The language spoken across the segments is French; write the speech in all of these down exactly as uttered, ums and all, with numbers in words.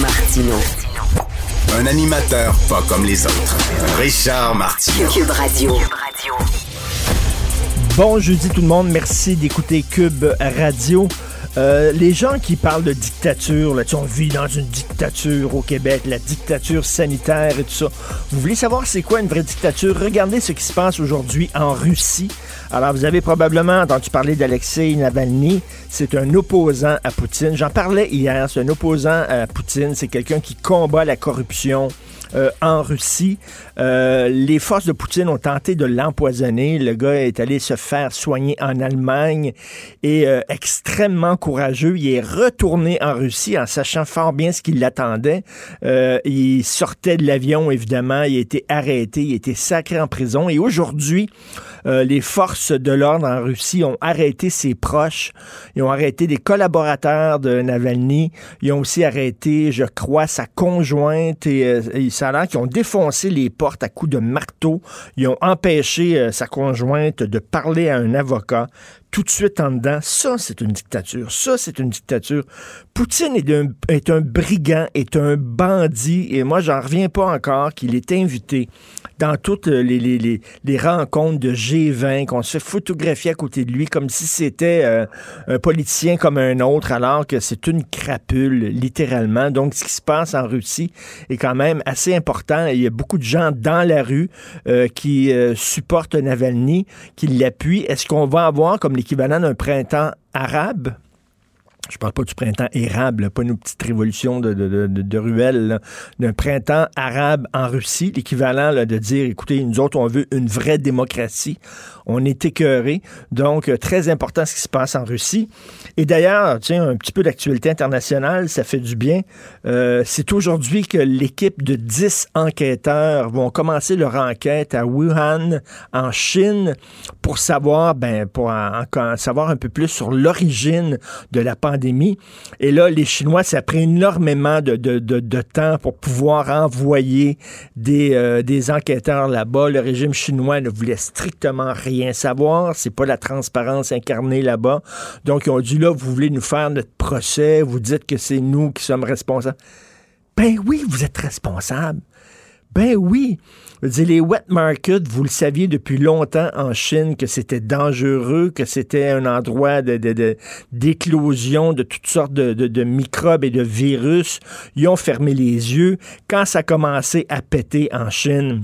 Martineau. Un animateur pas comme les autres. Richard Martineau. Cube Radio. Bon jeudi tout le monde, merci d'écouter Cube Radio. Euh, les gens qui parlent de dictature, là, tu sais, on vit dans une dictature au Québec, la dictature sanitaire et tout ça. Vous voulez savoir c'est quoi une vraie dictature? Regardez ce qui se passe aujourd'hui en Russie. Alors, vous avez probablement entendu parler d'Alexei Navalny. C'est un opposant à Poutine. J'en parlais hier. C'est un opposant à Poutine. C'est quelqu'un qui combat la corruption. Euh, en Russie, euh, les forces de Poutine ont tenté de l'empoisonner. Le gars est allé se faire soigner en Allemagne et euh, extrêmement courageux. Il est retourné en Russie en sachant fort bien ce qui l'attendait. Euh, il sortait de l'avion, évidemment. Il a été arrêté. Il a été sacré en prison. Et aujourd'hui, euh, les forces de l'ordre en Russie ont arrêté ses proches. Ils ont arrêté des collaborateurs de Navalny. Ils ont aussi arrêté, je crois, sa conjointe et, euh, et qui ont défoncé les portes à coups de marteau. Ils ont empêché euh, sa conjointe de parler à un avocat. Tout de suite en dedans, ça, c'est une dictature. Ça, c'est une dictature. Poutine est un, est un brigand, est un bandit. Et moi, j'en reviens pas encore qu'il est invité dans toutes les, les, les, les rencontres de G vingt, qu'on se fait photographier à côté de lui comme si c'était euh, un politicien comme un autre, alors que c'est une crapule, littéralement. Donc, ce qui se passe en Russie est quand même assez important. Il y a beaucoup de gens dans la rue euh, qui euh, supportent Navalny, qui l'appuient. Est-ce qu'on va avoir comme l'équivalent d'un printemps arabe? Je parle pas du printemps érable, pas une petite révolution de, de, de, de ruelle, là. D'un printemps arabe en Russie, l'équivalent là, de dire, écoutez, nous autres, on veut une vraie démocratie. On est écœurés. Donc, très important ce qui se passe en Russie. Et d'ailleurs, tiens, un petit peu d'actualité internationale, ça fait du bien. Euh, c'est aujourd'hui que l'équipe de dix enquêteurs vont commencer leur enquête à Wuhan, en Chine, pour savoir, ben, pour en, en savoir un peu plus sur l'origine de la pandémie. Et là, les Chinois, ça a pris énormément de, de, de, de temps pour pouvoir envoyer des, euh, des enquêteurs là-bas. Le régime chinois ne voulait strictement rien savoir. C'est pas la transparence incarnée là-bas. Donc, ils ont dit, là, vous voulez nous faire notre procès, vous dites que c'est nous qui sommes responsables. Ben oui, vous êtes responsables. Ben oui. Je veux dire, les wet markets, vous le saviez depuis longtemps en Chine que c'était dangereux, que c'était un endroit de, de, de, d'éclosion de toutes sortes de, de, de microbes et de virus. Ils ont fermé les yeux. Quand ça a commencé à péter en Chine,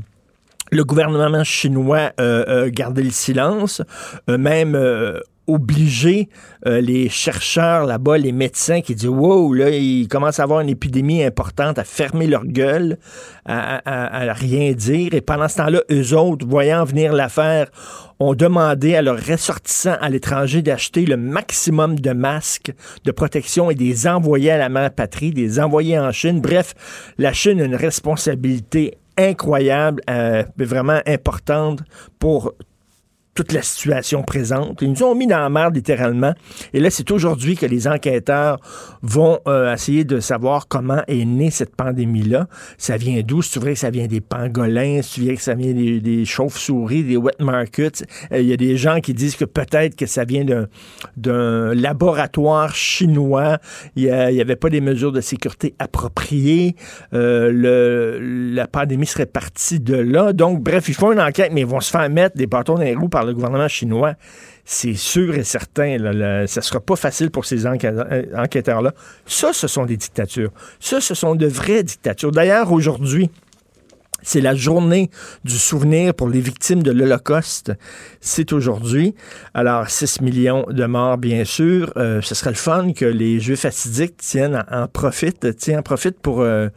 le gouvernement chinois euh, euh, gardait le silence, euh, même... Euh, obliger euh, les chercheurs là-bas, les médecins qui disent « Wow, là, il commence à avoir une épidémie importante », à fermer leur gueule, à, à, à rien dire. Et pendant ce temps-là, eux autres, voyant venir l'affaire, ont demandé à leurs ressortissants à l'étranger d'acheter le maximum de masques de protection et des envoyer à la mère patrie, des envoyer en Chine. Bref, la Chine a une responsabilité incroyable, euh, vraiment importante pour toute la situation présente. Ils nous ont mis dans la merde, littéralement. Et là, c'est aujourd'hui que les enquêteurs vont euh, essayer de savoir comment est née cette pandémie-là. Ça vient d'où? Si tu veux que ça vient des pangolins, si tu veux que ça vient des, des chauves-souris, des wet markets. Il euh, y a des gens qui disent que peut-être que ça vient d'un, d'un laboratoire chinois. Il n'y avait pas des mesures de sécurité appropriées. Euh, le, la pandémie serait partie de là. Donc, bref, ils font une enquête, mais ils vont se faire mettre des bâtons dans les roues par le gouvernement chinois. c'est sûr et certain, là, là, ça ne sera pas facile pour ces enquê- enquêteurs-là. Ça, ce sont des dictatures. Ça, ce sont de vraies dictatures. D'ailleurs, aujourd'hui, c'est la journée du souvenir pour les victimes de l'Holocauste. C'est aujourd'hui. Alors, six millions de morts, bien sûr. Euh, ce serait le fun que les Juifs assidiques tiennent en profitent, tiennent en profitent pour, euh,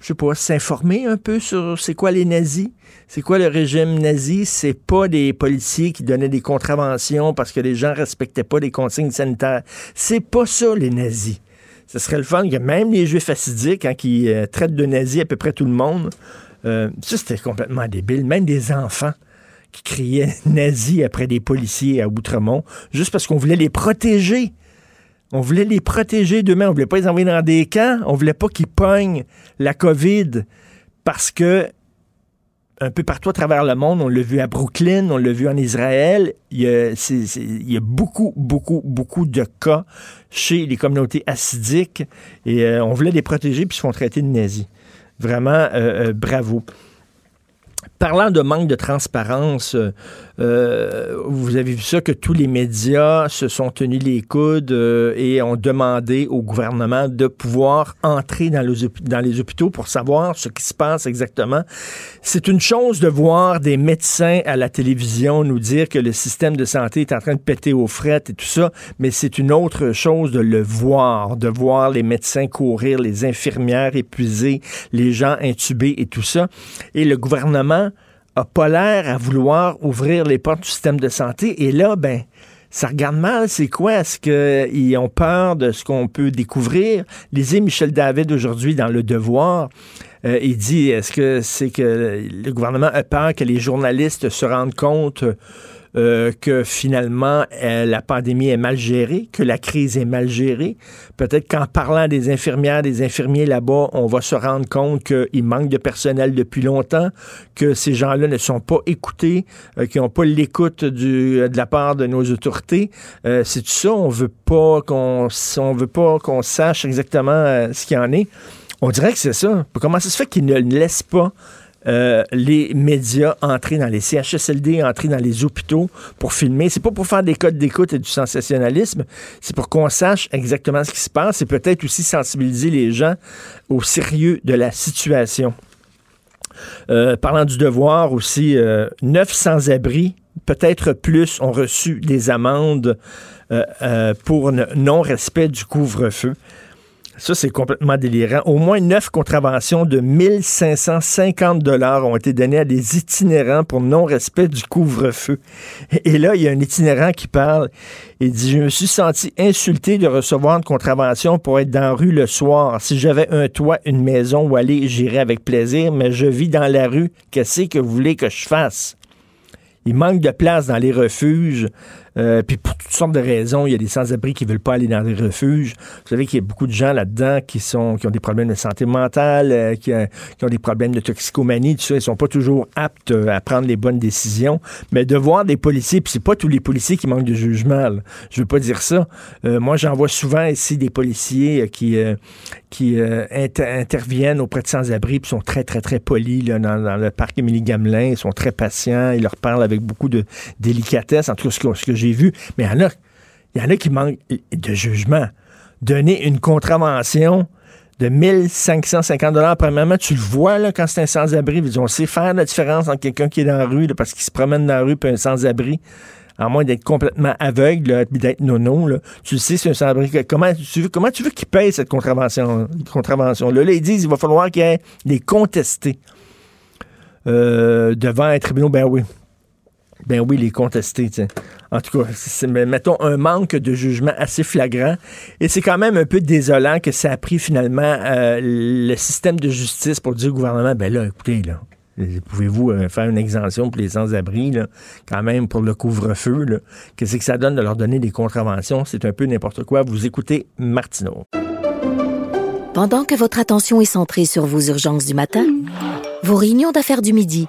je sais pas, s'informer un peu sur c'est quoi les nazis, c'est quoi le régime nazi. C'est pas des policiers qui donnaient des contraventions parce que les gens respectaient pas les consignes sanitaires. C'est pas ça, les nazis. Ce serait le fun que même les Juifs assidiques, hein, qui euh, traitent de nazis à peu près tout le monde. Euh, ça, c'était complètement débile. Même des enfants qui criaient nazis après des policiers à Outremont, juste parce qu'on voulait les protéger. On voulait les protéger d'eux-mêmes. On voulait pas les envoyer dans des camps. On voulait pas qu'ils pognent la COVID parce que un peu partout à travers le monde, on l'a vu à Brooklyn, on l'a vu en Israël, il y a, c'est, c'est, il y a beaucoup, beaucoup, beaucoup de cas chez les communautés assidiques et euh, on voulait les protéger puis ils se font traiter de nazis. Vraiment, euh, euh, bravo. Parlant de manque de transparence, euh, vous avez vu ça que tous les médias se sont tenus les coudes euh, et ont demandé au gouvernement de pouvoir entrer dans les, dans les hôpitaux pour savoir ce qui se passe exactement. C'est une chose de voir des médecins à la télévision nous dire que le système de santé est en train de péter aux frettes et tout ça, mais c'est une autre chose de le voir, de voir les médecins courir, les infirmières épuisées, les gens intubés et tout ça. Et le gouvernement a pas l'air à vouloir ouvrir les portes du système de santé. Et là, ben, ça regarde mal. C'est quoi? Est-ce qu'ils ont peur de ce qu'on peut découvrir? Lisez Michel David aujourd'hui dans Le Devoir. Euh, il dit, est-ce que c'est que le gouvernement a peur que les journalistes se rendent compte euh, que finalement, euh, la pandémie est mal gérée, que la crise est mal gérée? Peut-être qu'en parlant des infirmières, des infirmiers là-bas, on va se rendre compte qu'il manque de personnel depuis longtemps, que ces gens-là ne sont pas écoutés, euh, qu'ils n'ont pas l'écoute du, euh, de la part de nos autorités. Euh, c'est tout ça, on veut pas qu'on, on veut pas qu'on sache exactement euh, ce qu'il y en est. On dirait que c'est ça. Comment ça se fait qu'ils ne laissent pas euh, les médias entrer dans les C H S L D, entrer dans les hôpitaux pour filmer? C'est pas pour faire des codes d'écoute et du sensationnalisme, c'est pour qu'on sache exactement ce qui se passe et peut-être aussi sensibiliser les gens au sérieux de la situation. Euh, parlant du Devoir aussi, euh, neuf sans-abri, peut-être plus, ont reçu des amendes euh, euh, pour n- non-respect du couvre-feu. Ça, c'est complètement délirant. Au moins neuf contraventions de mille cinq cent cinquante dollars ont été données à des itinérants pour non-respect du couvre-feu. Et là, il y a un itinérant qui parle et dit « Je me suis senti insulté de recevoir une contravention pour être dans la rue le soir. Si j'avais un toit, une maison où aller, j'irais avec plaisir, mais je vis dans la rue. Qu'est-ce que vous voulez que je fasse? » Il manque de place dans les refuges. Euh, puis pour toutes sortes de raisons, il y a des sans-abri qui ne veulent pas aller dans les refuges. Vous savez qu'il y a beaucoup de gens là-dedans qui sont qui ont des problèmes de santé mentale, euh, qui, euh, qui ont des problèmes de toxicomanie, tout ça. Ils ne sont pas toujours aptes à prendre les bonnes décisions. Mais de voir des policiers, puis c'est pas tous les policiers qui manquent de jugement, là. Je veux pas dire ça. Euh, moi, j'en vois souvent ici des policiers euh, qui, euh, qui euh, inter- interviennent auprès de sans-abri, puis sont très, très, très polis là, dans, dans le parc Émilie-Gamelin. Ils sont très patients. Ils leur parlent avec beaucoup de délicatesse. En tout cas, ce que, ce que j'ai vu, mais il y en a, il y en a qui manquent de jugement. Donner une contravention de mille cinq cent cinquante dollars, premièrement, tu le vois là, quand c'est un sans-abri, on sait faire la différence entre quelqu'un qui est dans la rue là, parce qu'il se promène dans la rue et un sans-abri, à moins d'être complètement aveugle là, et d'être nono, là. Tu le sais, c'est un sans-abri. Comment tu veux, comment tu veux qu'il paye cette contravention, contravention? Là, là, ils disent qu'il va falloir qu'il y ait des contestés euh, devant un tribunal. Ben oui. Ben oui, les contestés, tiens. En tout cas, c'est, mettons, un manque de jugement assez flagrant. Et c'est quand même un peu désolant que ça a pris finalement euh, le système de justice pour dire au gouvernement, ben là, écoutez, là, pouvez-vous euh, faire une exemption pour les sans-abri, là, quand même, pour le couvre-feu, là. Qu'est-ce que ça donne de leur donner des contraventions? C'est un peu n'importe quoi. Vous écoutez Martineau. Pendant que votre attention est centrée sur vos urgences du matin, vos réunions d'affaires du midi,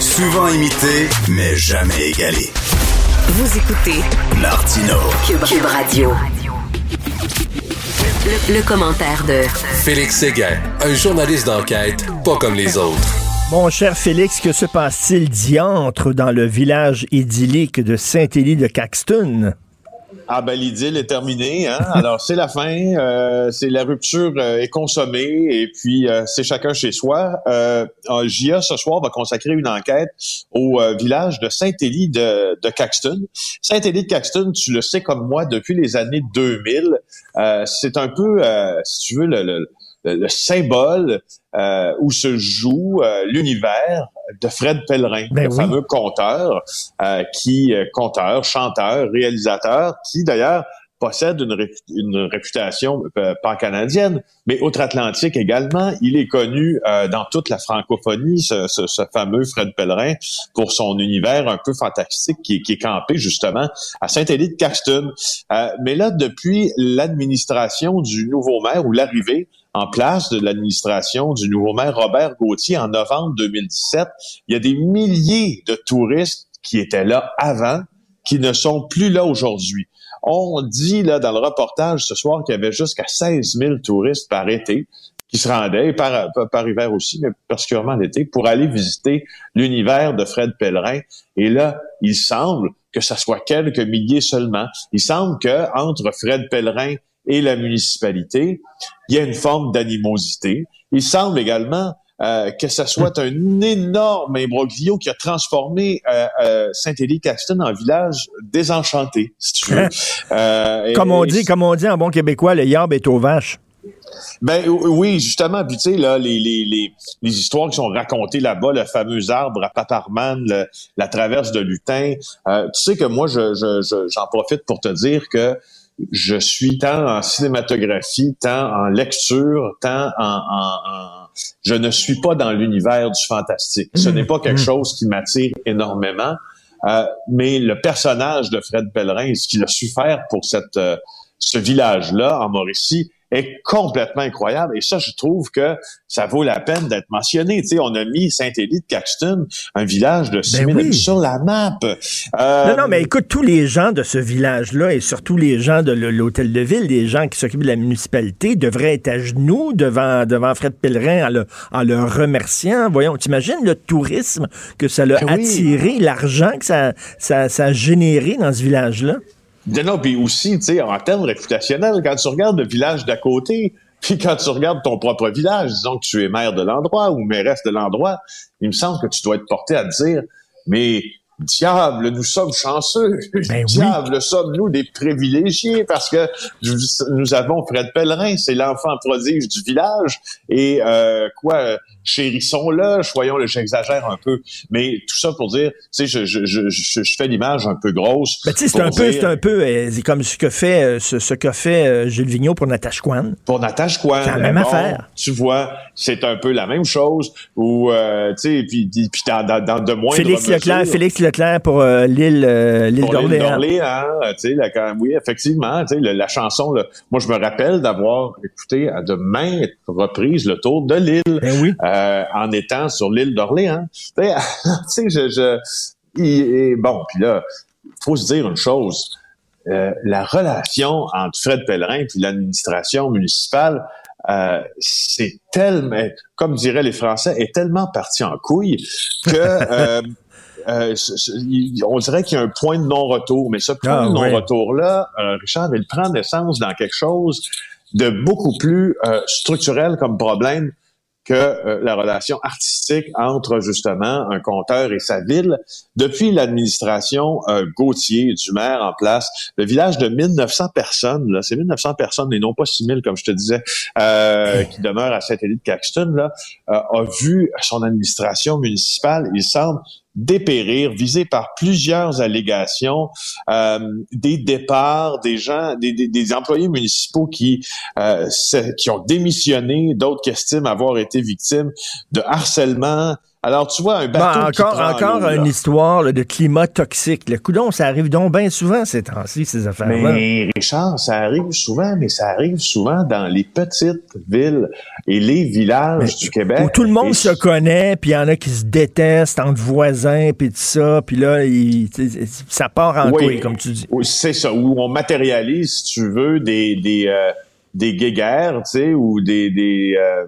souvent imité, mais jamais égalé. Vous écoutez Martino, Cube, Cube Radio. Le, le commentaire de Félix Séguin, un journaliste d'enquête, pas comme les autres. Mon cher Félix, que se passe-t-il diantre dans le village idyllique de Saint-Élie-de-Caxton? Ah ben l'idylle est terminée, hein? Alors c'est la fin, euh, c'est la rupture euh, est consommée et puis euh, c'est chacun chez soi. Euh, J A ce soir va consacrer une enquête au euh, village de Saint-Élie de, de Caxton. Saint-Élie de Caxton, tu le sais comme moi depuis les années deux mille, euh, c'est un peu, euh, si tu veux, le, le, le symbole euh, où se joue euh, l'univers de Fred Pellerin, ben le oui. fameux conteur, euh, qui euh, conteur, chanteur, réalisateur, qui d'ailleurs possède une, ré- une réputation euh, pan-canadienne, mais outre-Atlantique également. Il est connu euh, dans toute la francophonie, ce, ce, ce fameux Fred Pellerin, pour son univers un peu fantastique qui, qui est campé justement à Saint-Élie-de-Caxton. Euh, mais là, depuis l'administration du nouveau maire ou l'arrivée en place de l'administration du nouveau maire Robert Gauthier en novembre deux mille dix-sept, il y a des milliers de touristes qui étaient là avant, qui ne sont plus là aujourd'hui. On dit là dans le reportage ce soir qu'il y avait jusqu'à seize mille touristes par été qui se rendaient, par, par, par hiver aussi, mais particulièrement l'été, pour aller visiter l'univers de Fred Pellerin. Et là, il semble que ça soit quelques milliers seulement. Il semble qu'entre Fred Pellerin et la municipalité, il y a une forme d'animosité. Il semble également euh, que ça soit un énorme imbroglio qui a transformé euh, euh, Saint-Élie-Caxton en village désenchanté, si tu veux. Euh, comme, et, on dit, et... comme on dit en bon québécois, le yarb est aux vaches. Ben oui, justement, puis tu sais, là, les, les, les, les histoires qui sont racontées là-bas, le fameux arbre à Paparman, le, la traverse de Lutin, euh, tu sais que moi, je, je, je, j'en profite pour te dire que je suis tant en cinématographie, tant en lecture, tant en, en, en... je ne suis pas dans l'univers du fantastique. Ce n'est pas quelque chose qui m'attire énormément, euh, mais le personnage de Fred Pellerin, ce qu'il a su faire pour cette euh, ce village-là en Mauricie, est complètement incroyable. Et ça, je trouve que ça vaut la peine d'être mentionné. Tu sais, on a mis Saint-Élie-de-Caxton, un village de six mille, ben oui. sur la map. Euh... Non, non, mais écoute, tous les gens de ce village-là et surtout les gens de l'hôtel de ville, les gens qui s'occupent de la municipalité, devraient être à genoux devant, devant Fred Pellerin en le, en le remerciant. Voyons, t'imagines le tourisme que ça l'a ben attiré, oui. l'argent que ça, ça, ça a généré dans ce village-là? Non, puis aussi, tu sais, en termes réputationnels, quand tu regardes le village d'à côté, puis quand tu regardes ton propre village, disons que tu es maire de l'endroit ou mairesse de l'endroit, il me semble que tu dois être porté à dire, mais diable, nous sommes chanceux, ben diable, oui. sommes-nous des privilégiés parce que nous avons Fred Pellerin, c'est l'enfant prodige du village, et euh, quoi... chérissons-le, soyons-le, j'exagère un peu, mais tout ça pour dire, tu sais, je, je, je, je, je fais l'image un peu grosse. Ben, tu sais, c'est un peu, c'est un peu, c'est comme ce que fait, ce, ce que fait Gilles Vigneault pour Natashquan. Pour Natashquan. C'est la même bon, affaire. Tu vois, c'est un peu la même chose, ou, euh, tu sais, puis, puis, puis dans, dans, dans de moindres Félix Leclerc, mesure, Félix Leclerc pour euh, l'île, euh, l'île pour d'Orléans. L'île d'Orléans, tu sais, la, quand, oui, effectivement, tu sais, la, la chanson, là, moi, je me rappelle d'avoir écouté à de maintes reprises le tour de l'île. Ben oui. Euh, Euh, en étant sur l'île d'Orléans. Tu sais, je... je et, et bon, puis là, il faut se dire une chose. Euh, la relation entre Fred Pellerin et l'administration municipale, euh, c'est tellement... Comme diraient les Français, est tellement parti en couille que... Euh, Euh, on dirait qu'il y a un point de non-retour, mais ce point ah, de non-retour-là, euh, Richard, il prend naissance dans quelque chose de beaucoup plus euh, structurel comme problème que euh, la relation artistique entre, justement, un conteur et sa ville. Depuis l'administration euh, Gauthier, du maire en place, le village de mille neuf cents personnes, là, c'est mille neuf cents personnes et non pas six mille, comme je te disais, euh, qui demeurent à Saint-Élie-de-Caxton, là, euh, a vu son administration municipale, il semble, dépérir, visé par plusieurs allégations, euh, des départs, des gens, des, des, des employés municipaux qui, euh, qui ont démissionné, d'autres qui estiment avoir été victimes de harcèlement. Alors, tu vois, un bateau ben, encore, qui prend encore l'eau, une là. histoire là, de climat toxique. Le coudon, ça arrive donc bien souvent ces temps-ci, ces affaires-là. Mais Richard, ça arrive souvent, mais ça arrive souvent dans les petites villes et les villages mais, du Québec. Où tout le monde et... se connaît, puis il y en a qui se détestent entre voisins, puis tout ça, puis là, il, ça part en oui, couille, comme tu dis. Oui, c'est ça, où on matérialise, si tu veux, des, des, euh, des guéguerres, tu sais, ou des... des euh,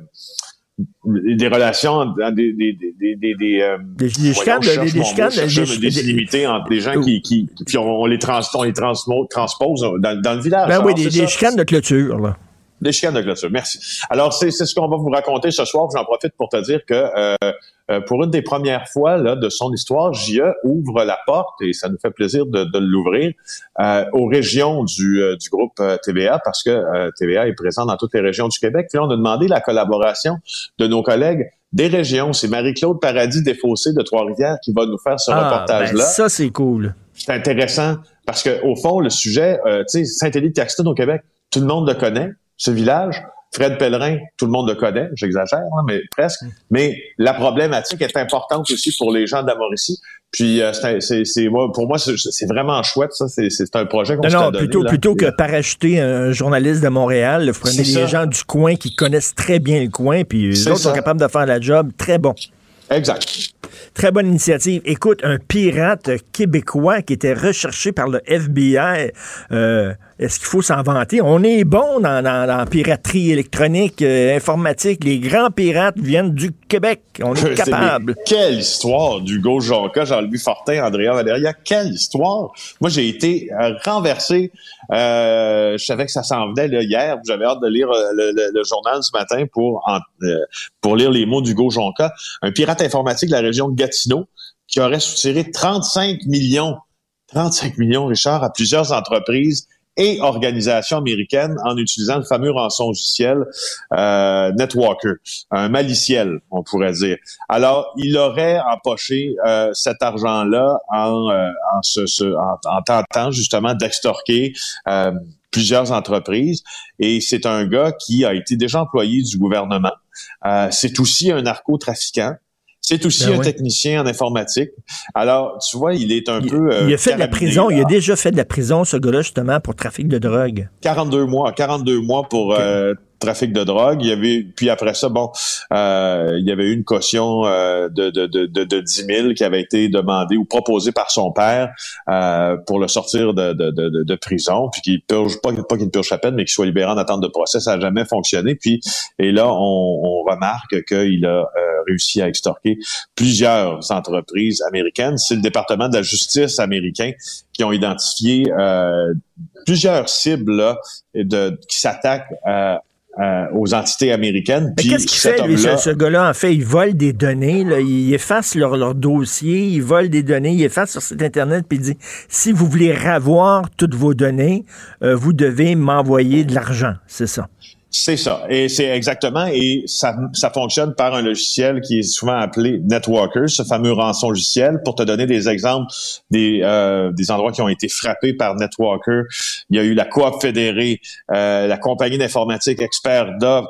des relations, des des des des des euh, des chicanes, des chicanes, des illimités entre des gens qui qui puis on les trans on les transpose transpose dans dans le village. Ben oui, des chicanes de clôture là. Des chicanes de clôture. Merci. Alors c'est c'est ce qu'on va vous raconter ce soir. J'en profite pour te dire que euh, pour une des premières fois là de son histoire, J A ouvre la porte et ça nous fait plaisir de de l'ouvrir euh, aux régions du euh, du groupe T V A parce que euh, T V A est présent dans toutes les régions du Québec. Puis là, on a demandé la collaboration de nos collègues des régions. C'est Marie-Claude Paradis-Desfossés de Trois-Rivières qui va nous faire ce ah, reportage là. Ben ça c'est cool. C'est intéressant parce que au fond le sujet, euh, tu sais, Saint-Élie-de-Caxton au Québec, tout le monde le connaît. Ce village, Fred Pellerin, tout le monde le connaît, j'exagère, hein, mais presque. Mais la problématique est importante aussi pour les gens de la Mauricie. Puis, euh, c'est, c'est, c'est, pour moi, c'est, c'est vraiment chouette, ça. C'est, c'est un projet qu'on s'est donné. Non, plutôt, là. plutôt que parachuter un journaliste de Montréal, vous prenez les gens du coin qui connaissent très bien le coin, puis eux autres sont capables de faire la job. Très bon. Exact. Très bonne initiative. Écoute, un pirate québécois qui était recherché par le F B I, euh, est-ce qu'il faut s'en vanter? On est bon dans la piraterie électronique, euh, informatique. Les grands pirates viennent du Québec. On est capable. Quelle histoire d'Hugo Jonca, Jean-Louis Fortin, Andréa Valeria. Quelle histoire! Moi, j'ai été euh, renversé. Euh, je savais que ça s'en venait là, hier. J'avais hâte de lire euh, le, le, le journal ce matin pour, en, euh, pour lire les mots d'Hugo Jonca. Un pirate informatique de la région de Gatineau qui aurait soutiré trente-cinq millions, trente-cinq millions, Richard, à plusieurs entreprises et organisations américaines en utilisant le fameux rançon logiciel euh, Netwalker, un maliciel, on pourrait dire. Alors, il aurait empoché euh, cet argent-là en, euh, en, se, se, en, en tentant justement d'extorquer euh, plusieurs entreprises. Et c'est un gars qui a été déjà employé du gouvernement. Euh, c'est aussi un narcotrafiquant. C'est aussi ben un oui. technicien en informatique. Alors, tu vois, il est un il, peu... Euh, il a fait de la prison. Là. Il a déjà fait de la prison, ce gars-là, justement, pour trafic de drogue. quarante-deux mois. quarante-deux mois pour okay. euh, trafic de drogue. Il y avait, puis après ça, bon, euh, il y avait eu une caution euh, de, de, de, de, de dix mille qui avait été demandée ou proposée par son père euh, pour le sortir de, de, de, de prison. Puis qu'il purge, pas, pas qu'il purge la peine, mais qu'il soit libéré en attente de procès. Ça n'a jamais fonctionné. Puis, et là, on, on remarque qu'il a... Euh, réussi à extorquer plusieurs entreprises américaines. C'est le département de la justice américain qui ont identifié euh, plusieurs cibles là, de, qui s'attaquent euh, euh, aux entités américaines. Mais puis qu'est-ce qu'il fait, lui, ce, ce gars-là? En fait, il vole des données, là, il efface leur, leur dossier, il vole des données, il efface sur site Internet, puis il dit, si vous voulez ravoir toutes vos données, euh, vous devez m'envoyer de l'argent, c'est ça? C'est ça, et c'est exactement, et ça, ça fonctionne par un logiciel qui est souvent appelé Netwalker, ce fameux rançon logiciel. Pour te donner des exemples des euh, des endroits qui ont été frappés par Netwalker, il y a eu la Coop fédérée, euh, la compagnie d'informatique Expert Doc,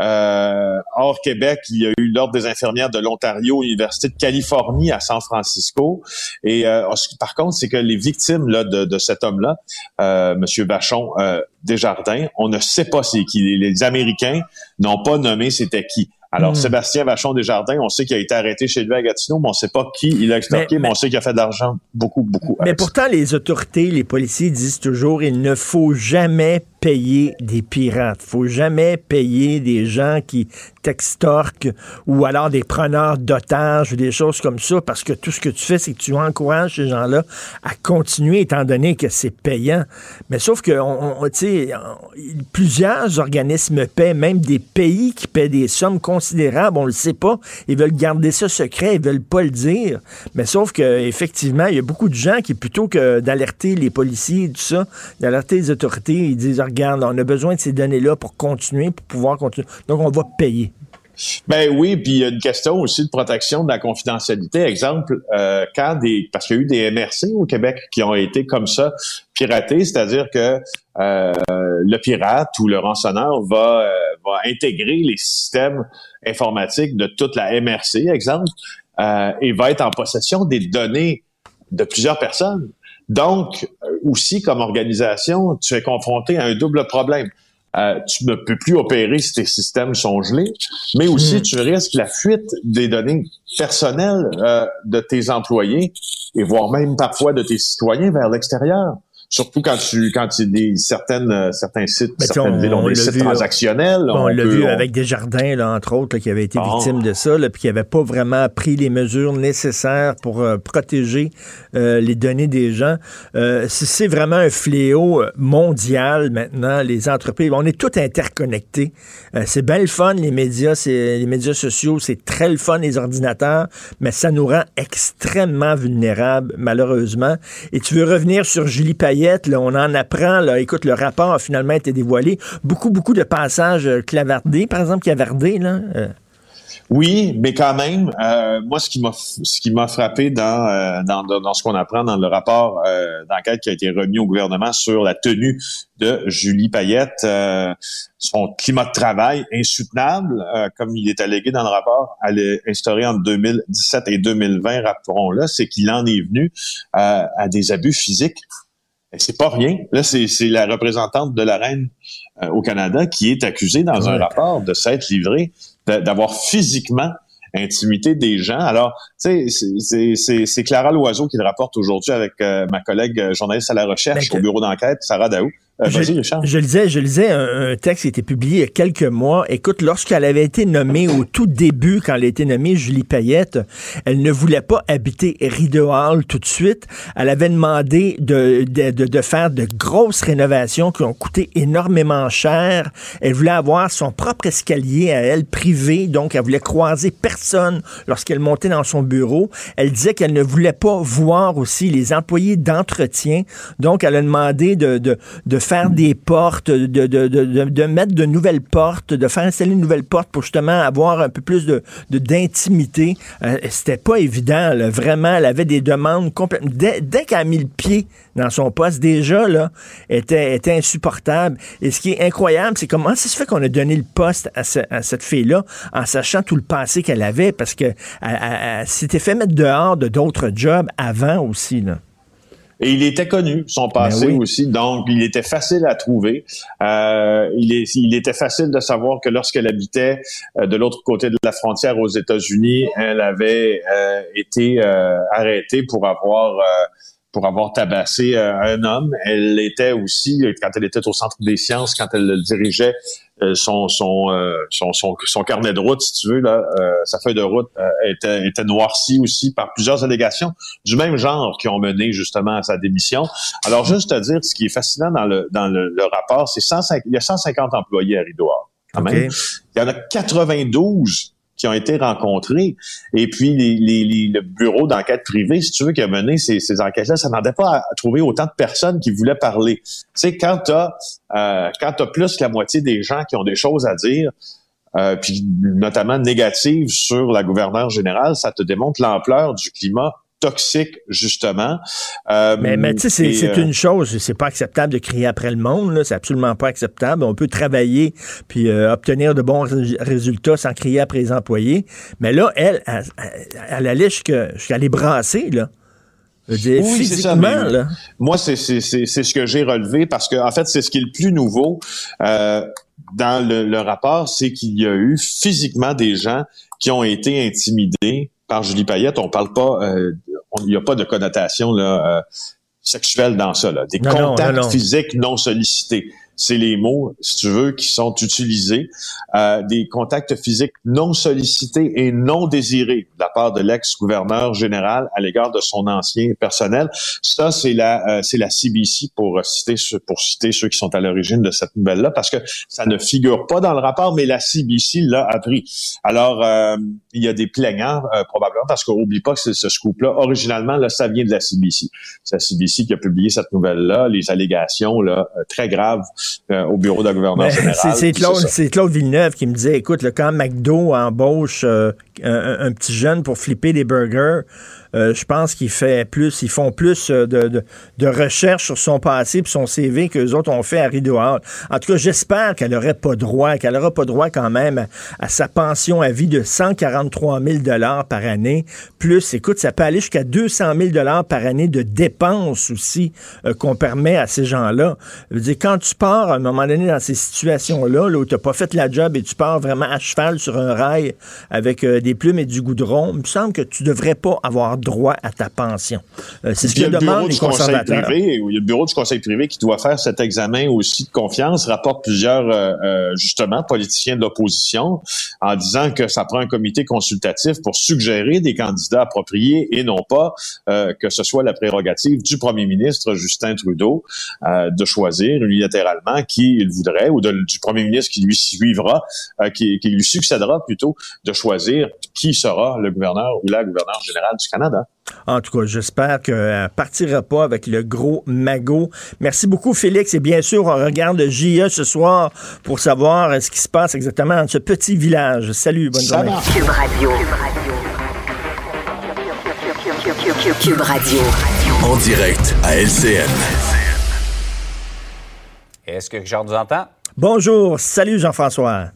euh, hors Québec, il y a eu l'Ordre des infirmières de l'Ontario, Université de Californie à San Francisco. Et euh, par contre, c'est que les victimes là de, de cet homme-là, euh, Monsieur Vachon euh, Desjardins, on ne sait pas c'est qui. Les Américains n'ont pas nommé c'était qui. Alors, mmh. Sébastien Vachon Desjardins, on sait qu'il a été arrêté chez lui à Gatineau, mais on ne sait pas qui il a extorqué, mais, mais on sait qu'il a fait de l'argent beaucoup, beaucoup. Mais pourtant, ça. Les autorités, les policiers disent toujours, il ne faut jamais payer des pirates. Il ne faut jamais payer des gens qui t'extorquent ou alors des preneurs d'otages ou des choses comme ça, parce que tout ce que tu fais, c'est que tu encourages ces gens-là à continuer, étant donné que c'est payant. Mais sauf que, on, on, tu sais, plusieurs organismes paient, même des pays qui paient des sommes considérables. Considérable, on le sait pas, ils veulent garder ça secret, ils veulent pas le dire, mais sauf que effectivement, il y a beaucoup de gens qui, plutôt que d'alerter les policiers et tout ça, d'alerter les autorités, ils disent, regarde, on a besoin de ces données-là pour continuer, pour pouvoir continuer, donc on va payer. Ben oui, puis il y a une question aussi de protection de la confidentialité. Exemple, euh, quand des, parce qu'il y a eu des M R C au Québec qui ont été comme ça piratés, c'est-à-dire que euh, le pirate ou le rançonneur va, euh, va intégrer les systèmes informatiques de toute la M R C, exemple, euh, et va être en possession des données de plusieurs personnes. Donc, aussi comme organisation, tu es confronté à un double problème. Euh, tu ne peux plus opérer si tes systèmes sont gelés, mais aussi mmh. tu risques la fuite des données personnelles euh, de tes employés et voire même parfois de tes citoyens vers l'extérieur. Surtout quand tu quand il y a des certaines euh, certains sites, ben, certaines on, villes ont on des sites vu, transactionnels. On, on, on l'a vu on... avec Desjardins, là, entre autres, là, qui avait été oh. victime de ça, là, puis qui n'avait pas vraiment pris les mesures nécessaires pour euh, protéger euh, les données des gens. Euh, c'est vraiment un fléau mondial maintenant, les entreprises. On est tout interconnectés. Euh, c'est bien le fun, les médias, c'est les médias sociaux, c'est très le fun, les ordinateurs, mais ça nous rend extrêmement vulnérables, malheureusement. Et tu veux revenir sur Julie Payette? Là, on en apprend. Là. Écoute, le rapport a finalement été dévoilé. Beaucoup, beaucoup de passages clavardés, par exemple, clavardés. Là. Euh. Oui, mais quand même, euh, moi, ce qui m'a, ce qui m'a frappé dans, euh, dans, dans ce qu'on apprend dans le rapport euh, d'enquête qui a été remis au gouvernement sur la tenue de Julie Payette, euh, son climat de travail insoutenable, euh, comme il est allégué dans le rapport, elle est instaurée entre deux mille dix-sept et deux mille vingt, rappelons-le, c'est qu'il en est venu euh, à des abus physiques. C'est pas rien. Là, c'est, c'est la représentante de la reine euh, au Canada qui est accusée dans ouais. un rapport de s'être livrée, de, d'avoir physiquement intimidé des gens. Alors, tu sais, c'est, c'est, c'est, c'est Clara Loiseau qui le rapporte aujourd'hui avec euh, ma collègue euh, journaliste à la recherche ben que... au bureau d'enquête, Sarah Daou. Euh, je, je lisais, je lisais un, un texte qui a été publié il y a quelques mois. Écoute, lorsqu'elle avait été nommée au tout début, quand elle a été nommée Julie Payette, elle ne voulait pas habiter Rideau Hall tout de suite. Elle avait demandé de, de, de, de faire de grosses rénovations qui ont coûté énormément cher. Elle voulait avoir son propre escalier à elle, privé, donc elle voulait croiser personne lorsqu'elle montait dans son bureau. Elle disait qu'elle ne voulait pas voir aussi les employés d'entretien. Donc, elle a demandé de, de, de faire des portes, de, de, de, de, de mettre de nouvelles portes, de faire installer de nouvelles portes pour justement avoir un peu plus de, de, d'intimité. Euh, c'était pas évident, là, vraiment. Elle avait des demandes complètement... Dès, dès qu'elle a mis le pied dans son poste, déjà, là, était, était insupportable. Et ce qui est incroyable, c'est comment ça se fait qu'on a donné le poste à, ce, à cette fille-là en sachant tout le passé qu'elle avait, parce que elle, elle, elle s'était fait mettre dehors de d'autres jobs avant aussi, là. Et il était connu, son passé oui. aussi, donc il était facile à trouver. Euh, il, est, il était facile de savoir que lorsqu'elle habitait euh, de l'autre côté de la frontière aux États-Unis, elle avait euh, été euh, arrêtée pour avoir... Euh, pour avoir tabassé euh, un homme. Elle était aussi, quand elle était au Centre des sciences, quand elle dirigeait euh, son, son, euh, son, son, son carnet de route, si tu veux, là, euh, sa feuille de route euh, était, était noircie aussi par plusieurs allégations du même genre qui ont mené justement à sa démission. Alors, juste à dire, ce qui est fascinant dans le, dans le, le rapport, c'est cent cinq, il y a cent cinquante employés à Rideau Hall, quand okay. même. Il y en a quatre-vingt-douze qui ont été rencontrés. Et puis, les, les, les, le bureau d'enquête privée, si tu veux, qui a mené ces, ces enquêtes-là, ça n'en était pas à trouver autant de personnes qui voulaient parler. Tu sais, quand t'as, euh, quand t'as plus que la moitié des gens qui ont des choses à dire, euh, puis notamment négatives sur la gouverneure générale, ça te démontre l'ampleur du climat toxique, justement. Euh, mais mais tu sais, c'est, c'est euh... une chose, c'est pas acceptable de crier après le monde, là, c'est absolument pas acceptable. On peut travailler puis euh, obtenir de bons résultats sans crier après les employés. Mais là, elle, elle, elle, elle allait jusqu'à, jusqu'à les brasser, là. Des oui, c'est ça. Mais, là. Moi, c'est, c'est, c'est, c'est ce que j'ai relevé parce que, en fait, c'est ce qui est le plus nouveau euh, dans le, le rapport, c'est qu'il y a eu physiquement des gens qui ont été intimidés par Julie Payette. On parle pas, euh, on, il n'y a pas de connotation là, euh, sexuelle dans ça. Là. Des non, contacts non, non. physiques non sollicités. C'est les mots, si tu veux, qui sont utilisés. Euh, des contacts physiques non sollicités et non désirés de la part de l'ex-gouverneur général à l'égard de son ancien personnel. Ça, c'est la euh, c'est la C B C pour citer pour citer ceux qui sont à l'origine de cette nouvelle-là, parce que ça ne figure pas dans le rapport, mais la C B C l'a appris. Alors, euh, il y a des plaignants, euh, probablement, parce qu'on n'oublie pas que c'est ce scoop-là, originalement, là, ça vient de la C B C. C'est la C B C qui a publié cette nouvelle-là, les allégations là, très graves euh, au bureau de la gouverneur général. C'est, c'est, Claude, c'est, c'est Claude Villeneuve qui me disait, écoute, là, quand McDo embauche euh, un, un petit jeune pour flipper des burgers, euh, je pense qu'ils fait plus, ils font plus de, de, de recherches sur son passé et son C V qu'eux autres ont fait à Rideau Hall. En tout cas, j'espère qu'elle n'aurait pas droit, qu'elle n'aura pas droit quand même à, à sa pension à vie de cent quarante-trois mille dollars par année. Plus, écoute, ça peut aller jusqu'à deux cent mille dollars par année de dépenses aussi euh, qu'on permet à ces gens-là. Je veux dire, quand tu pars à un moment donné dans ces situations-là, là, où tu n'as pas fait la job et tu pars vraiment à cheval sur un rail avec euh, des plumes et du goudron, il me semble que tu ne devrais pas avoir droit à ta pension. Euh, c'est ce que demandent les conservateurs. Privé, il y a le bureau du conseil privé qui doit faire cet examen aussi de confiance, rapporte plusieurs, euh, euh, justement, politiciens de l'opposition en disant que ça prend un comité consultatif pour suggérer des candidats appropriés et non pas euh, que ce soit la prérogative du premier ministre Justin Trudeau euh, de choisir unilatéralement qui il voudrait ou de, du premier ministre qui lui suivra, euh, qui, qui lui succédera plutôt, de choisir qui sera le gouverneur ou la gouverneure générale du Canada. En tout cas, j'espère qu'elle ne partira pas avec le gros magot. Merci beaucoup, Félix. Et bien sûr, on regarde le J E ce soir pour savoir ce qui se passe exactement dans ce petit village. Salut, bonne journée. Cube Radio. Cube Radio. En direct à L C N. Est-ce que Richard nous entend? Bonjour. Salut, Jean-François.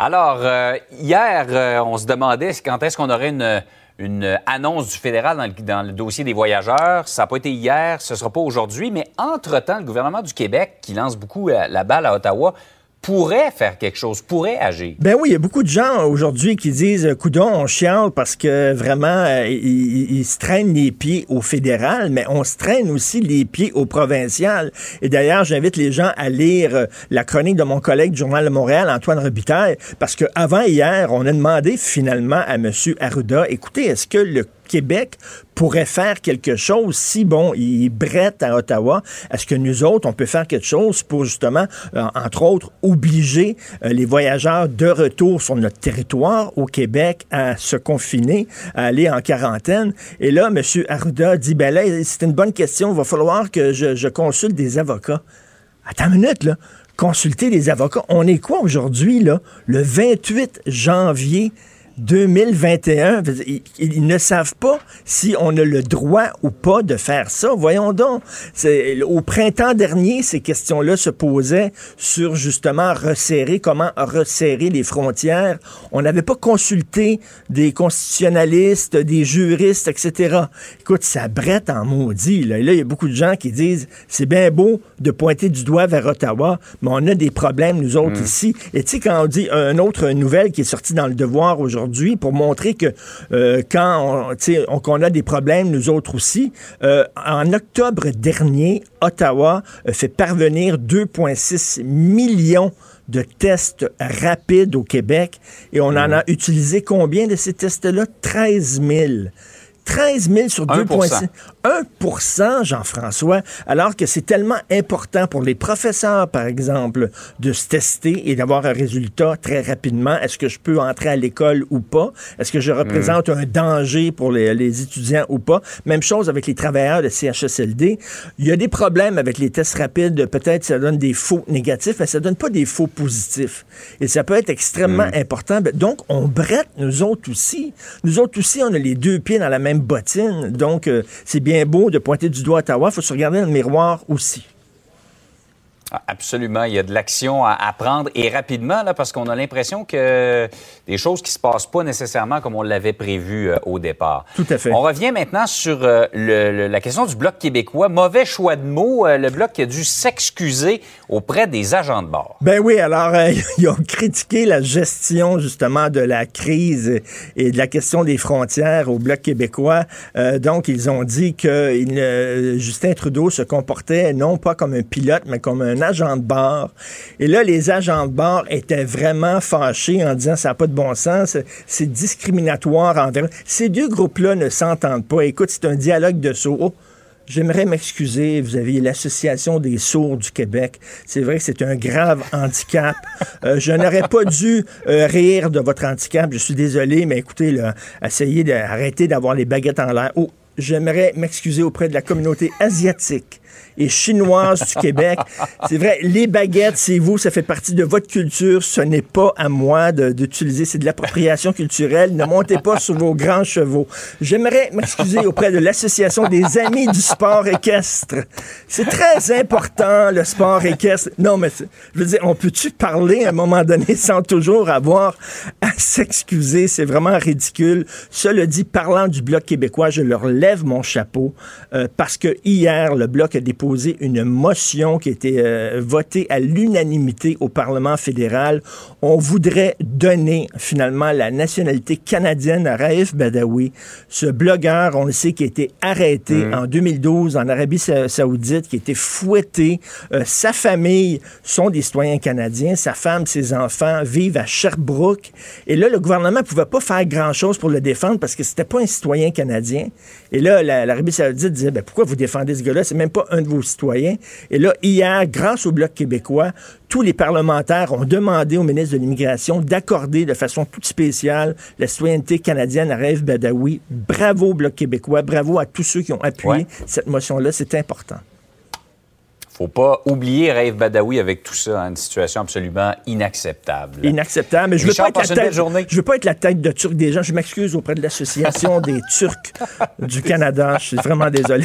Alors, euh, hier, euh, on se demandait quand est-ce qu'on aurait une... une annonce du fédéral dans le, dans le dossier des voyageurs. Ça n'a pas été hier, ce ne sera pas aujourd'hui, mais entre-temps, le gouvernement du Québec, qui lance beaucoup la, la balle à Ottawa, pourrait faire quelque chose, pourrait agir. Ben oui, il y a beaucoup de gens aujourd'hui qui disent « Coudon, on chiale parce que vraiment, ils se traînent les pieds au fédéral, mais on se traîne aussi les pieds au provincial. » Et d'ailleurs, j'invite les gens à lire la chronique de mon collègue du Journal de Montréal, Antoine Robitaille, parce qu'avant hier, on a demandé finalement à M. Arruda « Écoutez, est-ce que le Québec pourrait faire quelque chose si, bon, il brette à Ottawa? Est-ce que nous autres, on peut faire quelque chose pour justement, euh, entre autres, obliger euh, les voyageurs de retour sur notre territoire au Québec à se confiner, à aller en quarantaine? » Et là, M. Arruda dit, ben là, c'est une bonne question, il va falloir que je, je consulte des avocats. Attends une minute, là. Consulter des avocats. On est quoi aujourd'hui, là? Le vingt-huit janvier deux mille vingt et un, ils ne savent pas si on a le droit ou pas de faire ça. Voyons donc. C'est, au printemps dernier, ces questions-là se posaient sur justement resserrer, comment resserrer les frontières. On n'avait pas consulté des constitutionnalistes, des juristes, et cetera. Écoute, ça brette en maudit. Là, il y a beaucoup de gens qui disent, c'est bien beau de pointer du doigt vers Ottawa, mais on a des problèmes, nous autres, mmh. ici. Et tu sais, quand on dit une autre nouvelle qui est sortie dans Le Devoir aujourd'hui, pour montrer que euh, quand on, on, qu'on a des problèmes, nous autres aussi. Euh, en octobre dernier, Ottawa euh, fait parvenir deux virgule six millions de tests rapides au Québec et on mmh. en a utilisé combien de ces tests-là? treize mille. treize mille sur deux virgule six. un pour cent, Jean-François, alors que c'est tellement important pour les professeurs, par exemple, de se tester et d'avoir un résultat très rapidement. Est-ce que je peux entrer à l'école ou pas? Est-ce que je représente mmh. un danger pour les, les étudiants ou pas? Même chose avec les travailleurs de C H S L D. Il y a des problèmes avec les tests rapides. Peut-être ça donne des faux négatifs, mais ça donne pas des faux positifs. Et ça peut être extrêmement mmh. important. Donc, on brette, nous autres aussi. Nous autres aussi, on a les deux pieds dans la même bottine. Donc, euh, c'est bien beau de pointer du doigt à Ottawa, il faut se regarder dans le miroir aussi. Absolument, il y a de l'action à, à prendre et rapidement, là, parce qu'on a l'impression que des choses qui se passent pas nécessairement comme on l'avait prévu euh, au départ. Tout à fait. On revient maintenant sur euh, le, le, la question du Bloc québécois. Mauvais choix de mots, euh, le Bloc qui a dû s'excuser auprès des agents de bord. Ben oui, alors euh, ils ont critiqué la gestion justement de la crise et de la question des frontières au Bloc québécois. Euh, donc ils ont dit que il, euh, Justin Trudeau se comportait non pas comme un pilote, mais comme un agent de bord. Et là, les agents de bord étaient vraiment fâchés en disant ça n'a pas de bon sens, c'est discriminatoire envers... Ces deux groupes-là ne s'entendent pas. Écoute, c'est un dialogue de sourds. Oh, j'aimerais m'excuser, vous avez l'Association des sourds du Québec. C'est vrai que c'est un grave handicap. Euh, je n'aurais pas dû euh, rire de votre handicap. Je suis désolé, mais écoutez, là, essayez d'arrêter d'avoir les baguettes en l'air. Oh, j'aimerais m'excuser auprès de la communauté asiatique. et chinoise du Québec. C'est vrai, les baguettes, c'est vous, ça fait partie de votre culture. Ce n'est pas à moi de, d'utiliser, c'est de l'appropriation culturelle. Ne montez pas sur vos grands chevaux. J'aimerais m'excuser auprès de l'Association des amis du sport équestre. C'est très important, le sport équestre. Non, mais je veux dire, on peut-tu parler à un moment donné sans toujours avoir à s'excuser? C'est vraiment ridicule. Cela dit, parlant du Bloc québécois, je leur lève mon chapeau euh, parce que hier, le Bloc a déposé une motion qui a été euh, votée à l'unanimité au Parlement fédéral. On voudrait donner finalement la nationalité canadienne à Raif Badawi, ce blogueur, on le sait, qui a été arrêté mmh. en deux mille douze en Arabie sa- Saoudite, qui a été fouetté. Euh, sa famille sont des citoyens canadiens, sa femme, ses enfants vivent à Sherbrooke. Et là, le gouvernement ne pouvait pas faire grand-chose pour le défendre parce que c'était pas un citoyen canadien. Et là, la, l'Arabie Saoudite disait, ben, pourquoi vous défendez ce gars-là? C'est même pas un de vos citoyens. Et là, hier, grâce au Bloc québécois, tous les parlementaires ont demandé au ministre de l'Immigration d'accorder de façon toute spéciale la citoyenneté canadienne à Raif Badawi. Bravo, Bloc québécois. Bravo à tous ceux qui ont appuyé ouais. cette motion-là. C'est important. Faut pas oublier Raif Badawi avec tout ça, hein, une situation absolument inacceptable. Inacceptable, mais je veux Richard, pas être la tête, je veux pas être la tête de Turc des gens. Je m'excuse auprès de l'Association des Turcs du Canada. Je suis vraiment désolé.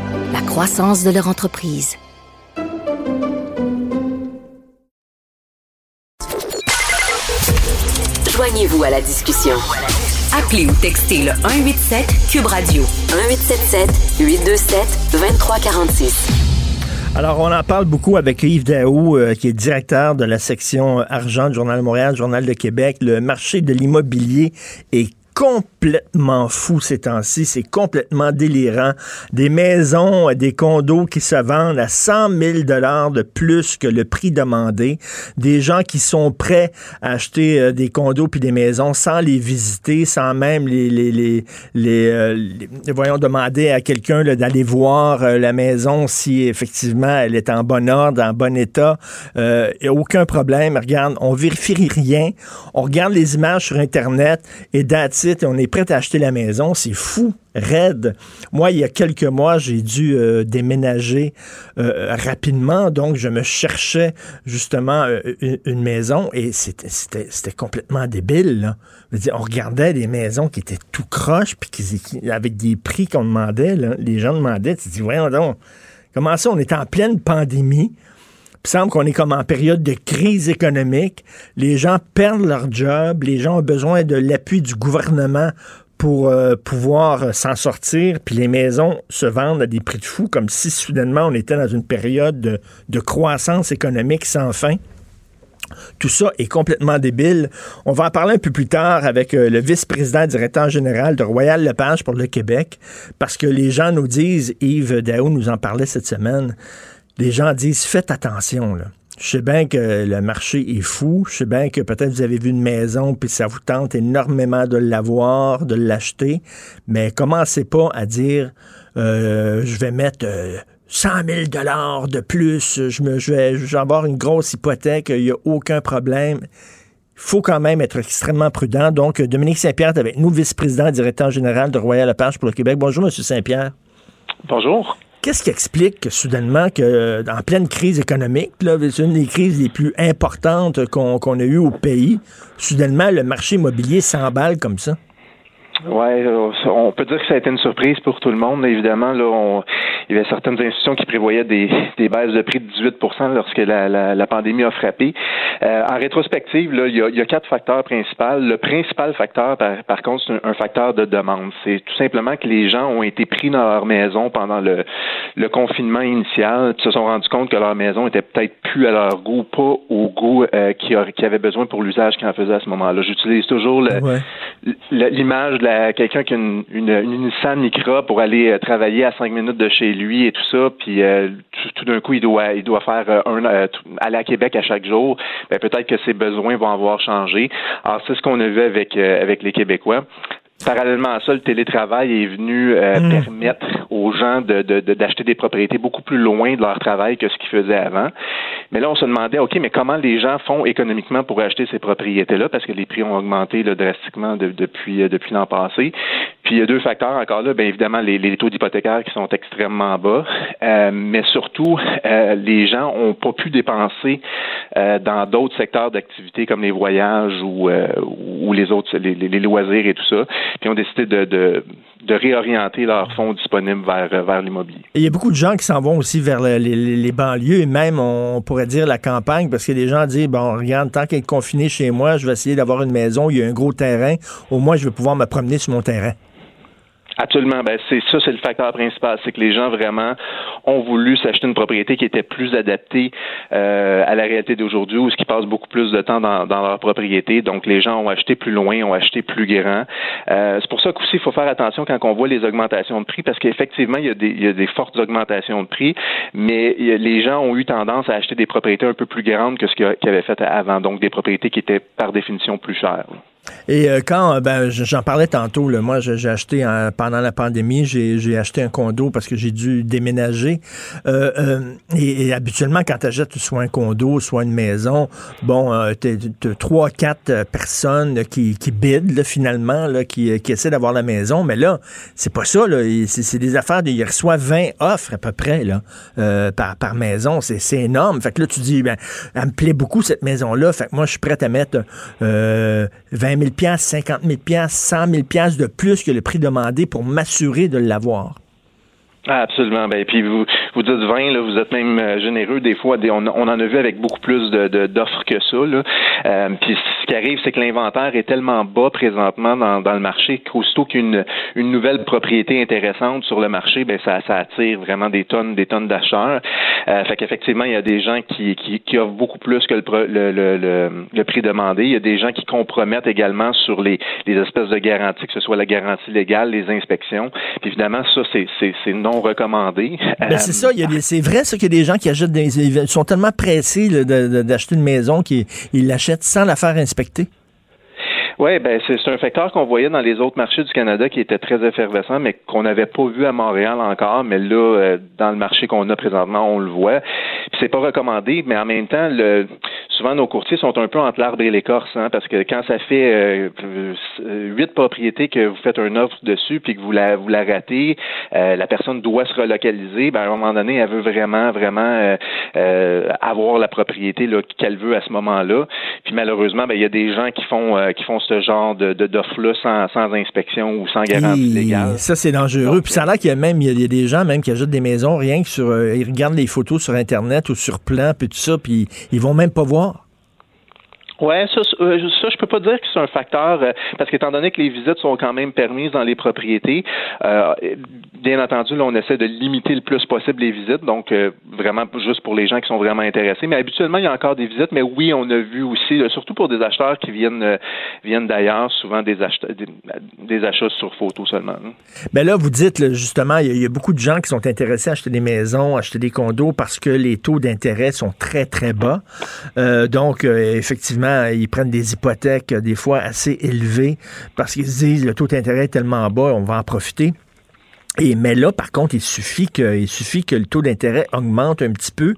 la croissance de leur entreprise. Joignez-vous à la discussion. Appelez ou textez le un huit sept Cube Radio. un huit sept sept huit deux sept deux trois quatre six. Alors, on en parle beaucoup avec Yves Daou, euh, qui est directeur de la section argent du Journal de Montréal, Journal de Québec. Le marché de l'immobilier est complètement fou ces temps-ci. C'est complètement délirant. Des maisons, des condos qui se vendent à cent mille dollars de plus que le prix demandé. Des gens qui sont prêts à acheter des condos puis des maisons sans les visiter, sans même les, les, les, les, euh, les voyons, demander à quelqu'un là, d'aller voir euh, la maison si effectivement elle est en bon ordre, en bon état. Euh, et aucun problème. Regarde, on vérifie rien. On regarde les images sur Internet et that's et on est prêt à acheter la maison. C'est fou, raide. Moi, il y a quelques mois, j'ai dû euh, déménager euh, rapidement, donc je me cherchais justement euh, une, une maison et c'était, c'était, c'était complètement débile, là. Je veux dire, on regardait des maisons qui étaient tout croches puis qui, qui, avec des prix qu'on demandait, là, les gens demandaient, tu te dis, voyons donc, comment ça, on est en pleine pandémie. Il semble qu'on est comme en période de crise économique. Les gens perdent leur job. Les gens ont besoin de l'appui du gouvernement pour euh, pouvoir s'en sortir. Puis les maisons se vendent à des prix de fou, comme si soudainement on était dans une période de, de croissance économique sans fin. Tout ça est complètement débile. On va en parler un peu plus tard avec euh, le vice-président directeur général de Royal Lepage pour le Québec, parce que les gens nous disent, Yves Daou nous en parlait cette semaine, les gens disent, faites attention, là. Je sais bien que le marché est fou. Je sais bien que peut-être vous avez vu une maison puis ça vous tente énormément de l'avoir, de l'acheter. Mais commencez pas à dire, euh, je vais mettre euh, cent mille dollars de plus. Je, me, je, vais, je vais avoir une grosse hypothèque. Il n'y a aucun problème. Il faut quand même être extrêmement prudent. Donc, Dominique Saint-Pierre est avec nous, vice-président, directeur général de Royal Lepage pour le Québec. Bonjour, M. Saint-Pierre. Bonjour. Qu'est-ce qui explique que, soudainement que en pleine crise économique, là, c'est une des crises les plus importantes qu'on, qu'on a eues au pays, soudainement le marché immobilier s'emballe comme ça? Ouais, on peut dire que ça a été une surprise pour tout le monde. Évidemment, là, on, il y avait certaines institutions qui prévoyaient des, des baisses de prix de dix-huit pour cent lorsque la, la, la pandémie a frappé. Euh, en rétrospective, là, il y a, il y a quatre facteurs principaux. Le principal facteur, par, par contre, c'est un, un facteur de demande. C'est tout simplement que les gens ont été pris dans leur maison pendant le, le confinement initial, se sont rendus compte que leur maison était peut-être plus à leur goût, pas au goût euh, qu'ils avaient besoin pour l'usage qu'ils en faisaient à ce moment-là. J'utilise toujours le, ouais. l'image de la, quelqu'un qui a une, une, une Nissan Micra pour aller travailler à cinq minutes de chez lui et tout ça, puis euh, tout, tout d'un coup, il doit il doit faire un euh, aller à Québec à chaque jour, bien, peut-être que ses besoins vont avoir changé. Alors, c'est ce qu'on a vu avec, euh, avec les Québécois. Parallèlement à ça, le télétravail est venu euh, mmh. permettre aux gens de, de, de, d'acheter des propriétés beaucoup plus loin de leur travail que ce qu'ils faisaient avant. Mais là, on se demandait, OK, mais comment les gens font économiquement pour acheter ces propriétés-là? Parce que les prix ont augmenté là, drastiquement de, depuis, euh, depuis l'an passé. Puis il y a deux facteurs encore là, bien évidemment, les, les taux d'hypothécaire qui sont extrêmement bas. Euh, mais surtout, euh, les gens n'ont pas pu dépenser euh, dans d'autres secteurs d'activité comme les voyages ou, euh, ou les autres les, les loisirs et tout ça. Puis ont décidé de, de, de réorienter leurs fonds disponibles vers, vers l'immobilier. Et il y a beaucoup de gens qui s'en vont aussi vers le, les, les banlieues et même, on pourrait dire, la campagne, parce que les gens disent, bon, regarde, tant qu'être confiné chez moi, je vais essayer d'avoir une maison, il y a un gros terrain, au moins je vais pouvoir me promener sur mon terrain. Absolument. Ben c'est ça, c'est le facteur principal, c'est que les gens vraiment ont voulu s'acheter une propriété qui était plus adaptée euh, à la réalité d'aujourd'hui, où ce qui passe beaucoup plus de temps dans, dans leur propriété. Donc les gens ont acheté plus loin, ont acheté plus grand. Euh, c'est pour ça qu'aussi il faut faire attention quand on voit les augmentations de prix, parce qu'effectivement il y a des, il y a des fortes augmentations de prix, mais il y a, les gens ont eu tendance à acheter des propriétés un peu plus grandes que ce qu'ils avaient fait avant, donc des propriétés qui étaient par définition plus chères. Et quand, ben, j'en parlais tantôt, là, moi j'ai acheté, hein, pendant la pandémie, j'ai, j'ai acheté un condo parce que j'ai dû déménager. Euh, euh, et, et habituellement, quand tu achètes soit un condo, soit une maison, bon, euh, tu as trois, quatre personnes qui, qui bident là, finalement, là, qui, qui essaient d'avoir la maison. Mais là, c'est pas ça. Là, c'est, c'est des affaires, ils reçoivent vingt offres à peu près là, euh, par, par maison. C'est, c'est énorme. Fait que là, tu dis, ben, elle me plaît beaucoup cette maison-là. Fait que moi, je suis prête à mettre euh, vingt mille dollars, cinquante mille dollars, cent mille dollars de plus que le prix demandé pour m'assurer de l'avoir. Ah, absolument. Ben, puis vous, vous dites vingt, là, vous êtes même généreux des fois. Des, on, on en a vu avec beaucoup plus de, de, d'offres que ça, là. Euh, puis ce qui arrive, c'est que l'inventaire est tellement bas présentement dans, dans le marché qu'aussitôt qu'une une nouvelle propriété intéressante sur le marché, ben ça, ça attire vraiment des tonnes, des tonnes d'acheteurs. Euh, fait qu'effectivement, il y a des gens qui, qui, qui offrent beaucoup plus que le, le, le, le, le prix demandé. Il y a des gens qui compromettent également sur les, les espèces de garanties, que ce soit la garantie légale, les inspections. Puis évidemment, ça, c'est, c'est, c'est non recommandé. Ben, euh, c'est ça, il y a des, c'est vrai ça qu'il y a des gens qui achètent des, ils sont tellement pressés là, de, de, d'acheter une maison qu'ils ils l'achètent sans la faire inspecter. Oui, ben c'est, c'est un facteur qu'on voyait dans les autres marchés du Canada qui était très effervescent, mais qu'on n'avait pas vu à Montréal encore. Mais là, euh, dans le marché qu'on a présentement, on le voit. Puis c'est pas recommandé, mais en même temps, le, souvent nos courtiers sont un peu entre l'arbre et l'écorce, hein, parce que quand ça fait huit euh, propriétés que vous faites une offre dessus, puis que vous la vous la ratez, euh, la personne doit se relocaliser. Ben à un moment donné, elle veut vraiment, vraiment euh, euh, avoir la propriété là, qu'elle veut à ce moment-là. Puis malheureusement, ben il y a des gens qui font euh, qui font ce genre de, de, d'offres-là sans, sans inspection ou sans garantie légale. Ça, c'est dangereux. Donc, puis ça a l'air qu'il y a même, il y a des gens même qui achètent des maisons rien que sur, euh, ils regardent les photos sur Internet ou sur plan, puis tout ça, puis ils vont même pas voir. Ouais, ça, ça, je peux pas dire que c'est un facteur, euh, parce qu'étant donné que les visites sont quand même permises dans les propriétés, euh, bien entendu, là, on essaie de limiter le plus possible les visites, donc euh, vraiment juste pour les gens qui sont vraiment intéressés. Mais habituellement, il y a encore des visites, mais oui, on a vu aussi, là, surtout pour des acheteurs qui viennent euh, viennent d'ailleurs, souvent des, ach- des, des achats sur photo seulement. Hein. Ben là, vous dites, là, justement, il y, y a beaucoup de gens qui sont intéressés à acheter des maisons, acheter des condos, parce que les taux d'intérêt sont très, très bas. Euh, donc, euh, effectivement, ils prennent des hypothèques des fois assez élevées parce qu'ils se disent le taux d'intérêt est tellement bas, on va en profiter. Et, mais là, par contre, il suffit que, il suffit que le taux d'intérêt augmente un petit peu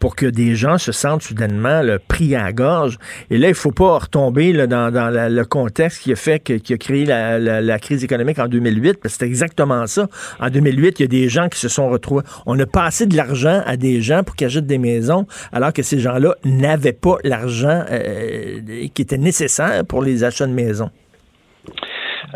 pour que des gens se sentent soudainement là, pris à la gorge. Et là, il ne faut pas retomber là, dans, dans la, le contexte qui a fait que, qui a créé la, la, la crise économique en deux mille huit, parce que c'est exactement ça. En deux mille huit, il y a des gens qui se sont retrouvés. On a passé de l'argent à des gens pour qu'ils achètent des maisons, alors que ces gens-là n'avaient pas l'argent euh, qui était nécessaire pour les achats de maisons.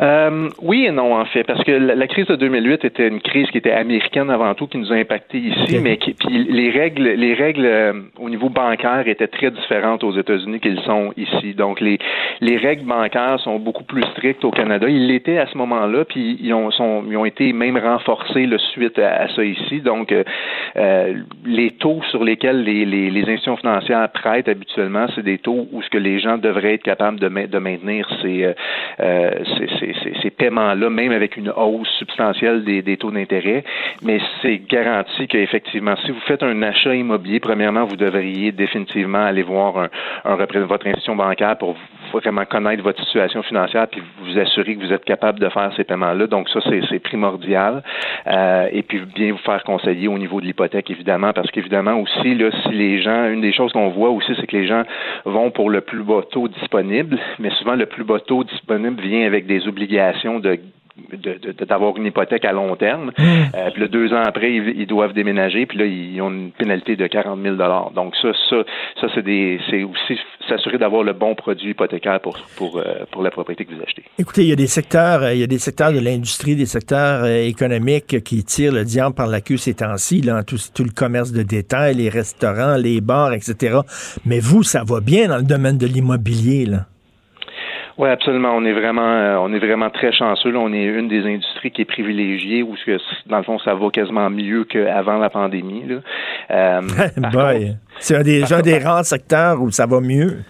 Euh, oui et non, en fait, parce que la, la crise de deux mille huit était une crise qui était américaine avant tout, qui nous a impacté ici, okay. mais qui, puis les règles, les règles euh, au niveau bancaire étaient très différentes aux États-Unis qu'elles sont ici. Donc, les, les règles bancaires sont beaucoup plus strictes au Canada. Ils l'étaient à ce moment-là, puis ils ont, sont, ils ont été même renforcés le suite à, à ça ici. Donc, euh, les taux sur lesquels les, les, les institutions financières prêtent habituellement, c'est des taux où ce que les gens devraient être capables de, ma- de maintenir ces, euh, ces, ces, ces, ces paiements-là, même avec une hausse substantielle des, des taux d'intérêt. Mais c'est garanti qu'effectivement, si vous faites un achat immobilier, premièrement, vous devriez définitivement aller voir un, un représentant de votre institution bancaire pour vraiment connaître votre situation financière puis vous assurer que vous êtes capable de faire ces paiements-là. Donc ça, c'est, c'est primordial. Euh, et puis bien vous faire conseiller au niveau de l'hypothèque, évidemment, parce qu'évidemment aussi, là, si les gens, une des choses qu'on voit aussi, c'est que les gens vont pour le plus bas taux disponible, mais souvent le plus bas taux disponible vient avec des obligations de De, de, d'avoir une hypothèque à long terme. Mmh. Euh, puis là, deux ans après, ils, ils doivent déménager, puis là, ils ont une pénalité de quarante mille dollars. Donc ça, ça, ça c'est, des, c'est aussi s'assurer d'avoir le bon produit hypothécaire pour, pour, pour la propriété que vous achetez. Écoutez, il y a des secteurs, il y a des secteurs de l'industrie, des secteurs économiques qui tirent le diable par la queue ces temps-ci, là, tout, tout le commerce de détail, les restaurants, les bars, et cetera. Mais vous, ça va bien dans le domaine de l'immobilier, là? Oui, absolument. On est vraiment, euh, on est vraiment très chanceux. Là, on est une des industries qui est privilégiée où, dans le fond, ça va quasiment mieux qu'avant la pandémie. Là. Euh, Boy. Contre, c'est un des, un des rares secteurs où ça va mieux.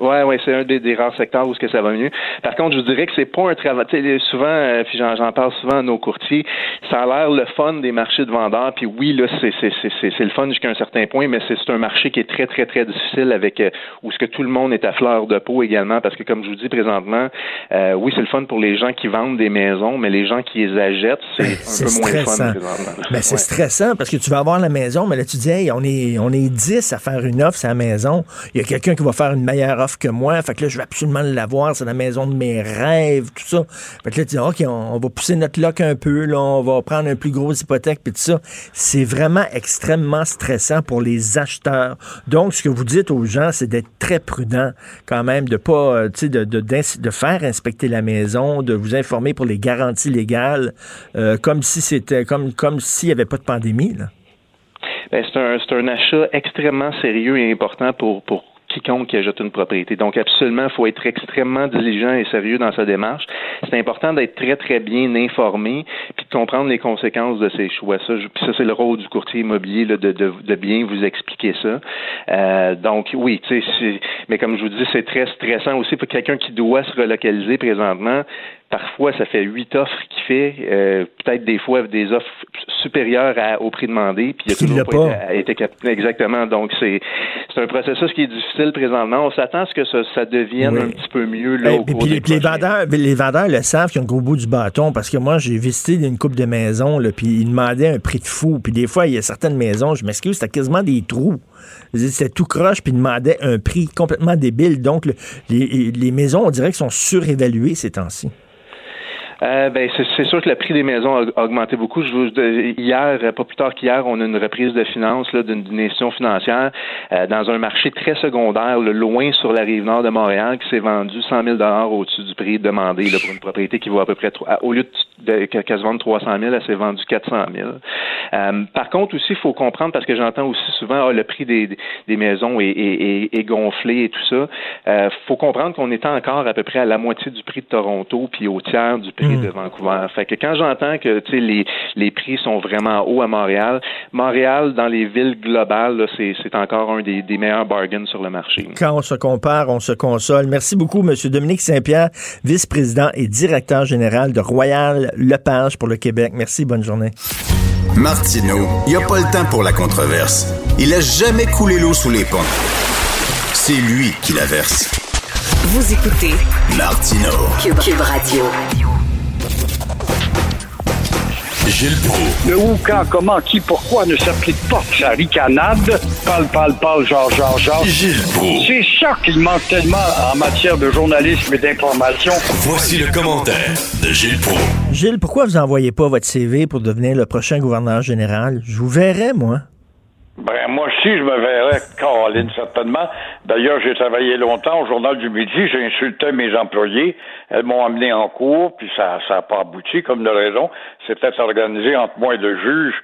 Ouais, ouais, c'est un des, des rares secteurs où ce que ça va mieux. Par contre, je vous dirais que c'est pas un travail. Souvent, euh, puis j'en, j'en parle souvent à nos courtiers, ça a l'air le fun des marchés de vendeurs. Puis oui, là, c'est c'est c'est c'est, c'est le fun jusqu'à un certain point, mais c'est, c'est un marché qui est très très très difficile avec euh, où ce que tout le monde est à fleur de peau également, parce que comme je vous dis présentement, euh, oui, c'est le fun pour les gens qui vendent des maisons, mais les gens qui les achètent, c'est un c'est peu stressant. Moins fun présentement. Mais c'est ouais. stressant parce que tu vas avoir la maison, mais là tu dis, hey, on est on est dix à faire une offre sur la maison. Il y a quelqu'un qui va faire une meilleure offre que moi, fait que là, je vais absolument l'avoir, c'est la maison de mes rêves, tout ça. Fait que là, tu dis, OK, on, on va pousser notre lock un peu, là, on va prendre une plus grosse hypothèque, puis tout ça. C'est vraiment extrêmement stressant pour les acheteurs. Donc, ce que vous dites aux gens, c'est d'être très prudent, quand même, de pas, tu sais, de, de, de faire inspecter la maison, de vous informer pour les garanties légales, euh, comme si c'était, comme, comme s'il n'y avait pas de pandémie, là. Ben, c'est un, c'est un achat extrêmement sérieux et important pour, pour quiconque qui achète une propriété. Donc, absolument, il faut être extrêmement diligent et sérieux dans sa démarche. C'est important d'être très, très bien informé puis de comprendre les conséquences de ses choix. Ça, je, puis ça c'est le rôle du courtier immobilier là, de, de, de bien vous expliquer ça. Euh, donc, oui, tu sais, mais comme je vous dis, c'est très stressant aussi pour quelqu'un qui doit se relocaliser présentement. Parfois, ça fait huit offres qu'il fait, euh, peut-être des fois des offres supérieures à, au prix demandé, puis il a toujours pas, pas été capté. Exactement. Donc, c'est, c'est un processus qui est difficile présentement. On s'attend à ce que ça, ça devienne oui. un petit peu mieux là, et, au et cours puis, des puis les vendeurs, les vendeurs le savent qu'ils ont le gros bout du bâton, parce que moi, j'ai visité une couple de maisons, là, puis ils demandaient un prix de fou. Puis des fois, il y a certaines maisons, je m'excuse, c'était quasiment des trous. C'était tout croche, puis ils demandaient un prix complètement débile. Donc, le, les, les maisons, on dirait qu'elles sont surévaluées ces temps-ci. Euh, ben c'est, c'est sûr que le prix des maisons a augmenté beaucoup. Je vous, hier, pas plus tard qu'hier, on a une reprise de finances là, d'une, d'une institution financière euh, dans un marché très secondaire, là, loin sur la rive nord de Montréal, qui s'est vendu cent mille dollars au-dessus du prix demandé là, pour une propriété qui vaut à peu près au lieu de, de qu'elle se vende trois cent mille, elle s'est vendue quatre cent mille. Euh, par contre aussi, il faut comprendre parce que j'entends aussi souvent ah, le prix des, des maisons est, est, est, est gonflé et tout ça. Euh, faut comprendre qu'on est encore à peu près à la moitié du prix de Toronto puis au tiers du prix de Vancouver. Fait que quand j'entends que tu sais les les prix sont vraiment hauts à Montréal, Montréal dans les villes globales, là, c'est c'est encore un des, des meilleurs bargains sur le marché. Quand on se compare, on se console. Merci beaucoup, M. Dominique Saint-Pierre, vice-président et directeur général de Royal Lepage pour le Québec. Merci, bonne journée. Martineau, il y a pas le temps pour la controverse. Il a jamais coulé l'eau sous les ponts. C'est lui qui la verse. Vous écoutez Martineau, Cube, Cube Radio. Gilles Proulx. Le où, quand, comment, qui, pourquoi ne s'applique pas sa ricanade. Parle, parle, parle, genre, genre, genre. Gilles Proulx. C'est ça qu'il manque tellement en matière de journalisme et d'information. Voici le commentaire de Gilles Proulx. Gilles, pourquoi vous n'envoyez pas votre C V pour devenir le prochain gouverneur général? Je vous verrai, moi. Ben, moi aussi, je me verrais, Caroline, certainement. D'ailleurs, j'ai travaillé longtemps au Journal du Midi, j'ai insulté mes employés, elles m'ont amené en cours, puis ça ça n'a pas abouti, comme de raison. C'était organisé entre moi et le juge.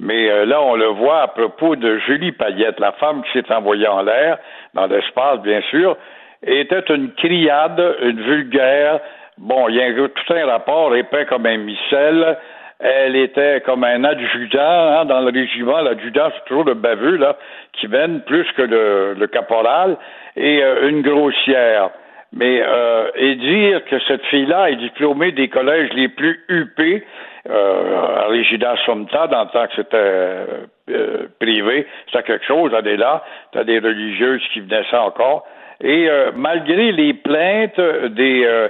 Mais euh, là, on le voit à propos de Julie Payette, la femme qui s'est envoyée en l'air, dans l'espace, bien sûr, était une criade, une vulgaire. Bon, il y a tout un rapport épais comme un missel. Elle était comme un adjudant, hein, dans le régiment. L'adjudant, c'est toujours le baveux, là, qui mène plus que le, le caporal, et euh, une grossière. Mais, euh, et dire que cette fille-là est diplômée des collèges les plus huppés, euh, à Régidence Somta, dans le temps que c'était euh, privé, c'était quelque chose, elle est là, t'as des religieuses qui venaient ça encore. Et euh, malgré les plaintes des... Euh,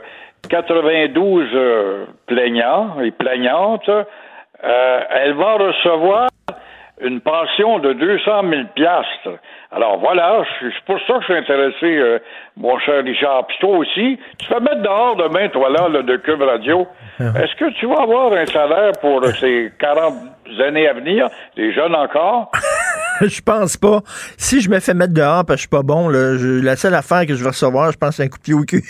quatre-vingt-douze euh, plaignants et plaignantes, euh, elle va recevoir une pension de deux cent mille piastres. Alors voilà, c'est pour ça que je suis intéressé, euh, mon cher Richard. Puis toi aussi, tu vas mettre dehors demain, toi là, là de Cube Radio. Est-ce que tu vas avoir un salaire pour ces quarante années à venir, les jeunes encore? Je pense pas. Si je me fais mettre dehors parce que je suis pas bon, là, je, la seule affaire que je vais recevoir, je pense, c'est un coup de pied au cul.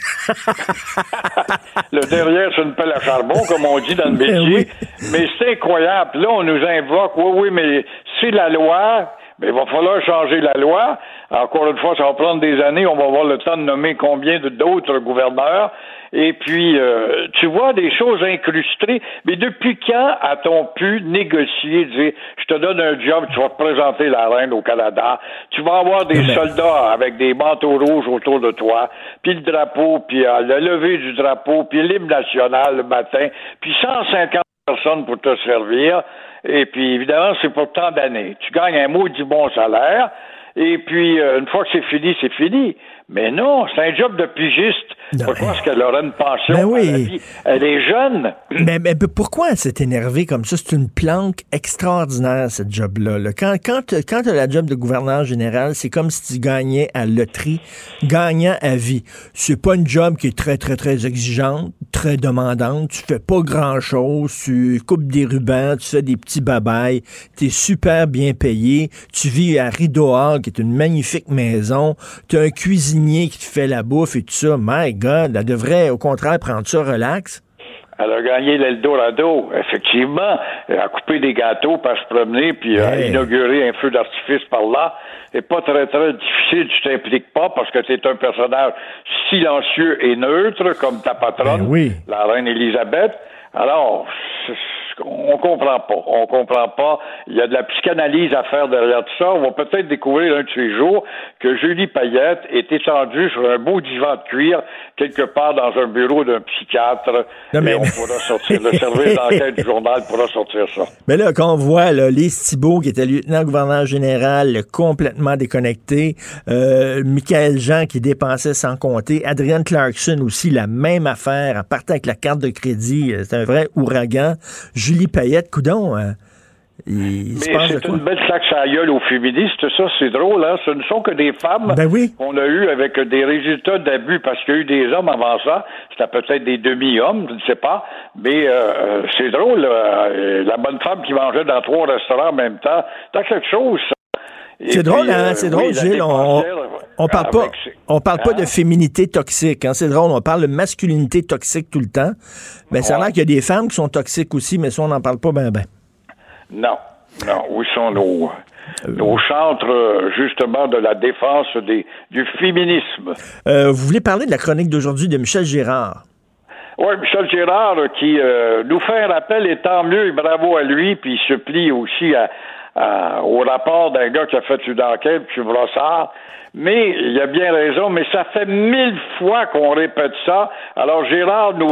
Le derrière, c'est une pelle à charbon, comme on dit dans le métier. Oui. Mais c'est incroyable. Là, on nous invoque, oui, oui, mais c'est la loi... Mais il va falloir changer la loi. Encore une fois, ça va prendre des années. On va avoir le temps de nommer combien d'autres gouverneurs. Et puis, euh, tu vois des choses incrustées. Mais depuis quand a-t-on pu négocier, dire, je te donne un job, tu vas représenter la reine au Canada. Tu vas avoir des Mais... soldats avec des manteaux rouges autour de toi. Puis le drapeau, puis euh, le lever du drapeau, puis l'hymne national le matin. Puis cent cinquante personnes pour te servir. Et puis, évidemment, c'est pour tant d'années. Tu gagnes un maudit bon salaire, et puis, euh, une fois que c'est fini, c'est fini. Mais non, c'est un job de pigiste. Non, pourquoi est-ce qu'elle aurait une pension ben oui. à la vie? Elle est jeune. Mais, mais pourquoi elle s'est énervée comme ça? C'est une planque extraordinaire, ce job-là. Là. Quand, quand, quand tu as la job de gouverneur général, c'est comme si tu gagnais à loterie, gagnant à vie. C'est pas une job qui est très, très, très exigeante, très demandante. Tu fais pas grand-chose, tu coupes des rubans, tu fais des petits babayes, tu es super bien payé, tu vis à Rideau Hall, qui est une magnifique maison, tu as un cuisinier qui te fait la bouffe et tout ça. My God, elle devrait, au contraire, prendre ça relax. Elle a gagné l'Eldorado, effectivement. Elle a coupé des gâteaux pour se promener, puis hey. a inauguré un feu d'artifice par là. C'est pas très, très difficile, tu t'impliques pas, parce que t'es un personnage silencieux et neutre, comme ta patronne, ben oui. la reine Élisabeth. Alors, on comprend pas. On comprend pas. Il y a de la psychanalyse à faire derrière tout ça. On va peut-être découvrir un de ces jours que Julie Payette est étendue sur un beau divan de cuir quelque part dans un bureau d'un psychiatre. Non, mais... Et on pourra sortir. Le service d'enquête du journal pourra sortir ça. Mais là, quand on voit là, Lise Thibault, qui était lieutenant-gouverneur général, complètement déconnecté, euh, Michael Jean, qui dépensait sans compter, Adrienne Clarkson aussi, la même affaire, elle partait avec la carte de crédit, c'était un vrai ouragan. Julie Payette, coudon, hein? Il mais c'est une belle claque à la gueule aux féministes, ça, c'est drôle, hein? Ce ne sont que des femmes ben oui. qu'on a eues avec des résultats d'abus, parce qu'il y a eu des hommes avant ça, c'était peut-être des demi-hommes, je ne sais pas, mais euh, c'est drôle, euh, la bonne femme qui mangeait dans trois restaurants en même temps, t'as quelque chose, ça. Et c'est puis, drôle, hein? C'est euh, drôle, oui, Gilles. On, on parle pas, on parle pas hein? de féminité toxique, hein? C'est drôle, on parle de masculinité toxique tout le temps. Mais ouais. ça a l'air qu'il y a des femmes qui sont toxiques aussi, mais ça, on n'en parle pas ben ben. Non. Non. Où sont nos, euh... nos chantres, justement, de la défense des, du féminisme? Euh, vous voulez parler de la chronique d'aujourd'hui de Michel Gérard? Oui, Michel Gérard, qui euh, nous fait un rappel, et tant mieux, et bravo à lui, puis il se plie aussi à Euh, au rapport d'un gars qui a fait une enquête, puis Brossard, mais il a bien raison, mais ça fait mille fois qu'on répète ça. Alors Gérard nous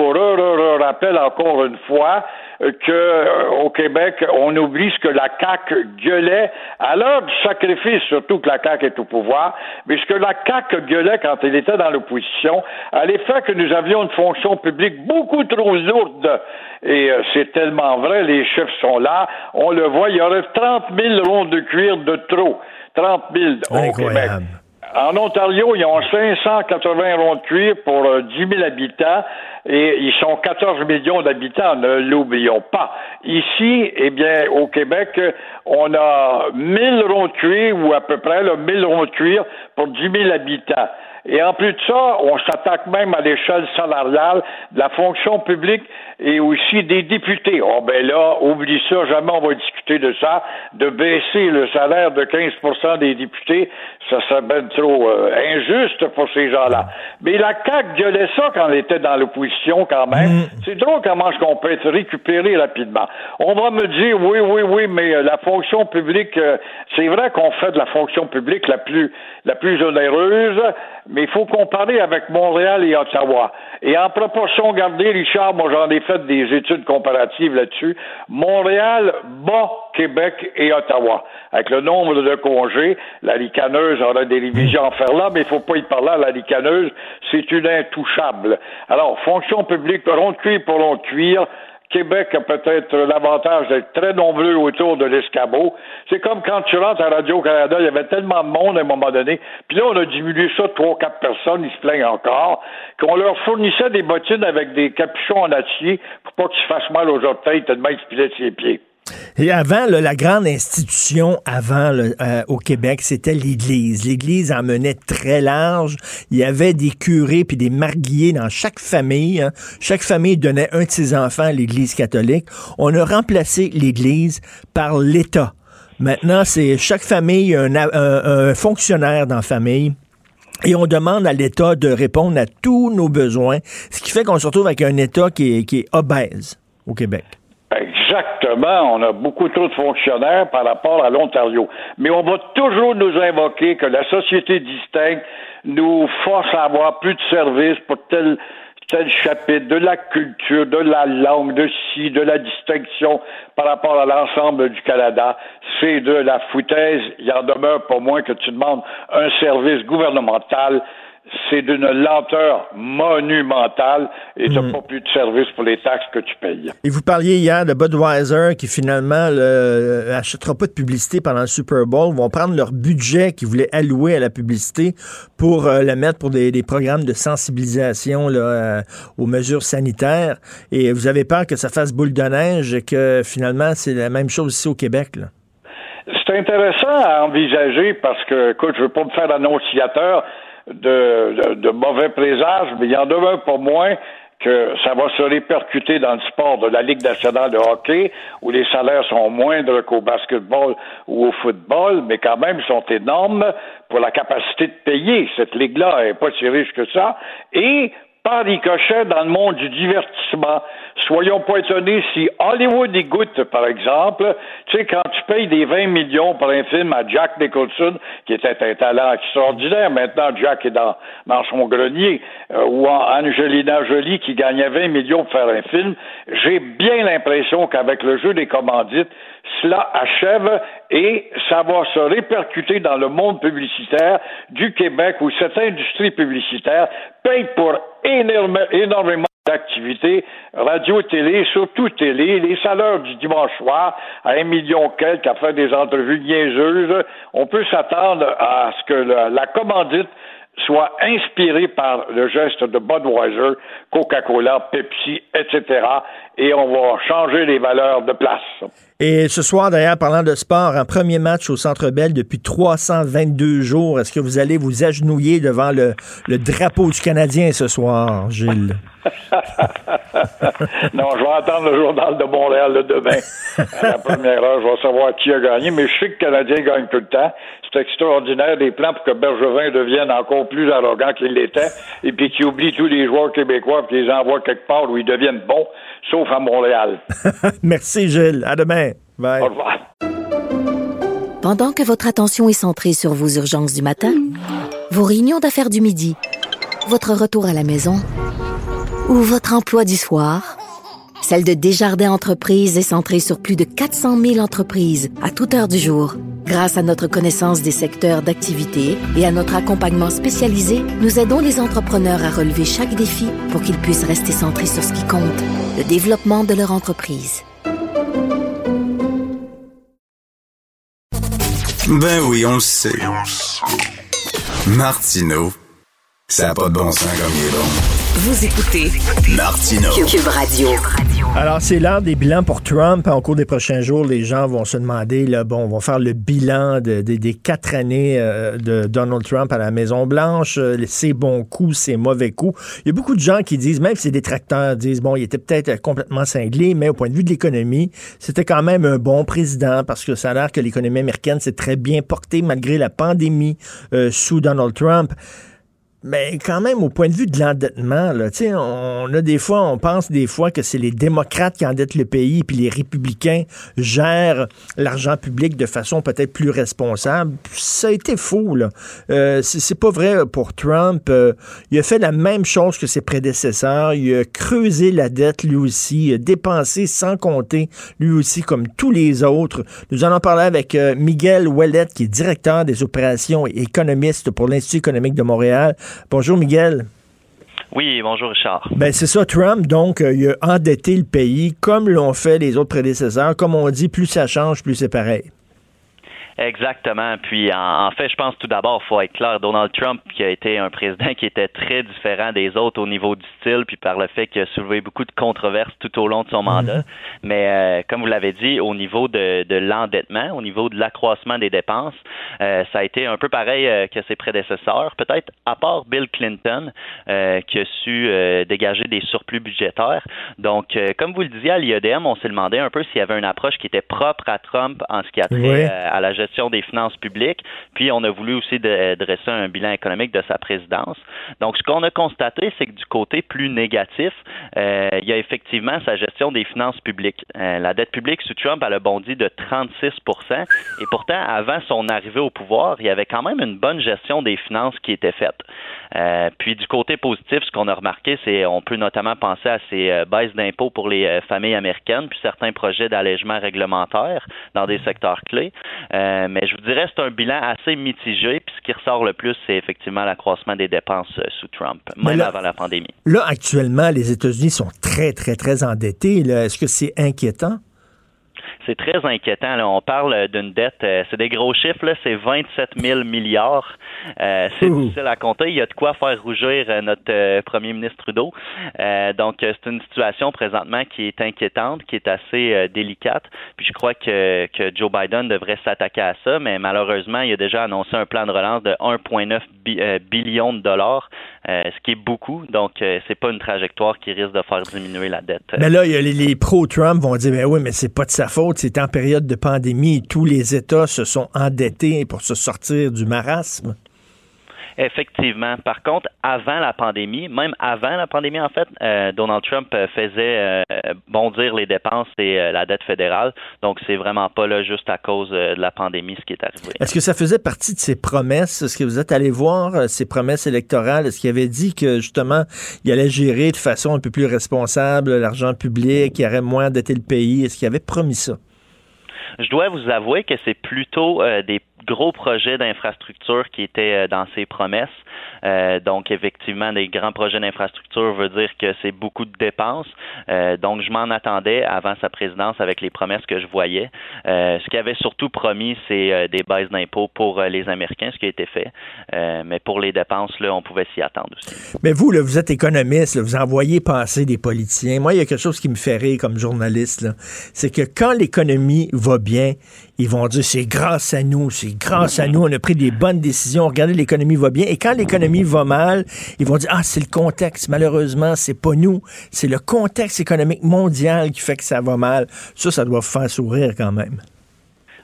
rappelle encore une fois que euh, au Québec, on oublie ce que la C A Q gueulait à l'heure du sacrifice, surtout que la C A Q est au pouvoir, mais ce que la C A Q gueulait quand elle était dans l'opposition, à l'effet que nous avions une fonction publique beaucoup trop lourde. Et euh, c'est tellement vrai, les chiffres sont là, on le voit, il y aurait trente mille ronds de cuir de trop. trente mille au Québec. En Ontario, ils ont cinq cent quatre-vingts ronds de cuir pour dix mille habitants et ils sont quatorze millions d'habitants, ne l'oublions pas. Ici, eh bien, au Québec, on a mille ronds de cuir ou à peu près là, mille ronds de cuir pour dix mille habitants. Et en plus de ça, on s'attaque même à l'échelle salariale de la fonction publique et aussi des députés. Oh ben là, oublie ça, jamais on va discuter de ça, de baisser le salaire de quinze pour cent des députés, ça serait ben trop euh, injuste pour ces gens-là. Mais la C A Q gueulait ça quand elle était dans l'opposition quand même. Mmh. C'est drôle comment est-ce qu'on peut être récupéré rapidement. On va me dire, oui, oui, oui, mais la fonction publique, euh, c'est vrai qu'on fait de la fonction publique la plus, la plus onéreuse, mais il faut comparer avec Montréal et Ottawa. Et en proportion gardée, Richard, moi j'en ai fait des études comparatives là-dessus, Montréal bat Québec et Ottawa. Avec le nombre de congés, la ricaneuse aura des révisions à faire là, mais il ne faut pas y parler à la ricaneuse, c'est une intouchable. Alors, fonction publique, rond de cuir pour rond de cuir, Québec a peut-être l'avantage d'être très nombreux autour de l'escabeau. C'est comme quand tu rentres à Radio-Canada, il y avait tellement de monde à un moment donné, puis là, on a diminué ça de trois, quatre personnes, ils se plaignent encore, qu'on leur fournissait des bottines avec des capuchons en acier pour pas qu'ils se fassent mal aux orteils, tellement ils se pilaient ses pieds. Et avant, là, la grande institution avant là, euh, au Québec, c'était l'Église. L'Église en menait très large. Il y avait des curés puis des marguilliers dans chaque famille. Hein. Chaque famille donnait un de ses enfants à l'Église catholique. On a remplacé l'Église par l'État. Maintenant, c'est chaque famille un, un, un fonctionnaire dans la famille. Et on demande à l'État de répondre à tous nos besoins. Ce qui fait qu'on se retrouve avec un État qui est, qui est obèse au Québec. Exactement, on a beaucoup trop de fonctionnaires par rapport à l'Ontario. Mais on va toujours nous invoquer que la société distincte nous force à avoir plus de services pour tel, tel chapitre, de la culture, de la langue, de ci, de la distinction par rapport à l'ensemble du Canada. C'est de la foutaise, il en demeure pas moins que tu demandes un service gouvernemental. C'est d'une lenteur monumentale et tu n'as mmh. pas plus de service pour les taxes que tu payes. Et vous parliez hier de Budweiser qui finalement n'achètera pas de publicité pendant le Super Bowl. Ils vont prendre leur budget qu'ils voulaient allouer à la publicité pour euh, le mettre pour des, des programmes de sensibilisation là, euh, aux mesures sanitaires. Et vous avez peur que ça fasse boule de neige et que finalement c'est la même chose ici au Québec là. C'est intéressant à envisager parce que, écoute, je ne veux pas me faire annonciateur De, de, de mauvais présages, mais il y en demeure pas moins que ça va se répercuter dans le sport de la Ligue nationale de hockey, où les salaires sont moindres qu'au basketball ou au football, mais quand même sont énormes pour la capacité de payer. Cette ligue-là n'est pas si riche que ça. Et par ricochet dans le monde du divertissement. Soyons pas étonnés si Hollywood y goûte, par exemple. Tu sais, quand tu payes des vingt millions pour un film à Jack Nicholson, qui était un talent extraordinaire, maintenant Jack est dans, dans son grenier, euh, ou Angelina Jolie qui gagnait vingt millions pour faire un film, j'ai bien l'impression qu'avec le jeu des commandites, cela achève et ça va se répercuter dans le monde publicitaire du Québec où cette industrie publicitaire paye pour énorme, énormément d'activités, radio, télé, surtout télé, les salaires du dimanche soir, à un million quelques, à faire des entrevues niaiseuses. On peut s'attendre à ce que la, la commandite soit inspiré par le geste de Budweiser, Coca-Cola, Pepsi, et cetera. Et on va changer les valeurs de place. Et ce soir, d'ailleurs, parlant de sport, un premier match au Centre Bell depuis trois cent vingt-deux jours. Est-ce que vous allez vous agenouiller devant le, le drapeau du Canadien ce soir, Gilles? Non, je vais attendre le Journal de Montréal le demain. À la première heure, je vais savoir qui a gagné, mais je sais que le Canadien gagne tout le temps. C'est extraordinaire des plans pour que Bergevin devienne encore plus arrogant qu'il l'était et puis qu'il oublie tous les joueurs québécois et qu'ils les envoient quelque part où ils deviennent bons, sauf à Montréal. Merci Gilles. À demain. Bye. Au revoir. Pendant que votre attention est centrée sur vos urgences du matin, vos réunions d'affaires du midi, votre retour à la maison ou votre emploi du soir, celle de Desjardins Entreprises est centrée sur plus de quatre cent mille entreprises à toute heure du jour. Grâce à notre connaissance des secteurs d'activité et à notre accompagnement spécialisé, nous aidons les entrepreneurs à relever chaque défi pour qu'ils puissent rester centrés sur ce qui compte, le développement de leur entreprise. Ben oui, on le sait. Martineau, ça n'a pas de bon sens comme il est bon. Vous écoutez Martino Cube Radio. Alors, c'est l'heure des bilans pour Trump. En cours des prochains jours, les gens vont se demander, là, bon, vont faire le bilan de, de, des quatre années euh, de Donald Trump à la Maison-Blanche, euh, ses bons coups, ses mauvais coups. Il y a beaucoup de gens qui disent, même ses détracteurs disent, bon, il était peut-être complètement cinglé, mais au point de vue de l'économie, c'était quand même un bon président parce que ça a l'air que l'économie américaine s'est très bien portée malgré la pandémie euh, sous Donald Trump. Mais quand même, au point de vue de l'endettement, là, tu sais, on a des fois, on pense des fois que c'est les démocrates qui endettent le pays, puis les républicains gèrent l'argent public de façon peut-être plus responsable. Ça a été faux, là. Euh, c'est, c'est pas vrai pour Trump. Euh, il a fait la même chose que ses prédécesseurs. Il a creusé la dette, lui aussi. Il a dépensé sans compter, lui aussi, comme tous les autres. Nous allons parler avec euh, Miguel Ouellet, qui est directeur des opérations et économiste pour l'Institut économique de Montréal. Bonjour, Miguel. Oui, bonjour, Richard. Ben, c'est ça, Trump, donc, euh, il a endetté le pays comme l'ont fait les autres prédécesseurs. Comme on dit, plus ça change, plus c'est pareil. Exactement. Puis, en, en fait, je pense tout d'abord, il faut être clair, Donald Trump, qui a été un président qui était très différent des autres au niveau du style, puis par le fait qu'il a soulevé beaucoup de controverses tout au long de son mandat. Mmh. Mais, euh, comme vous l'avez dit, au niveau de, de l'endettement, au niveau de l'accroissement des dépenses, euh, ça a été un peu pareil euh, que ses prédécesseurs. Peut-être, à part Bill Clinton, euh, qui a su euh, dégager des surplus budgétaires. Donc, euh, comme vous le disiez à l'I E D M, on s'est demandé un peu s'il y avait une approche qui était propre à Trump en ce qui a trait oui. euh, à la gestion des finances publiques, puis on a voulu aussi de, dresser un bilan économique de sa présidence. Donc, ce qu'on a constaté, c'est que du côté plus négatif, euh, il y a effectivement sa gestion des finances publiques. Euh, la dette publique sous Trump, elle a bondi de trente-six pour cent, et pourtant, avant son arrivée au pouvoir, il y avait quand même une bonne gestion des finances qui était faite. Euh, puis du côté positif, ce qu'on a remarqué, c'est on peut notamment penser à ces euh, baisses d'impôts pour les euh, familles américaines, puis certains projets d'allègement réglementaire dans des secteurs clés. Euh, Mais je vous dirais que c'est un bilan assez mitigé. Puis ce qui ressort le plus, c'est effectivement l'accroissement des dépenses sous Trump, même là, avant la pandémie. Là, actuellement, les États-Unis sont très, très, très endettés. Là, est-ce que c'est inquiétant? C'est très inquiétant. Là. On parle d'une dette, euh, c'est des gros chiffres, là, c'est vingt-sept mille milliards. Euh, c'est Ouh. difficile à compter. Il y a de quoi faire rougir euh, notre euh, premier ministre Trudeau. Euh, donc, euh, c'est une situation présentement qui est inquiétante, qui est assez euh, délicate. Puis je crois que, que Joe Biden devrait s'attaquer à ça, mais malheureusement, il a déjà annoncé un plan de relance de un virgule neuf billion de dollars, euh, ce qui est beaucoup. Donc, euh, c'est pas une trajectoire qui risque de faire diminuer la dette. Mais là, il y a les, les pro-Trump vont dire, ben oui, mais c'est pas de sa faute. C'est en période de pandémie. Tous les États se sont endettés pour se sortir du marasme. Effectivement. Par contre, avant la pandémie, même avant la pandémie, en fait, euh, Donald Trump faisait euh, bondir les dépenses et euh, la dette fédérale. Donc, c'est vraiment pas là juste à cause euh, de la pandémie ce qui est arrivé. Est-ce que ça faisait partie de ses promesses? Est-ce que vous êtes allé voir euh, ses promesses électorales? Est-ce qu'il avait dit que, justement, il allait gérer de façon un peu plus responsable l'argent public, il aurait moins endetté le pays? Est-ce qu'il avait promis ça? Je dois vous avouer que c'est plutôt euh, des gros projets d'infrastructure qui étaient dans ses promesses. Euh, donc, effectivement, des grands projets d'infrastructure veut dire que c'est beaucoup de dépenses. Euh, donc, je m'en attendais avant sa présidence avec les promesses que je voyais. Euh, ce qu'il avait surtout promis, c'est euh, des baisses d'impôts pour euh, les Américains, ce qui a été fait. Euh, mais pour les dépenses, là, on pouvait s'y attendre aussi. Mais vous, là, vous êtes économiste, là, vous en voyez passer des politiciens. Moi, il y a quelque chose qui me fait rire comme journaliste, là. C'est que quand l'économie va bien, ils vont dire, c'est grâce à nous, c'est grâce à nous, on a pris des bonnes décisions. Regardez, l'économie va bien. Et quand l'économie va mal, ils vont dire, ah, c'est le contexte. Malheureusement, c'est pas nous. C'est le contexte économique mondial qui fait que ça va mal. Ça, ça doit vous faire sourire quand même.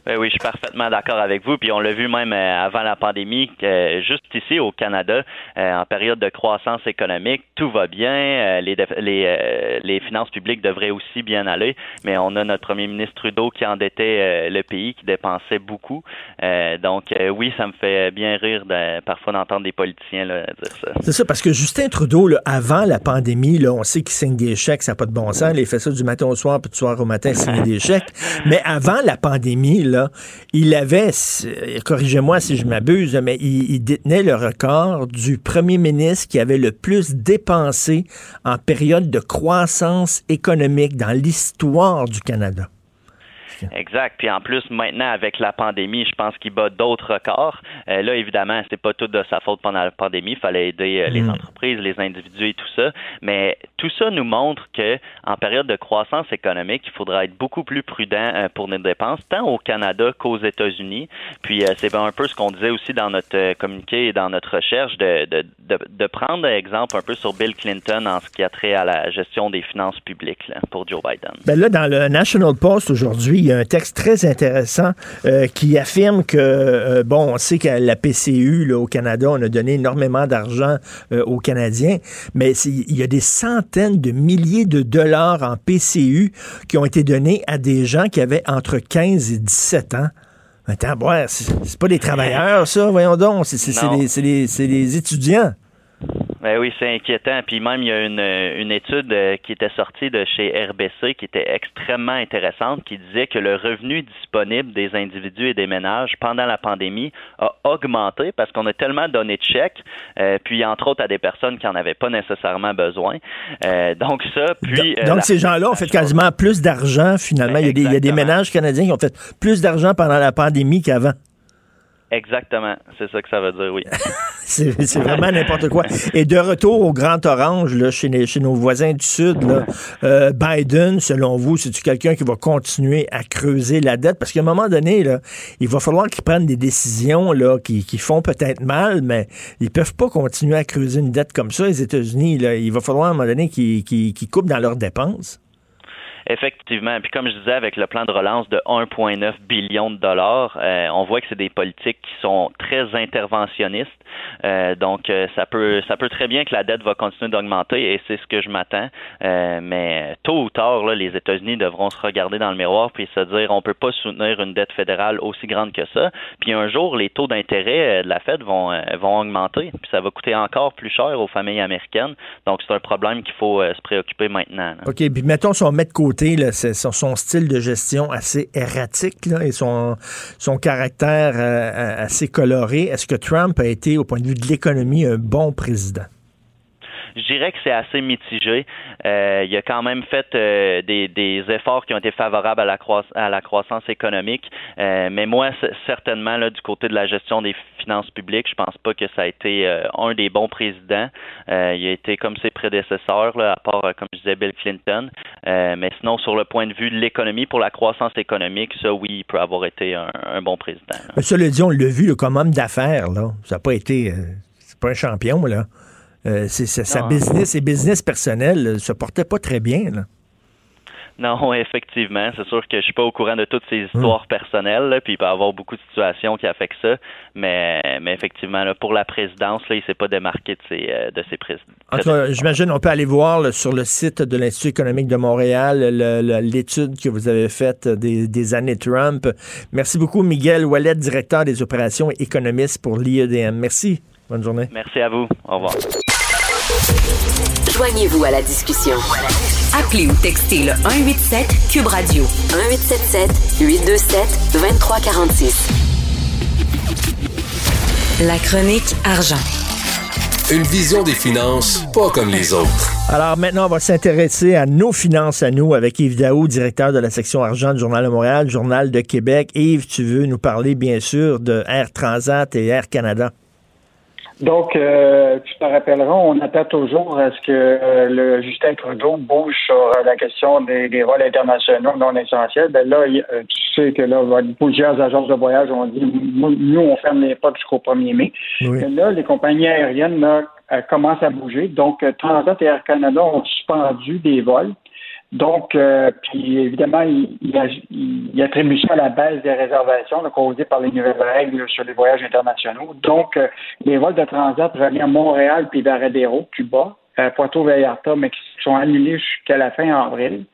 Ben oui, je suis parfaitement d'accord avec vous. Puis on l'a vu même avant la pandémie, juste ici au Canada, en période de croissance économique, tout va bien. Les, les, les finances publiques devraient aussi bien aller. Mais on a notre premier ministre Trudeau qui endettait le pays, qui dépensait beaucoup. Donc oui, ça me fait bien rire de, parfois d'entendre des politiciens là, dire ça. C'est ça, parce que Justin Trudeau, là, avant la pandémie, là, on sait qu'il signe des chèques, ça n'a pas de bon sens. Il fait ça du matin au soir, puis du soir au matin, il signe des chèques. Mais avant la pandémie, là, Là, il avait, corrigez-moi si je m'abuse, mais il, il détenait le record du premier ministre qui avait le plus dépensé en période de croissance économique dans l'histoire du Canada. Exact. Puis en plus, maintenant, avec la pandémie, je pense qu'il bat d'autres records. Euh, là, évidemment, c'est pas tout de sa faute pendant la pandémie. Il fallait aider euh, les mmh. entreprises, les individus et tout ça. Mais tout ça nous montre qu'en période de croissance économique, il faudra être beaucoup plus prudent euh, pour nos dépenses, tant au Canada qu'aux États-Unis. Puis euh, c'est un peu ce qu'on disait aussi dans notre euh, communiqué et dans notre recherche, de, de, de, de prendre exemple un peu sur Bill Clinton en ce qui a trait à la gestion des finances publiques là, pour Joe Biden. Ben là, dans le National Post aujourd'hui, il y a un texte très intéressant euh, qui affirme que, euh, bon, on sait qu'à la P C U là, au Canada, on a donné énormément d'argent euh, aux Canadiens, mais il y a des centaines de milliers de dollars en P C U qui ont été donnés à des gens qui avaient entre quinze et dix-sept ans. Attends, ouais, c'est, c'est pas des travailleurs, ça, voyons donc, c'est, c'est, c'est, des, c'est, des, c'est des étudiants. Ben oui, c'est inquiétant. Puis même, il y a une, une étude qui était sortie de chez R B C qui était extrêmement intéressante, qui disait que le revenu disponible des individus et des ménages pendant la pandémie a augmenté parce qu'on a tellement donné de chèques, euh, puis entre autres à des personnes qui n'en avaient pas nécessairement besoin. Euh, donc ça, puis... Donc, euh, donc ces gens-là ont fait quasiment plus d'argent, finalement. Ben, il y a des, il y a des ménages canadiens qui ont fait plus d'argent pendant la pandémie qu'avant. Exactement, c'est ça que ça veut dire, oui. c'est, c'est vraiment n'importe quoi. Et de retour au Grand Orange, là, chez, les, chez nos voisins du Sud, là, euh, Biden, selon vous, c'est-tu quelqu'un qui va continuer à creuser la dette? Parce qu'à un moment donné, là, il va falloir qu'ils prennent des décisions là, qui, qui font peut-être mal, mais ils peuvent pas continuer à creuser une dette comme ça, les États-Unis. Là, il va falloir à un moment donné qu'ils, qu'ils, qu'ils coupent dans leurs dépenses. Effectivement. Puis comme je disais, avec le plan de relance de un virgule neuf billion de dollars, euh, on voit que c'est des politiques qui sont très interventionnistes. Euh, donc, euh, ça peut ça peut très bien que la dette va continuer d'augmenter et c'est ce que je m'attends. Euh, mais tôt ou tard, là, les États-Unis devront se regarder dans le miroir puis se dire on peut pas soutenir une dette fédérale aussi grande que ça. Puis un jour, les taux d'intérêt de la Fed vont vont augmenter. Puis ça va coûter encore plus cher aux familles américaines. Donc, c'est un problème qu'il faut euh, se préoccuper maintenant. Là. OK. Puis mettons, si on met de côté Là, c'est son style de gestion assez erratique là, et son, son caractère euh, assez coloré, est-ce que Trump a été, au point de vue de l'économie, un bon président? Je dirais que c'est assez mitigé. Euh, il a quand même fait euh, des, des efforts qui ont été favorables à la, croiss- à la croissance économique. Euh, mais moi, c- certainement, là, du côté de la gestion des finances publiques, je pense pas que ça a été euh, un des bons présidents. Euh, il a été comme ses prédécesseurs, là, à part, euh, comme je disais, Bill Clinton. Euh, mais sinon, sur le point de vue de l'économie, pour la croissance économique, ça, oui, il peut avoir été un, un bon président. Mais ça, le dit, on l'a vu là, comme homme d'affaires. Là. Ça n'a pas été... Euh, c'est pas un champion, là. Euh, c'est, c'est, sa business, ses business personnels ne se portaient pas très bien, là. Non, effectivement. C'est sûr que je suis pas au courant de toutes ces histoires mmh. personnelles, là, puis il peut y avoir beaucoup de situations qui affectent ça. Mais, mais effectivement, là, pour la présidence, là, il ne s'est pas démarqué de ses, euh, de ses présidents. En tout cas, j'imagine on peut aller voir là, sur le site de l'Institut économique de Montréal le, le, l'étude que vous avez faite des, des années Trump. Merci beaucoup, Miguel Ouellet, directeur des opérations et économiste pour l'I E D M. Merci. Bonne journée. Merci à vous. Au revoir. Joignez-vous à la discussion. Appelez ou textez le un huit sept Cube Radio. un huit sept sept huit deux sept deux trois quatre six. La chronique argent. Une vision des finances pas comme les autres. Alors maintenant, on va s'intéresser à nos finances à nous avec Yves Daou, directeur de la section argent du Journal de Montréal, Journal de Québec. Yves, tu veux nous parler bien sûr de Air Transat et Air Canada? Donc, euh, tu te rappelleras, on attend toujours à ce que euh, le Justin Trudeau bouge sur la question des, des vols internationaux non essentiels. Ben là, il, tu sais que là, plusieurs agences de voyage ont dit, nous, on ferme les portes jusqu'au premier mai. Oui. Et là, les compagnies aériennes là, commencent à bouger. Donc, Transat et Air Canada ont suspendu des vols. Donc, euh, puis évidemment, il, il, il attribue ça à la baisse des réservations là, causée par les nouvelles règles sur les voyages internationaux. Donc, euh, les vols de Transat reviennent à Montréal puis Varadero, Cuba, euh, Puerto Vallarta, mais qui sont annulés jusqu'à la fin avril.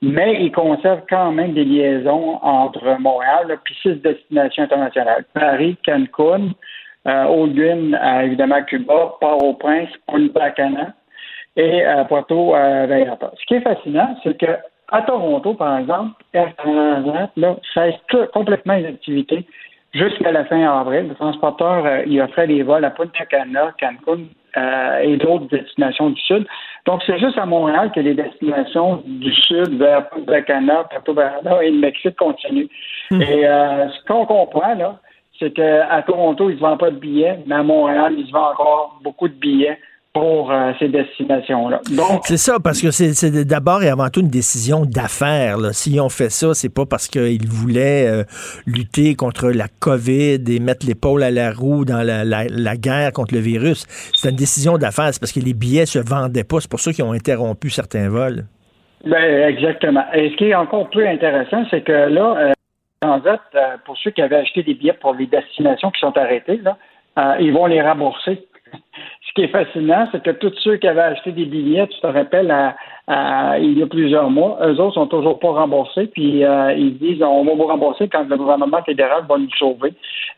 Mais ils conservent quand même des liaisons entre Montréal puis six destinations internationales. Paris, Cancun, euh, Holguín, euh, évidemment Cuba, Port-au-Prince, Punta Cana, et à Puerto Vallarta. Ce qui est fascinant, c'est que à Toronto, par exemple, Air Transat là, cesse tout, complètement les activités jusqu'à la fin avril. Le transporteur euh, il offrait des vols à Punta Cana, Cancun, euh, et d'autres destinations du Sud. Donc, c'est juste à Montréal que les destinations du Sud vers Punta-Cana, Punta-Cana et le Mexique continuent. Mmh. Et euh, ce qu'on comprend, là, c'est qu'à Toronto, ils ne se vendent pas de billets, mais à Montréal, ils se vendent encore beaucoup de billets pour euh, ces destinations-là. Donc, c'est ça, parce que c'est, c'est d'abord et avant tout une décision d'affaires. Là. S'ils ont fait ça, c'est pas parce qu'ils voulaient euh, lutter contre la COVID et mettre l'épaule à la roue dans la, la, la guerre contre le virus. C'est une décision d'affaires, c'est parce que les billets se vendaient pas. C'est pour ça qu'ils ont interrompu certains vols. Ben, exactement. Et ce qui est encore plus intéressant, c'est que là, euh, en fait, euh, pour ceux qui avaient acheté des billets pour les destinations qui sont arrêtées, là, euh, ils vont les rembourser. Ce qui est fascinant, c'est que tous ceux qui avaient acheté des billets, tu te rappelles, à, à, il y a plusieurs mois, eux autres sont toujours pas remboursés, puis euh, ils disent on va vous rembourser quand le gouvernement fédéral va nous sauver.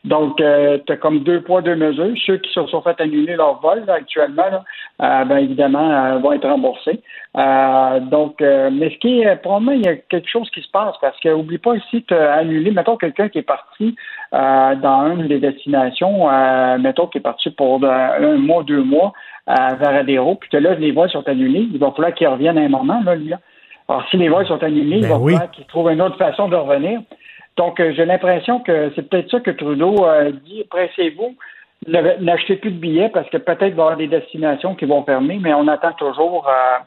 Donc, euh, tu as comme deux poids, deux mesures. Ceux qui se sont fait annuler leur vol là, actuellement, là, euh, ben, évidemment, euh, vont être remboursés. Euh, donc, euh, mais ce qui est, probablement, il y a quelque chose qui se passe, parce que oublie pas ici, tu as annulé, mettons quelqu'un qui est parti euh, dans une des destinations, euh, mettons qui est parti pour euh, un mois, deux mois, euh, vers Adéro, puis que là, les vols sont annulés, il va falloir qu'ils reviennent à un moment, là, lui, là. Alors, si les vols sont annulés, ben il va oui. falloir qu'ils trouvent une autre façon de revenir. Donc, euh, j'ai l'impression que c'est peut-être ça que Trudeau euh, dit, pressez-vous, ne, n'achetez plus de billets, parce que peut-être il va y avoir des destinations qui vont fermer, mais on attend toujours... Euh,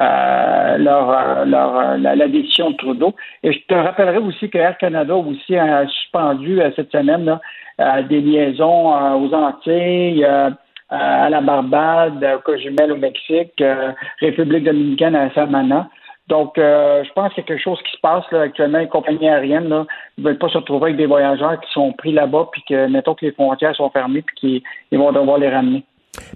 Euh, leur, leur, la, la décision de Trudeau. Et je te rappellerai aussi que Air Canada aussi a suspendu euh, cette semaine là, euh, des liaisons euh, aux Antilles, euh, euh, à la Barbade, aux Cozumel au Mexique, euh, République dominicaine à Samana. Donc, euh, je pense qu'il y a quelque chose qui se passe là, actuellement. Les compagnies aériennes ne veulent pas se retrouver avec des voyageurs qui sont pris là-bas puis que, mettons que les frontières sont fermées puis qu'ils ils vont devoir les ramener.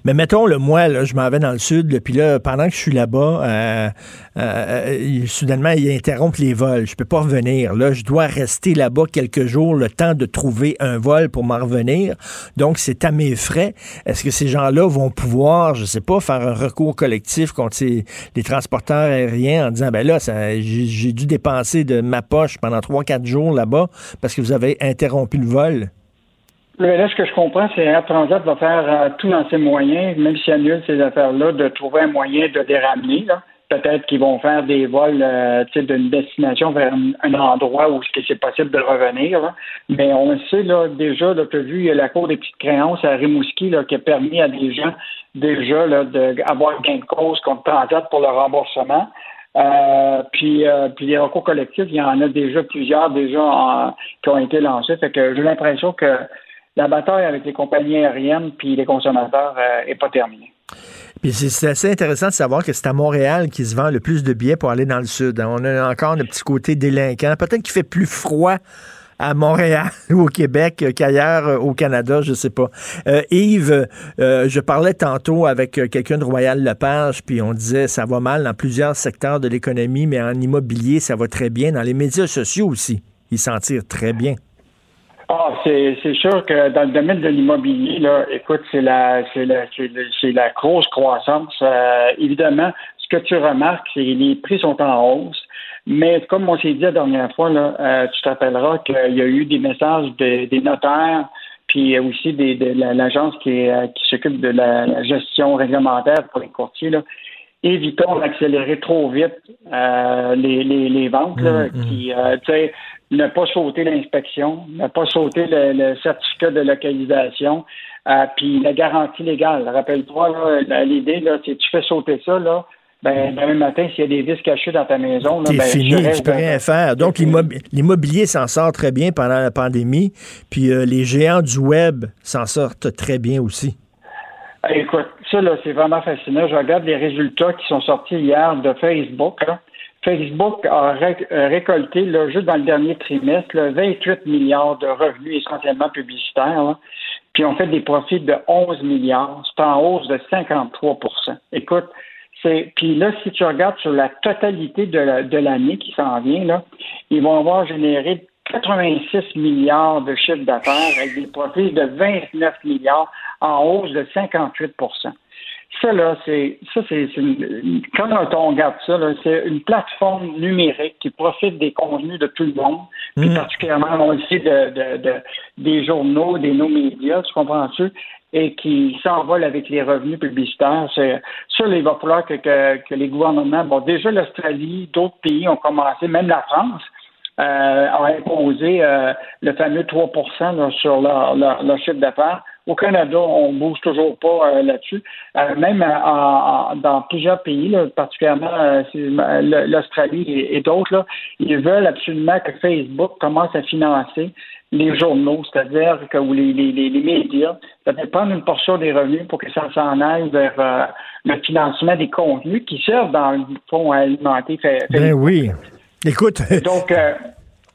Mais mettons, le moi, là, je m'en vais dans le sud, là, puis là, pendant que je suis là-bas, euh, euh, il, soudainement, ils interrompent les vols. Je peux pas revenir. Là, je dois rester là-bas quelques jours, le temps de trouver un vol pour m'en revenir. Donc, c'est à mes frais. Est-ce que ces gens-là vont pouvoir, je sais pas, faire un recours collectif contre ces, les transporteurs aériens en disant, ben là, ça, j'ai, j'ai dû dépenser de ma poche pendant trois, quatre jours là-bas parce que vous avez interrompu le vol? Mais là, ce que je comprends, c'est Air Transat va faire euh, tout dans ses moyens, même s'il annule ces affaires-là, de trouver un moyen de les ramener. Là. Peut-être qu'ils vont faire des vols euh, d'une destination vers un endroit où c'est possible de revenir. Là. Mais on le sait là, déjà, là, tu as vu, il y a la cour des petites créances à Rimouski là, qui a permis à des gens déjà là, d'avoir gain de cause contre Transat pour le remboursement. Euh, puis, euh, puis les recours collectifs, il y en a déjà plusieurs déjà en, qui ont été lancés. Fait que j'ai l'impression que la bataille avec les compagnies aériennes puis les consommateurs n'est euh, pas terminée. Puis c'est, c'est assez intéressant de savoir que c'est à Montréal qu'il se vend le plus de billets pour aller dans le sud. On a encore le petit côté délinquant. Peut-être qu'il fait plus froid à Montréal ou au Québec qu'ailleurs euh, au Canada, je sais pas. Euh, Yves, euh, je parlais tantôt avec euh, quelqu'un de Royal Lepage, puis on disait ça va mal dans plusieurs secteurs de l'économie, mais en immobilier, ça va très bien. Dans les médias sociaux aussi, ils s'en tirent très bien. Ah, c'est, c'est sûr que dans le domaine de l'immobilier, là, écoute, c'est la, c'est la, c'est la, c'est la grosse croissance. Euh, évidemment, ce que tu remarques, c'est que les prix sont en hausse. Mais comme on s'est dit la dernière fois, là, euh, tu te rappelleras qu'il y a eu des messages de, des notaires, puis aussi des, de l'agence qui, euh, qui s'occupe de la, la gestion réglementaire pour les courtiers, là. Évitons d'accélérer trop vite euh, les, les, les ventes, là, mmh, mmh. qui, euh, tu sais, ne pas sauter l'inspection, ne pas sauter le, le certificat de localisation, euh, puis la garantie légale. Rappelle-toi, là, l'idée, là, si tu fais sauter ça, là, ben, demain matin, s'il y a des vis cachés dans ta maison, là, c'est ben, fini, tu peux rien faire. Donc, l'immob... l'immobilier s'en sort très bien pendant la pandémie, puis euh, les géants du web s'en sortent très bien aussi. Écoute, ça, là, c'est vraiment fascinant. Je regarde les résultats qui sont sortis hier de Facebook. Là. Facebook a ré- récolté, là, juste dans le dernier trimestre, là, vingt-huit milliards de revenus essentiellement publicitaires. Là. Puis on fait des profits de onze milliards. C'est en hausse de cinquante-trois pour cent. Écoute, c'est... puis là, si tu regardes sur la totalité de, la... de l'année qui s'en vient, là, ils vont avoir généré quatre-vingt-six milliards de chiffre d'affaires avec des profits de vingt-neuf milliards en hausse de cinquante-huit pour cent. Ça, là, c'est, ça, c'est, c'est une, quand on regarde ça, là, c'est une plateforme numérique qui profite des contenus de tout le monde, mmh. puis particulièrement, on le sait, de, de, de, des journaux, des nos médias, tu comprends-tu, et qui s'envole avec les revenus publicitaires. C'est, ça, il va falloir que, que, que les gouvernements, bon, déjà l'Australie, d'autres pays ont commencé, même la France, Euh, a imposé euh, le fameux trois pour cent là, sur leur, leur, leur chiffre d'affaires. Au Canada, on ne bouge toujours pas euh, là-dessus. Euh, même en, en, dans plusieurs pays, là, particulièrement euh, l'Australie et, et d'autres, là, ils veulent absolument que Facebook commence à financer les journaux, c'est-à-dire que ou les, les, les médias, c'est-à-dire prendre une portion des revenus pour que ça s'en aille vers euh, le financement des contenus qui servent dans le fond à alimenter Facebook. Ben oui. Écoute, Donc, euh,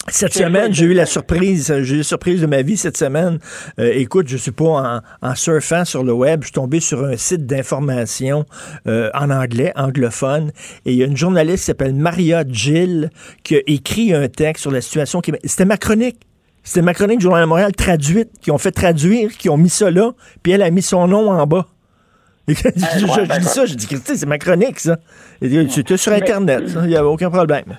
cette semaine, fait, j'ai eu la surprise, j'ai eu la surprise de ma vie cette semaine. Euh, écoute, je suis pas en, en surfant sur le web, je suis tombé sur un site d'information euh, en anglais, anglophone, et il y a une journaliste qui s'appelle Maria Gill qui a écrit un texte sur la situation qui... C'était ma chronique. C'était ma chronique du Journal de Montréal traduite, qui ont fait traduire, qui ont mis ça là, puis elle a mis son nom en bas. je, ouais, je dis ça, je dis, Christy, c'est ma chronique, ça. C'était sur Internet, il n'y avait aucun problème.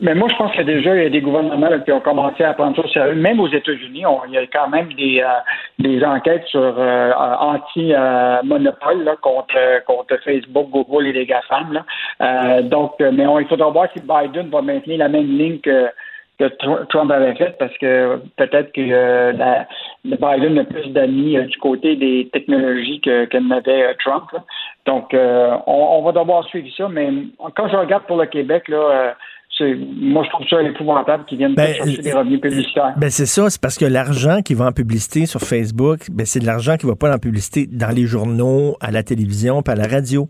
Mais moi, je pense que déjà, il y a des gouvernements là, qui ont commencé à prendre ça au sérieux. Même aux États-Unis, on, il y a quand même des, euh, des enquêtes sur euh, anti-monopole là, contre, contre Facebook, Google et les GAFAM. Là. Euh, donc, mais on, il faudra voir si Biden va maintenir la même ligne que, que Trump avait faite, parce que peut-être que euh, la, Biden a plus d'amis euh, du côté des technologies que, que n'avait Trump. Là. Donc, euh, on, on va devoir suivre ça. Mais quand je regarde pour le Québec, là... Euh, C'est, moi, je trouve ça épouvantable qu'ils viennent ben, chercher des revenus publicitaires. Ben c'est ça, c'est parce que l'argent qui va en publicité sur Facebook, ben c'est de l'argent qui va pas en publicité dans les journaux, à la télévision, puis à la radio.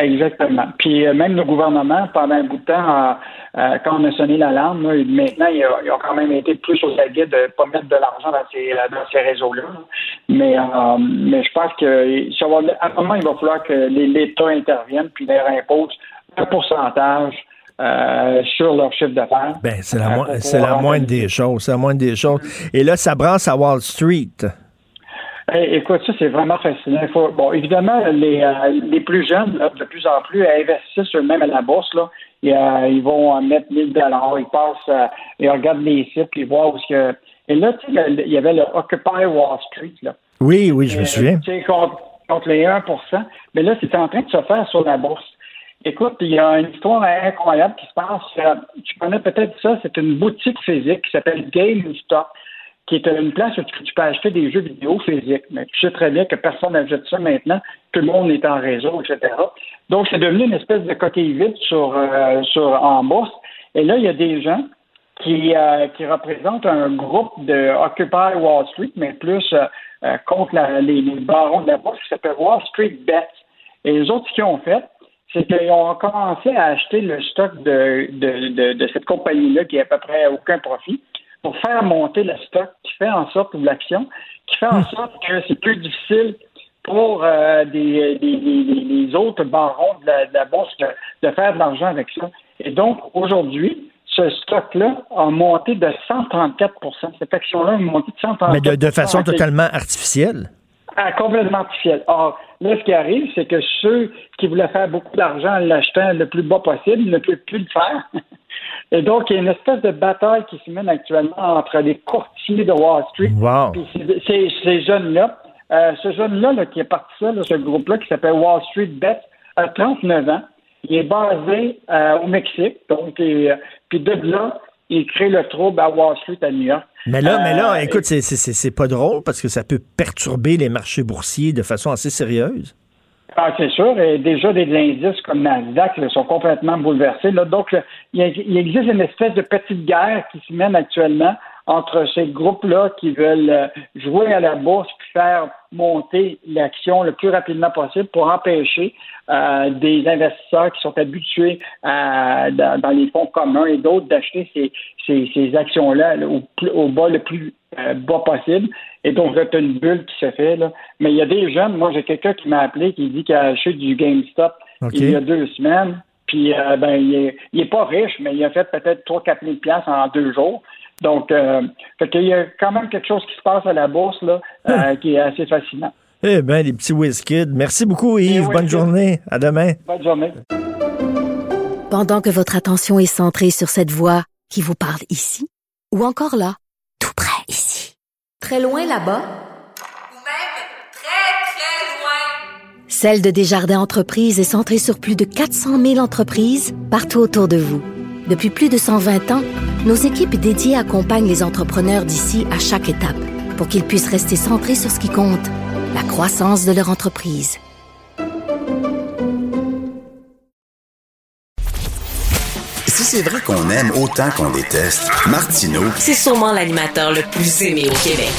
Exactement. Puis euh, même le gouvernement, pendant un bout de temps, euh, euh, quand on a sonné l'alarme, là, maintenant, ils ont, ils ont quand même été plus aux aguets de ne pas mettre de l'argent dans ces, dans ces réseaux-là. Mais, euh, mais je pense que ça va, à un moment, il va falloir que l'État intervienne puis leur impose un pourcentage Euh, sur leur chiffre d'affaires. Ben, c'est la, mo- euh, c'est la moindre en... des choses. C'est la moindre des choses. Et là, ça brasse à Wall Street. Hey, écoute, ça, c'est vraiment fascinant. Il faut... Bon, évidemment, les, euh, les plus jeunes, là, de plus en plus, investissent eux-mêmes à la bourse, là. Et, euh, ils vont mettre mille dollars, ils passent, euh, ils regardent les sites, ils voient où ce que... Et là, tu sais, il y avait le Occupy Wall Street, là. Oui, oui, je Et, me souviens. Tu sais, contre, contre les un pour cent. Mais là, c'est en train de se faire sur la bourse. Écoute, il y a une histoire incroyable qui se passe. Tu connais peut-être ça, c'est une boutique physique qui s'appelle GameStop, qui est une place où tu peux acheter des jeux vidéo physiques. Mais tu sais très bien que personne n'achète ça maintenant. Tout le monde est en réseau, et cetera. Donc, c'est devenu une espèce de coquille vide sur, euh, sur, en bourse. Et là, il y a des gens qui, euh, qui représentent un groupe de Occupy Wall Street, mais plus euh, contre la, les, les barons de la bourse, qui s'appelle Wall Street Bets. Et les autres qui ont fait, c'est qu'ils ont commencé à acheter le stock de, de, de, de cette compagnie-là qui n'a à peu près aucun profit pour faire monter le stock qui fait en sorte, ou l'action, qui fait en sorte que c'est plus difficile pour euh, des, des, des, des autres barons de la, de la bourse de, de faire de l'argent avec ça. Et donc, aujourd'hui, ce stock-là a monté de cent trente-quatre pour cent. Cette action-là a monté de cent trente-quatre pour cent. Mais de, de façon totalement artificielle. Ah, complètement artificiel. Or, là, ce qui arrive, c'est que ceux qui voulaient faire beaucoup d'argent en l'achetant le plus bas possible ne peuvent plus le faire. Et donc, il y a une espèce de bataille qui se mène actuellement entre les courtiers de Wall Street wow. et ces, ces, ces jeunes-là. Euh, ce jeune-là là, qui est parti ça, là, ce groupe-là, qui s'appelle Wall Street Bets, a trente-neuf ans. Il est basé euh, au Mexique. Donc, et, euh, puis de là, il crée le trouble à Wall Street à New York. Mais là, euh, mais là, écoute, c'est, c'est, c'est, c'est pas drôle parce que ça peut perturber les marchés boursiers de façon assez sérieuse. Ah, c'est sûr. Et déjà, des indices comme Nasdaq là, sont complètement bouleversés. Là. Donc, là, il existe une espèce de petite guerre qui se mène actuellement entre ces groupes-là qui veulent jouer à la bourse puis faire monter l'action le plus rapidement possible pour empêcher euh, des investisseurs qui sont habitués à, dans, dans les fonds communs et d'autres d'acheter ces, ces, ces actions-là là, au, au bas le plus euh, bas possible. Et donc, là, tu as une bulle qui se fait. Là. Mais il y a des jeunes, moi, j'ai quelqu'un qui m'a appelé qui dit qu'il a acheté du GameStop okay. il y a deux semaines. Puis, euh, ben, il est, il est pas riche, mais il a fait peut-être trois à quatre mille dollars en deux jours. Donc, euh, il y a quand même quelque chose qui se passe à la bourse là, euh, qui est assez fascinant. Eh bien, les petits WizKids. Merci beaucoup, Yves. Bonne journée. À demain. Bonne journée. Pendant que votre attention est centrée sur cette voix qui vous parle ici, ou encore là, tout près ici, très loin là-bas, celle de Desjardins Entreprises est centrée sur plus de quatre cent mille entreprises partout autour de vous. Depuis plus de cent vingt ans, nos équipes dédiées accompagnent les entrepreneurs d'ici à chaque étape pour qu'ils puissent rester centrés sur ce qui compte, la croissance de leur entreprise. Si c'est vrai qu'on aime autant qu'on déteste, Martineau, c'est sûrement l'animateur le plus aimé au Québec.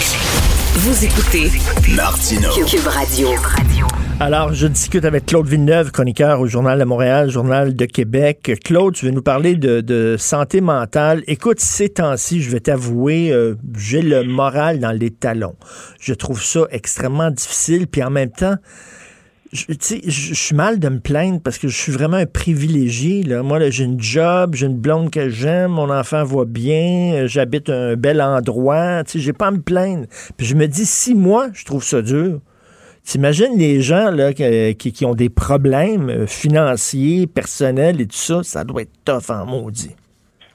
Vous écoutez Martineau, Cube Radio. Alors, je discute avec Claude Villeneuve, chroniqueur au Journal de Montréal, Journal de Québec. Claude, tu veux nous parler de, de santé mentale. Écoute, ces temps-ci, je vais t'avouer, euh, j'ai le moral dans les talons. Je trouve ça extrêmement difficile, puis en même temps, tu sais, je suis mal de me plaindre parce que je suis vraiment un privilégié, là. Moi, là, j'ai une job, j'ai une blonde que j'aime, mon enfant va bien, j'habite un bel endroit, tu sais, j'ai pas à me plaindre. Puis je me dis, si moi, je trouve ça dur, t'imagines les gens là, qui, qui ont des problèmes financiers, personnels et tout ça, ça doit être tough en maudit.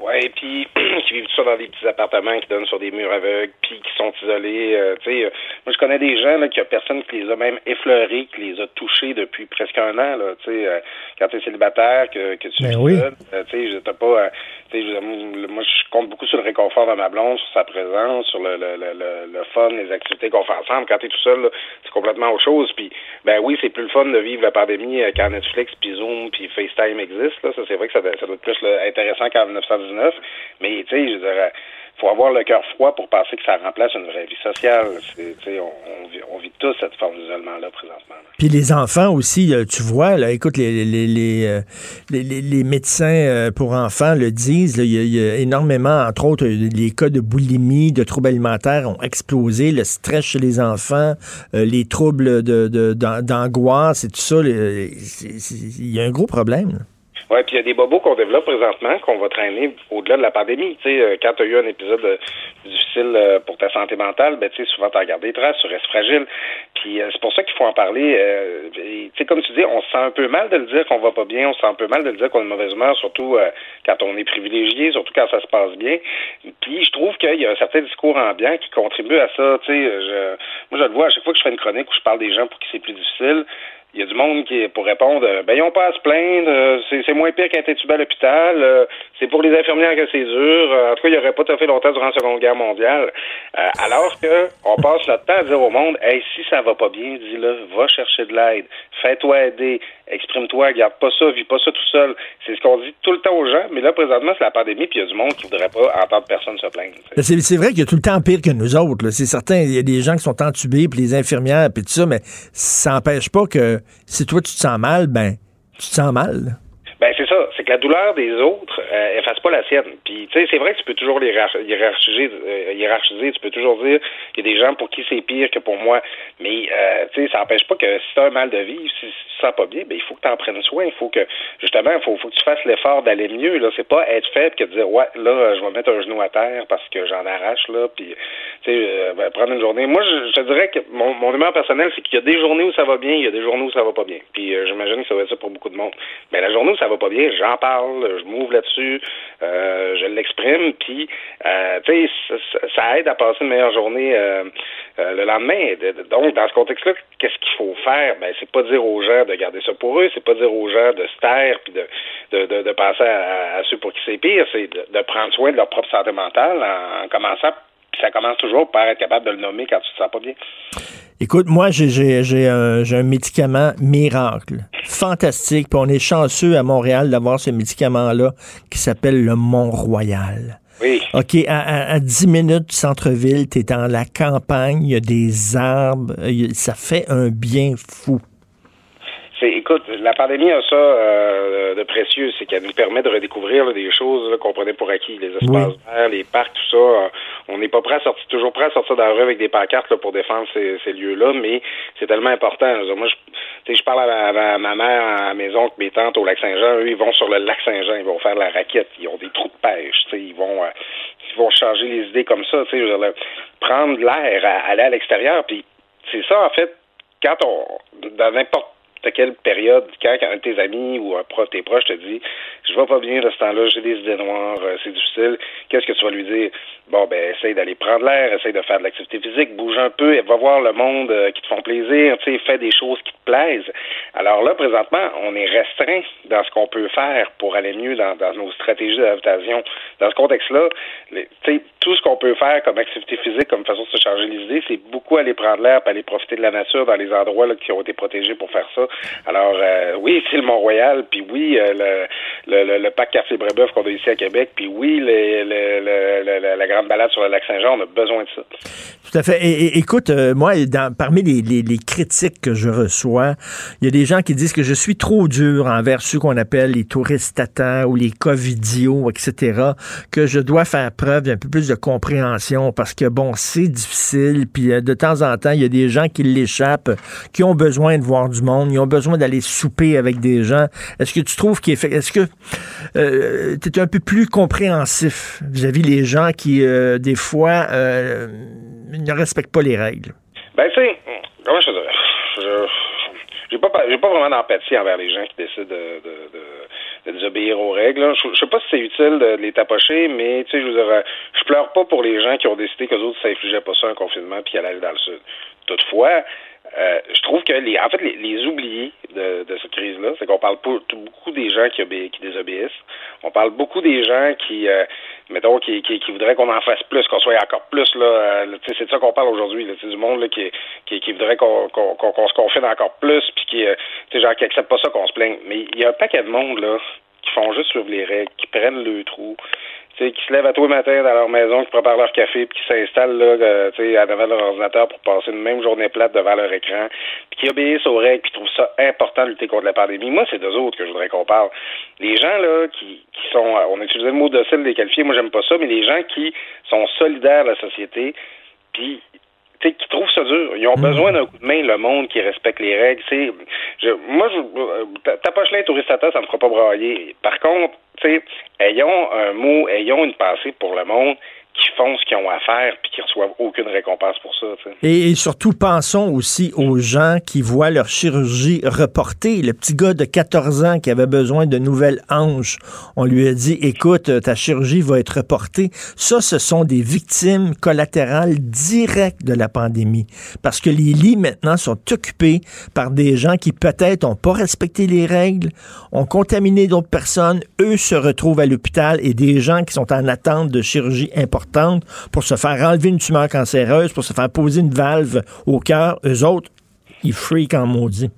Oui, puis qui vivent tout ça dans des petits appartements qui donnent sur des murs aveugles, puis qui sont isolés. Euh, tu sais, euh, moi, je connais des gens là, qui a personne qui les a même effleurés, qui les a touchés depuis presque un an. Là, tu sais, euh, quand tu es célibataire, que, que tu vis oui. euh, tu sais, j'étais pas... Euh, moi, je compte beaucoup sur le réconfort de ma blonde, sur sa présence, sur le, le, le, le fun, les activités qu'on fait ensemble. Quand t'es tout seul, là, c'est complètement autre chose. Puis, ben oui, c'est plus le fun de vivre la pandémie euh, quand Netflix, puis Zoom, puis FaceTime existent. Là. Ça, c'est vrai que ça, ça doit être plus là, intéressant qu'en dix-neuf dix-neuf. Mais, tu sais, je veux dire, faut avoir le cœur froid pour penser que ça remplace une vraie vie sociale. C'est, tu sais, on, on, vit, on vit tous cette forme d'isolement-là présentement. Là. Puis les enfants aussi, tu vois, là, écoute, les, les, les, les, les, les médecins pour enfants le disent, là, il, y a, il y a énormément, entre autres, les cas de boulimie, de troubles alimentaires ont explosé, le stress chez les enfants, les troubles de, de, d'angoisse et tout ça, les, c'est, c'est, il y a un gros problème, là. Ouais, puis il y a des bobos qu'on développe présentement qu'on va traîner au-delà de la pandémie. Tu sais, euh, quand tu as eu un épisode euh, difficile euh, pour ta santé mentale, ben tu sais, souvent t'en gardes des traces, tu restes fragile. Puis euh, c'est pour ça qu'il faut en parler. Euh, tu sais, comme tu dis, on se sent un peu mal de le dire qu'on va pas bien, on se sent un peu mal de le dire qu'on a une mauvaise humeur, surtout euh, quand on est privilégié, surtout quand ça se passe bien. Puis je trouve qu'il y a un certain discours ambiant qui contribue à ça. Tu sais, je, moi je le vois à chaque fois que je fais une chronique où je parle des gens pour qui c'est plus difficile. Il y a du monde qui, pour répondre, euh, ben, ils n'ont pas à se plaindre, euh, c'est, c'est moins pire qu'être intubé à l'hôpital, euh, c'est pour les infirmières que c'est dur, euh, en tout cas, il n'y aurait pas tout fait longtemps durant la Seconde Guerre mondiale. Euh, alors que on passe notre temps à dire au monde, hey, si ça va pas bien, dis-le, va chercher de l'aide, fais-toi aider, exprime-toi, garde pas ça, vis pas ça tout seul. C'est ce qu'on dit tout le temps aux gens, mais là, présentement, c'est la pandémie, puis il y a du monde qui voudrait pas entendre personne se plaindre. C'est, c'est vrai qu'il y a tout le temps pire que nous autres, là. C'est certain, il y a des gens qui sont entubés, puis les infirmières, puis tout ça, mais ça n'empêche pas que si toi, tu te sens mal, ben, tu te sens mal. Ben, c'est ça. C'est que la douleur des autres euh, efface pas la sienne. Puis, tu sais, c'est vrai que tu peux toujours les hiérarchiser, euh, hiérarchiser. Tu peux toujours dire qu'il y a des gens pour qui c'est pire que pour moi. Mais, euh, tu sais, ça n'empêche pas que si tu as un mal de vivre, si, si tu te sens pas bien, ben, il faut que tu en prennes soin. Il faut que, justement, il faut, faut que tu fasses l'effort d'aller mieux. Là, c'est pas être faible que de dire, ouais, là, je vais mettre un genou à terre parce que j'en arrache, là. Puis, tu sais, euh, ben, prendre une journée. Moi, je, je te dirais que mon, mon humeur personnelle, c'est qu'il y a des journées où ça va bien, il y a des journées où ça va pas bien. Puis, euh, j'imagine que ça va être ça pour beaucoup de monde. Mais la journée où ça va pas bien, j'en parle, je m'ouvre là-dessus, euh, je l'exprime, puis euh, tu sais, ça, ça aide à passer une meilleure journée euh, euh, le lendemain. Donc, dans ce contexte-là, qu'est-ce qu'il faut faire? Ben, c'est pas dire aux gens de garder ça pour eux, c'est pas dire aux gens de se taire puis de de, de, de penser à, à ceux pour qui c'est pire, c'est de, de prendre soin de leur propre santé mentale en, en commençant. Puis ça commence toujours par être capable de le nommer quand tu te sens pas bien. Écoute, moi, j'ai, j'ai, j'ai, un, j'ai un médicament miracle. Fantastique. Puis on est chanceux à Montréal d'avoir ce médicament-là qui s'appelle le Mont-Royal. Oui. OK, à, à, à dix minutes du centre-ville, t'es dans la campagne, il y a des arbres, ça fait un bien fou. Écoute, la pandémie a ça euh, de précieux, c'est qu'elle nous permet de redécouvrir là, des choses là, qu'on prenait pour acquis, les espaces verts, les parcs, tout ça. Euh, on n'est pas prêt à sortir, toujours prêt à sortir dans la rue avec des pancartes là, pour défendre ces, ces lieux-là, mais c'est tellement important. Là. Moi, je, je parle à ma, à ma mère, à la maison, que mes tantes au Lac-Saint-Jean, eux, ils vont sur le Lac-Saint-Jean, ils vont faire de la raquette, ils ont des trous de pêche, ils vont, euh, ils vont changer les idées comme ça, tu sais, prendre l'air, à, aller à l'extérieur, puis c'est ça en fait. quand on, dans n'importe quelle période, quand un de tes amis ou un proche, tes proches te dit « Je vais pas bien de ce temps-là, j'ai des idées noires, c'est difficile », qu'est-ce que tu vas lui dire? Bon, ben, essaye d'aller prendre l'air, essaye de faire de l'activité physique, bouge un peu, va voir le monde euh, qui te font plaisir, tu sais, fais des choses qui te plaisent. Alors là, présentement, on est restreint dans ce qu'on peut faire pour aller mieux dans, dans nos stratégies d'adaptation. Dans ce contexte-là, tu sais, tout ce qu'on peut faire comme activité physique, comme façon de se changer les idées, c'est beaucoup aller prendre l'air, puis aller profiter de la nature dans les endroits là, qui ont été protégés pour faire ça. Alors, euh, oui, c'est le Mont-Royal, puis oui, euh, le, le, le, le parc Cartier-Brébeuf qu'on a ici à Québec, puis oui, le, le, le, le, la grande balade sur le lac Saint-Jean, on a besoin de ça. Tout à fait. É- écoute, euh, moi, dans, parmi les, les, les critiques que je reçois, il y a des gens qui disent que je suis trop dur envers ceux qu'on appelle les touristes tatans ou les covidios, et cetera, que je dois faire preuve d'un peu plus de compréhension parce que, bon, c'est difficile, puis euh, de temps en temps, il y a des gens qui l'échappent, qui ont besoin de voir du monde, ils ont besoin d'aller souper avec des gens. Est-ce que tu trouves qu'il est fait... Est-ce que euh, tu es un peu plus compréhensif vis-à-vis les gens qui Euh, des fois, euh, ne respectent pas les règles? Ben, tu sais, comment je te dirais? Je, j'ai pas, j'ai pas vraiment d'empathie envers les gens qui décident de, de, de... de désobéir aux règles. Là. Je, je sais pas si c'est utile de, de les tapocher, mais tu sais, je veux dire, je pleure pas pour les gens qui ont décidé qu'eux autres s'infligeaient pas ça un confinement puis qu'elle allait dans le sud. Toutefois, euh, je trouve que les, en fait, les, les oubliés de, de cette crise-là, c'est qu'on parle pour, tout, beaucoup des gens qui, obé, qui désobéissent. On parle beaucoup des gens qui, euh, mettons, qui, qui, qui voudraient qu'on en fasse plus, qu'on soit encore plus là. Euh, tu sais, c'est de ça qu'on parle aujourd'hui. Là, du monde là, qui, qui, qui voudrait qu'on, qu'on, qu'on, qu'on se confine encore plus, puis qui, euh, tu sais, genre qui acceptent pas ça, qu'on se plaigne. Mais il y a un paquet de monde là. Qui font juste suivre les règles, qui prennent le trou, tu sais, qui se lèvent à tous les matins dans leur maison, qui préparent leur café, puis qui s'installent là, euh, tu sais, à devant leur ordinateur pour passer une même journée plate devant leur écran, puis qui obéissent aux règles, puis qui trouvent ça important de lutter contre la pandémie. Moi, c'est d'eux autres que je voudrais qu'on parle. Les gens là qui, qui sont, on a utilisé le mot docile les qualifier, moi j'aime pas ça, mais les gens qui sont solidaires de la société, puis qui trouvent ça dur. Ils ont besoin d'un coup de main, le monde qui respecte les règles. C'est, je, moi, je, tapoche-les les touristes à temps, ça me fera pas brailler. Par contre, tu sais, ayons un mot, ayons une pensée pour le monde qui font ce qu'ils ont à faire puis qui reçoivent aucune récompense pour ça. Et, et surtout, pensons aussi aux gens qui voient leur chirurgie reportée. Le petit gars de quatorze ans qui avait besoin de nouvelles hanches, on lui a dit, écoute, ta chirurgie va être reportée. Ça, ce sont des victimes collatérales directes de la pandémie. Parce que les lits, maintenant, sont occupés par des gens qui, peut-être, n'ont pas respecté les règles, ont contaminé d'autres personnes, eux se retrouvent à l'hôpital et des gens qui sont en attente de chirurgie importante pour se faire enlever une tumeur cancéreuse, pour se faire poser une valve au cœur, eux autres, ils freakent en maudit.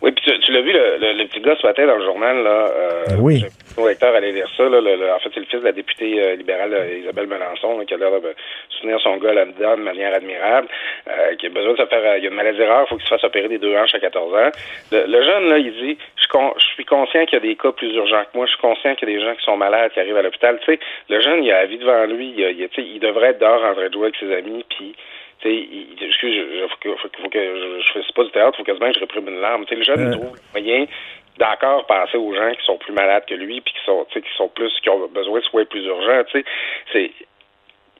Oui, puis tu, tu l'as vu, le, le, le petit gars ce matin dans le journal, là, euh, ben oui. Mon lecteur allait lire ça, là, le, le, en fait, c'est le fils de la députée euh, libérale euh, Isabelle Melançon, là, qui a l'air de euh, soutenir son gars là-dedans de manière admirable, euh, qui a besoin de se faire, euh, il y a une maladie rare, il faut qu'il se fasse opérer des deux hanches à quatorze ans. Le, le jeune, là, il dit, je, con, je suis conscient qu'il y a des cas plus urgents que moi, je suis conscient qu'il y a des gens qui sont malades, qui arrivent à l'hôpital. Tu sais, le jeune, il a la vie devant lui, il, a, il, il devrait être dehors en train de jouer avec ses amis, puis... Il, excuse, il faut, faut, faut que je ne fasse pas du théâtre, il faut quasiment que je réprime une larme. T'sais, le jeune euh... trouve le moyen d'encore penser aux gens qui sont plus malades que lui puis qui sont, qui sont plus, qui ont besoin de soins plus urgents. C'est,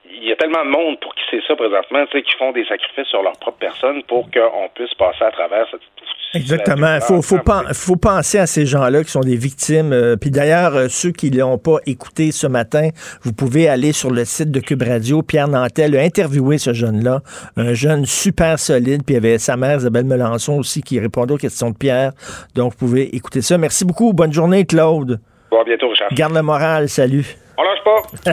il y a tellement de monde pour qui c'est ça présentement, qui font des sacrifices sur leur propre personne pour qu'on puisse passer à travers cette... Exactement. Il faut, faut, pen, faut penser à ces gens-là qui sont des victimes. Euh, puis d'ailleurs, euh, ceux qui ne l'ont pas écouté ce matin, vous pouvez aller sur le site de Cube Radio. Pierre Nantel a interviewé ce jeune-là, un jeune super solide. Puis il y avait sa mère, Isabelle Melançon aussi, qui répondait aux questions de Pierre. Donc, vous pouvez écouter ça. Merci beaucoup. Bonne journée, Claude. Bon, à bientôt, Richard. Garde le moral. Salut. On lâche pas.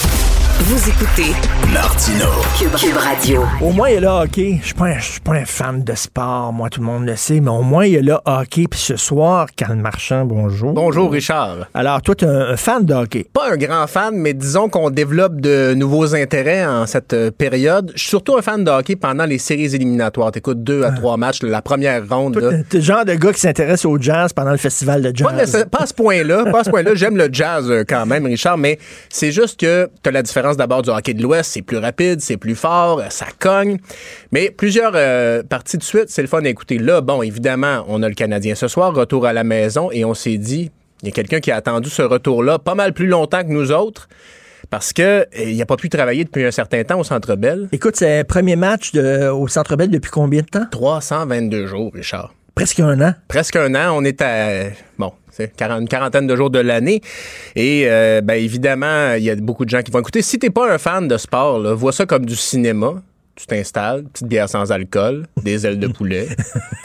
Vous écoutez Martino, Cube, Cube Radio. Au moins, il y a le hockey. Je ne suis pas un fan de sport, moi, tout le monde le sait, mais au moins, il y a le hockey. Puis ce soir, Karl Marchand, bonjour. Bonjour, Richard. Alors, toi, tu es un fan de hockey. Pas un grand fan, mais disons qu'on développe de nouveaux intérêts en cette période. Je suis surtout un fan de hockey pendant les séries éliminatoires. T'écoutes deux à trois matchs, la première ronde. Toi, là. T'es le genre de gars qui s'intéresse au jazz pendant le festival de jazz. Pas, de, pas à ce point-là. Pas à ce point-là. J'aime le jazz quand même, Richard, mais c'est juste que t'as la différence d'abord du hockey de l'Ouest, c'est plus rapide, c'est plus fort, ça cogne. Mais plusieurs euh, parties de suite, c'est le fun d'écouter. Là, bon, évidemment, on a le Canadien ce soir, retour à la maison, et on s'est dit, il y a quelqu'un qui a attendu ce retour-là pas mal plus longtemps que nous autres. parce que il n'a pas pu travailler depuis un certain temps au Centre Bell. Écoute, c'est le premier match de, au Centre Bell depuis combien de temps? trois cent vingt-deux jours, Richard. Presque un an. Presque un an. On est à, bon, c'est une quarantaine de jours de l'année. Et, euh, ben, évidemment, il y a beaucoup de gens qui vont écouter. Si t'es pas un fan de sport, là, vois ça comme du cinéma. Tu t'installes, petite bière sans alcool, des ailes de poulet,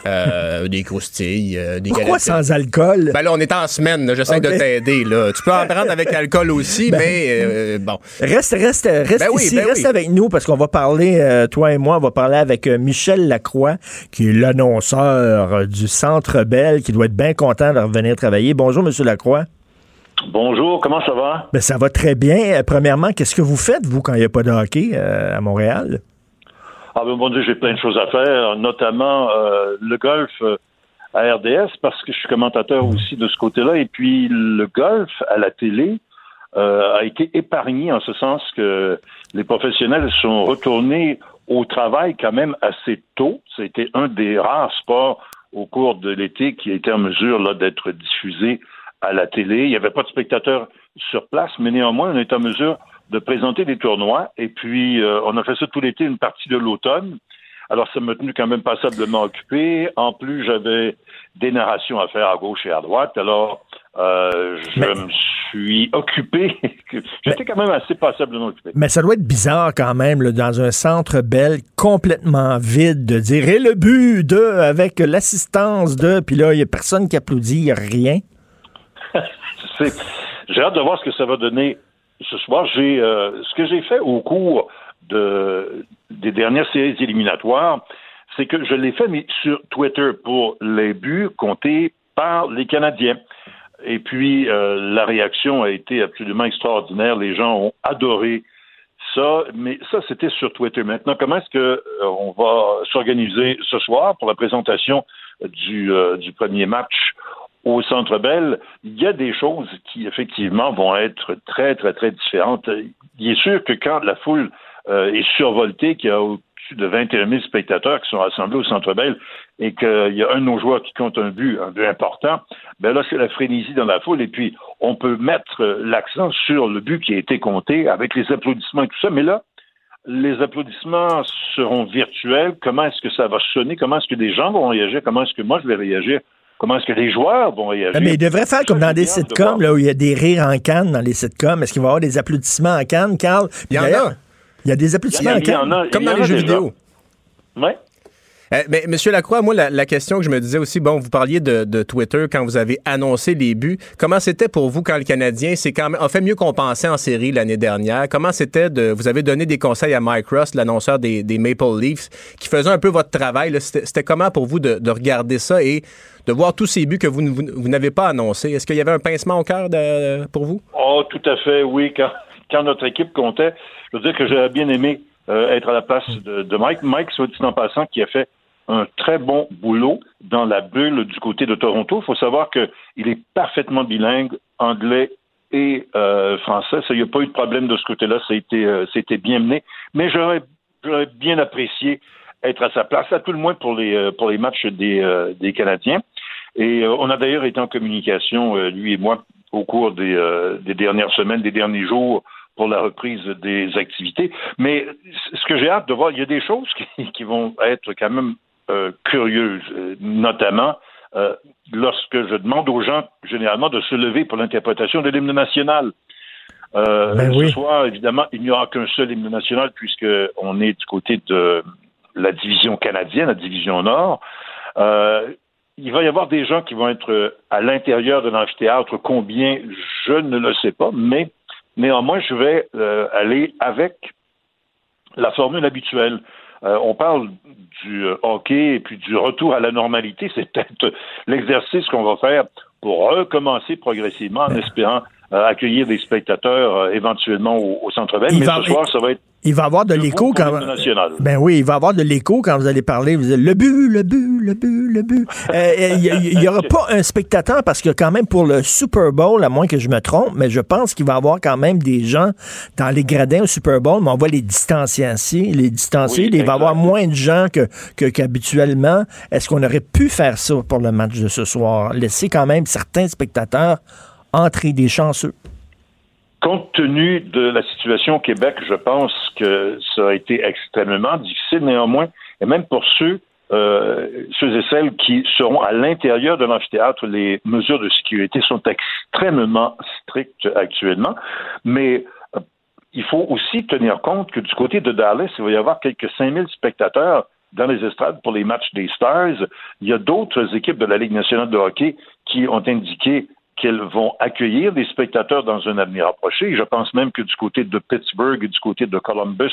euh, des croustilles, euh, des galettes. Pourquoi sans alcool? Ben là, on est en semaine, là, j'essaie okay. de t'aider. Là. Tu peux en prendre avec l'alcool aussi, ben, mais euh, bon. Reste, reste, reste ben ici, oui, ben reste oui. avec nous, parce qu'on va parler, euh, toi et moi, on va parler avec euh, Michel Lacroix, qui est l'annonceur euh, du Centre Bell, qui doit être bien content de revenir travailler. Bonjour, Monsieur Lacroix. Bonjour, comment ça va? Ben, ça va très bien. Euh, premièrement, qu'est-ce que vous faites, vous, quand il n'y a pas de hockey euh, à Montréal? Ah ben mon Dieu, j'ai plein de choses à faire, notamment euh, le golf euh, à R D S, parce que je suis commentateur aussi de ce côté-là, et puis le golf à la télé euh, a été épargné en ce sens que les professionnels sont retournés au travail quand même assez tôt. Ça a été un des rares sports au cours de l'été qui a été en mesure là, d'être diffusé à la télé. Il n'y avait pas de spectateurs sur place, mais néanmoins, on est en mesure de présenter des tournois, et puis euh, on a fait ça tout l'été, une partie de l'automne. Alors ça m'a tenu quand même passablement occupé. En plus, j'avais des narrations à faire à gauche et à droite, alors euh, je mais, me suis occupé. J'étais mais, quand même assez passablement occupé. Mais ça doit être bizarre quand même, là, dans un Centre Bell complètement vide, de dire « Et le but de, avec l'assistance de... » Puis là, il n'y a personne qui applaudit, il n'y a rien. C'est, j'ai hâte de voir ce que ça va donner ce soir. J'ai euh, ce que j'ai fait au cours de, des dernières séries éliminatoires, c'est que je l'ai fait mais sur Twitter pour les buts comptés par les Canadiens. Et puis, euh, la réaction a été absolument extraordinaire. Les gens ont adoré ça, mais ça, c'était sur Twitter. Maintenant, comment est-ce qu'on euh, va s'organiser ce soir pour la présentation du, euh, du premier match au Centre Bell? Il y a des choses qui, effectivement, vont être très, très, très différentes. Il est sûr que quand la foule euh, est survoltée, qu'il y a au-dessus de vingt et un mille spectateurs qui sont rassemblés au Centre Bell et qu'il y a un de nos joueurs qui compte un but, un but important, ben là, c'est la frénésie dans la foule. Et puis, on peut mettre l'accent sur le but qui a été compté avec les applaudissements et tout ça. Mais là, les applaudissements seront virtuels. Comment est-ce que ça va sonner? Comment est-ce que les gens vont réagir? Comment est-ce que moi, je vais réagir? Comment est-ce que les joueurs vont réagir? Mais ils devraient faire comme dans des sitcoms, là, où il y a des rires en canne dans les sitcoms. Est-ce qu'il va y avoir des applaudissements en canne, Carl? Il y en a. Il y a des applaudissements en canne, comme dans les jeux vidéo. Oui. Euh, mais Monsieur Lacroix, moi, la, la question que je me disais aussi, bon, vous parliez de, de Twitter quand vous avez annoncé les buts. Comment c'était pour vous quand le Canadien s'est quand même, a fait mieux qu'on pensait en série l'année dernière? Comment c'était de, vous avez donné des conseils à Mike Ross, l'annonceur des, des Maple Leafs, qui faisait un peu votre travail, là. C'était, c'était comment pour vous de, de regarder ça et de voir tous ces buts que vous, vous, vous n'avez pas annoncés? Est-ce qu'il y avait un pincement au cœur de, pour vous? Oh, tout à fait, oui. Quand, quand notre équipe comptait, je veux dire que j'avais bien aimé euh, être à la place de, de Mike. Mike, soit dit en passant, qui a fait un très bon boulot dans la bulle du côté de Toronto. Il faut savoir qu'il est parfaitement bilingue, anglais et euh, français. Ça, il n'y a pas eu de problème de ce côté-là. Ça a été, euh, ça a été bien mené. Mais j'aurais, j'aurais bien apprécié être à sa place, à tout le moins pour les, pour les matchs des, euh, des Canadiens. Et euh, on a d'ailleurs été en communication, euh, lui et moi, au cours des, euh, des dernières semaines, des derniers jours, pour la reprise des activités. Mais ce que j'ai hâte de voir, il y a des choses qui, qui vont être quand même Euh, curieuse, euh, notamment euh, lorsque je demande aux gens généralement de se lever pour l'interprétation de l'hymne national. Euh, ben ce oui. soir, évidemment, il n'y aura qu'un seul hymne national puisqu'on est du côté de la division canadienne, la division Nord. Euh, il va y avoir des gens qui vont être à l'intérieur de l'amphithéâtre, combien, je ne le sais pas, mais néanmoins, je vais euh, aller avec la formule habituelle. Euh, on parle du euh, hockey et puis du retour à la normalité. C'est peut-être l'exercice qu'on va faire pour recommencer progressivement en espérant euh, accueillir des spectateurs euh, éventuellement au, au Centre Bell. Mais va, ce soir, il, ça va être... Il va avoir de l'écho quand... Ben oui, il va avoir de l'écho quand vous allez parler. Vous allez, le but, le but, le but, le but. Il n'y aura pas un spectateur parce que quand même pour le Super Bowl, à moins que je me trompe, mais je pense qu'il va y avoir quand même des gens dans les gradins au Super Bowl, mais on va les distancier. Les distancier, oui, il va y avoir moins de gens que, que, qu'habituellement. Est-ce qu'on aurait pu faire ça pour le match de ce soir? Laisser quand même certains spectateurs entrer des chanceux. compte tenu de la situation au Québec, je pense que ça a été extrêmement difficile. Néanmoins, et même pour ceux, euh, ceux et celles qui seront à l'intérieur de l'amphithéâtre, les mesures de sécurité sont extrêmement strictes actuellement. Mais euh, il faut aussi tenir compte que du côté de Dallas, il va y avoir quelques cinq mille spectateurs dans les estrades pour les matchs des Stars. Il y a d'autres équipes de la Ligue nationale de hockey qui ont indiqué qu'elles vont accueillir des spectateurs dans un avenir approché. Je pense même que du côté de Pittsburgh et du côté de Columbus,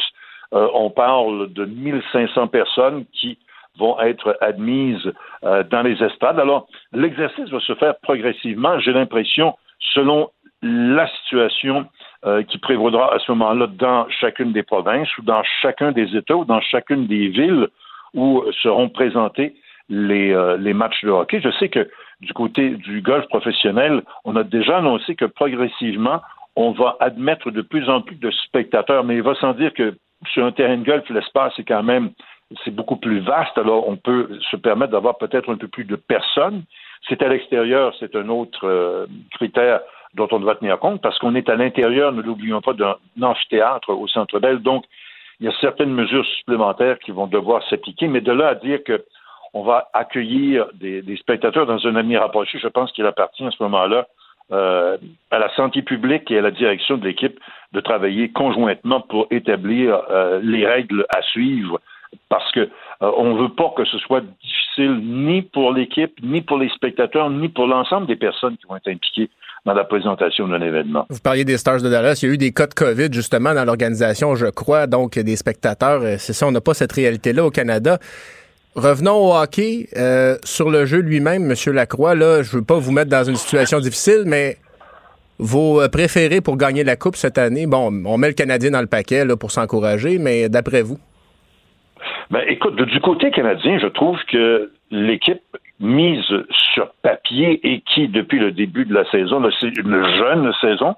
euh, on parle de mille cinq cents personnes qui vont être admises euh, dans les estrades. Alors, l'exercice va se faire progressivement, j'ai l'impression, selon la situation euh, qui prévaudra à ce moment-là dans chacune des provinces ou dans chacun des États ou dans chacune des villes où seront présentés les, euh, les matchs de hockey. Je sais que du côté du golf professionnel, on a déjà annoncé que progressivement, on va admettre de plus en plus de spectateurs, mais il va sans dire que sur un terrain de golf, l'espace est quand même, c'est beaucoup plus vaste, alors on peut se permettre d'avoir peut-être un peu plus de personnes. C'est à l'extérieur, c'est un autre euh, critère dont on doit tenir compte, parce qu'on est à l'intérieur, ne l'oublions pas, d'un amphithéâtre au Centre Bell, donc il y a certaines mesures supplémentaires qui vont devoir s'appliquer, mais de là à dire que on va accueillir des, des spectateurs dans un avenir rapproché. Je pense qu'il appartient à ce moment-là euh, à la santé publique et à la direction de l'équipe de travailler conjointement pour établir euh, les règles à suivre, parce que euh, on ne veut pas que ce soit difficile ni pour l'équipe, ni pour les spectateurs, ni pour l'ensemble des personnes qui vont être impliquées dans la présentation d'un événement. Vous parliez des Stars de Dallas. Il y a eu des cas de COVID, justement, dans l'organisation, je crois, donc des spectateurs. C'est ça, on n'a pas cette réalité-là au Canada. Revenons au hockey. Euh, sur le jeu lui-même, M. Lacroix, là, je ne veux pas vous mettre dans une situation difficile, mais vos préférés pour gagner la Coupe cette année, bon, on met le Canadien dans le paquet là, pour s'encourager, mais d'après vous? Ben, écoute, du côté canadien, je trouve que l'équipe mise sur papier et qui, depuis le début de la saison, une jeune saison,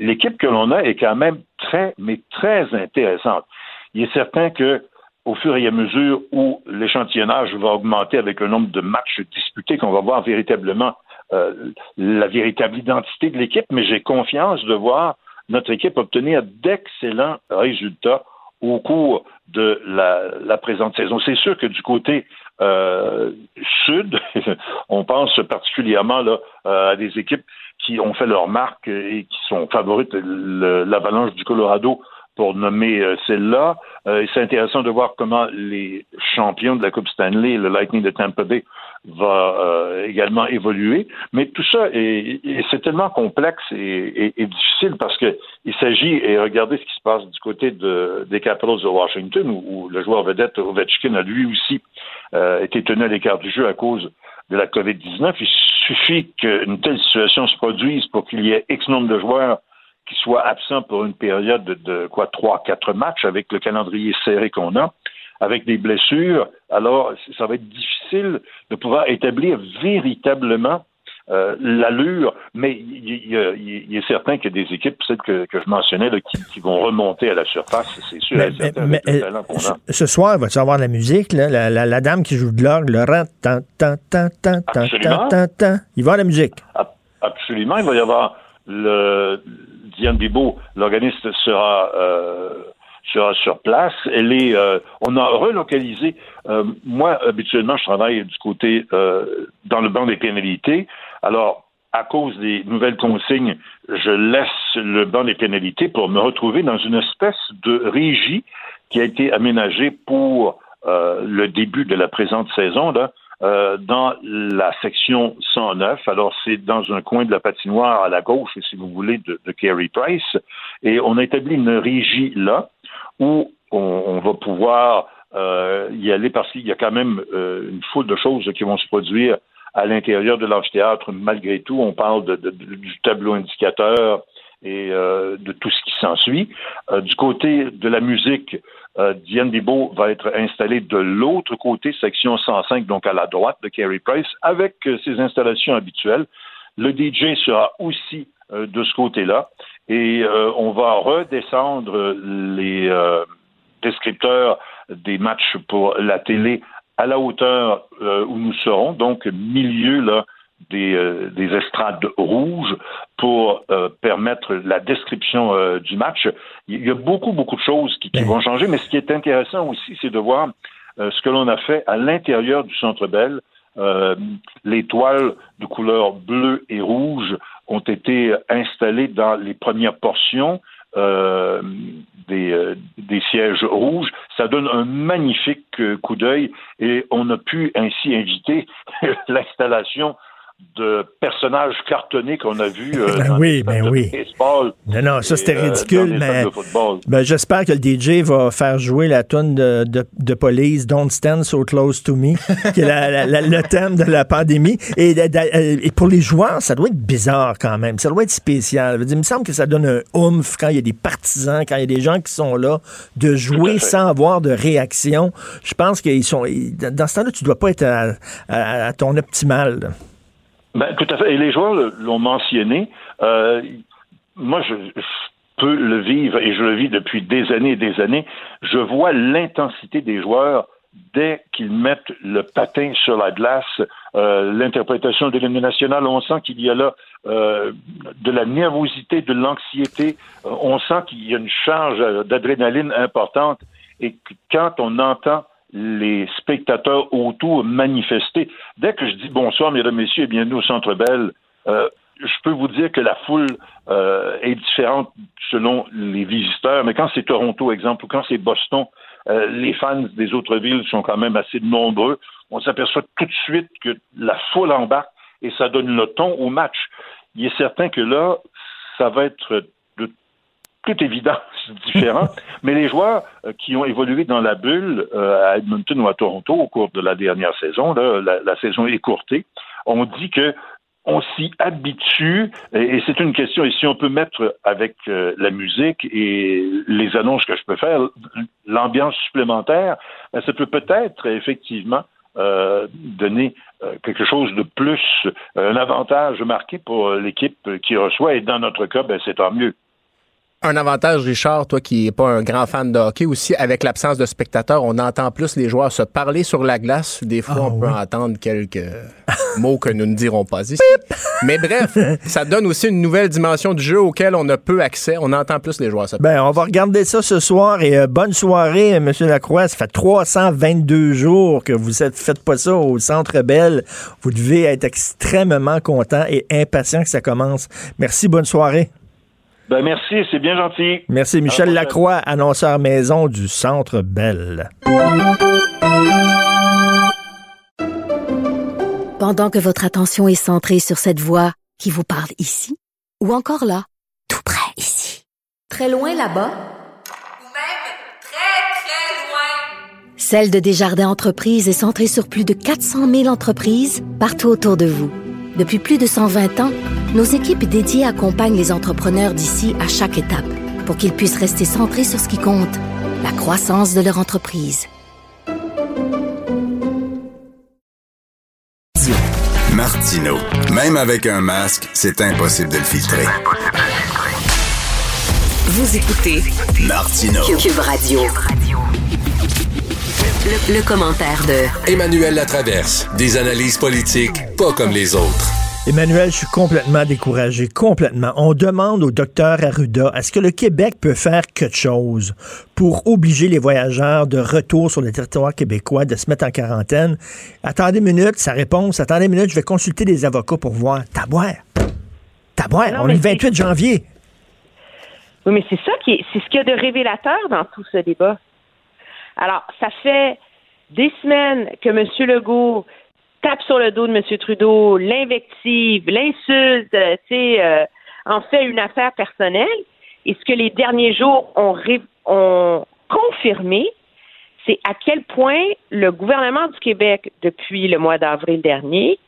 l'équipe que l'on a est quand même très, mais très intéressante. Il est certain que au fur et à mesure où l'échantillonnage va augmenter avec le nombre de matchs disputés, qu'on va voir véritablement euh, la véritable identité de l'équipe, mais j'ai confiance de voir notre équipe obtenir d'excellents résultats au cours de la, la présente saison. C'est sûr que du côté euh, sud, on pense particulièrement là, à des équipes qui ont fait leur marque et qui sont favorites, le, l'Avalanche du Colorado, pour nommer celle-là. Euh, c'est intéressant de voir comment les champions de la Coupe Stanley, le Lightning de Tampa Bay, va euh, également évoluer. Mais tout ça, est, est, c'est tellement complexe et, et, et difficile parce que il s'agit, et regardez ce qui se passe du côté de, des Capitals de Washington, où, où le joueur vedette Ovechkin a lui aussi euh, été tenu à l'écart du jeu à cause de la covid dix-neuf. Il suffit qu'une telle situation se produise pour qu'il y ait X nombre de joueurs qui soit absent pour une période de quoi trois, quatre matchs avec le calendrier serré qu'on a, avec des blessures, alors ça va être difficile de pouvoir établir véritablement euh, l'allure, mais il est certain qu'il y a des équipes, celles que, que je mentionnais, là, qui, qui vont remonter à la surface, c'est sûr. Mais, mais, mais, avec le talent qu'on a. Ce soir, vas-tu avoir de la musique, là? La, la, la dame qui joue de l'orgue, le rat, tan, tan, tan, tan, tan, tan, tan, tan. Il va avoir de la musique. Absolument, il va y avoir le Diane Bibeau, l'organiste, sera, euh, sera sur place. Elle est, euh, on a relocalisé. Euh, moi, habituellement, je travaille du côté euh, dans le banc des pénalités. Alors, à cause des nouvelles consignes, je laisse le banc des pénalités pour me retrouver dans une espèce de régie qui a été aménagée pour euh, le début de la présente saison, là. Euh, dans la section cent neuf. Alors, c'est dans un coin de la patinoire à la gauche, si vous voulez, de, de Carey Price. Et on a établi une régie là où on, on va pouvoir euh, y aller parce qu'il y a quand même euh, une foule de choses qui vont se produire à l'intérieur de l'amphithéâtre. Malgré tout, on parle de, de, du tableau indicateur et euh, de tout ce qui s'ensuit. Euh, du côté de la musique, euh, Diane Bibeau va être installée de l'autre côté, section cent cinq, donc à la droite de Carey Price, avec euh, ses installations habituelles. Le D J sera aussi euh, de ce côté-là, et euh, on va redescendre les euh, descripteurs des matchs pour la télé à la hauteur euh, où nous serons, donc milieu là, des, euh, des estrades rouges pour euh, permettre la description euh, du match. Il y a beaucoup, beaucoup de choses qui, qui vont changer, mais ce qui est intéressant aussi, c'est de voir euh, ce que l'on a fait à l'intérieur du Centre Bell. Euh, les toiles de couleur bleue et rouge ont été installées dans les premières portions euh, des, euh, des sièges rouges. Ça donne un magnifique euh, coup d'œil et on a pu ainsi inviter l'installation de personnages cartonnés qu'on a vus euh, ben dans oui, ben de oui. baseball. Non, non, ça c'était et, ridicule, euh, mais ben, j'espère que le D J va faire jouer la tune de, de, de Police, Don't Stand So Close To Me, qui est la, la, la, le thème de la pandémie. Et, et pour les joueurs, ça doit être bizarre quand même, ça doit être spécial. Je veux dire, il me semble que ça donne un oomph quand il y a des partisans, quand il y a des gens qui sont là, de jouer sans avoir de réaction. Je pense qu'ils sont... Dans ce temps-là, tu dois pas être à, à, à ton optimal, là. Ben, tout à fait. Et les joueurs l'ont mentionné. Euh, moi, je, je peux le vivre, et je le vis depuis des années et des années. Je vois l'intensité des joueurs dès qu'ils mettent le patin sur la glace. Euh, l'interprétation de l'hymne national, on sent qu'il y a là euh, de la nervosité, de l'anxiété. Euh, on sent qu'il y a une charge d'adrénaline importante. Et quand on entend les spectateurs autour manifestaient. Dès que je dis bonsoir, mesdames, messieurs, et bienvenue au Centre Bell, euh, je peux vous dire que la foule euh, est différente selon les visiteurs, mais quand c'est Toronto, exemple, ou quand c'est Boston, euh, les fans des autres villes sont quand même assez nombreux. On s'aperçoit tout de suite que la foule embarque et ça donne le ton au match. Il est certain que là, ça va être toute évidence différent, mais les joueurs euh, qui ont évolué dans la bulle euh, à Edmonton ou à Toronto au cours de la dernière saison, là, la, la saison écourtée, on dit que on s'y habitue, et, et c'est une question, et si on peut mettre avec euh, la musique et les annonces que je peux faire, l'ambiance supplémentaire, ben, ça peut peut-être effectivement euh, donner euh, quelque chose de plus, un avantage marqué pour l'équipe qui reçoit, et dans notre cas, ben, c'est tant mieux. Un avantage, Richard, toi qui n'es pas un grand fan de hockey aussi, avec l'absence de spectateurs, on entend plus les joueurs se parler sur la glace. Des fois, oh, on oui. peut entendre quelques mots que nous ne dirons pas ici. Mais bref, ça donne aussi une nouvelle dimension du jeu auquel on a peu accès. On entend plus les joueurs se parler. Ben, on va regarder ça ce soir et euh, bonne soirée, M. Lacroix. Ça fait trois cent vingt-deux jours que vous ne faites pas ça au Centre Bell. Vous devez être extrêmement content et impatient que ça commence. Merci, bonne soirée. Ben merci, c'est bien gentil. Merci. Michel Alors, Lacroix, annonceur maison du Centre Bell. Pendant que votre attention est centrée sur cette voix qui vous parle ici, ou encore là, tout près ici, très loin là-bas, ou même très, très loin. Celle de Desjardins Entreprises est centrée sur plus de quatre cent mille entreprises partout autour de vous. Depuis plus de cent vingt ans, nos équipes dédiées accompagnent les entrepreneurs d'ici à chaque étape pour qu'ils puissent rester centrés sur ce qui compte, la croissance de leur entreprise. Martino, même avec un masque, c'est impossible de le filtrer. Vous écoutez Martino, Cube Radio. Le, le commentaire de Emmanuel Latraverse. Des analyses politiques pas comme les autres. Emmanuel, je suis complètement découragé, complètement. On demande au docteur Arruda, est-ce que le Québec peut faire quelque chose pour obliger les voyageurs de retour sur le territoire québécois de se mettre en quarantaine? Attendez une minute, sa réponse, attendez une minute, je vais consulter des avocats pour voir. Tabouère, tabouère, on est le vingt-huit janvier. Oui, mais c'est ça qui est, c'est ce qu'il y a de révélateur dans tout ce débat. Alors, ça fait des semaines que M. Legault tape sur le dos de M. Trudeau, l'invective, l'insulte, euh, tu sais, euh, en fait une affaire personnelle. Et ce que les derniers jours ont, ré- ont confirmé, c'est à quel point le gouvernement du Québec, depuis le mois d'avril dernier,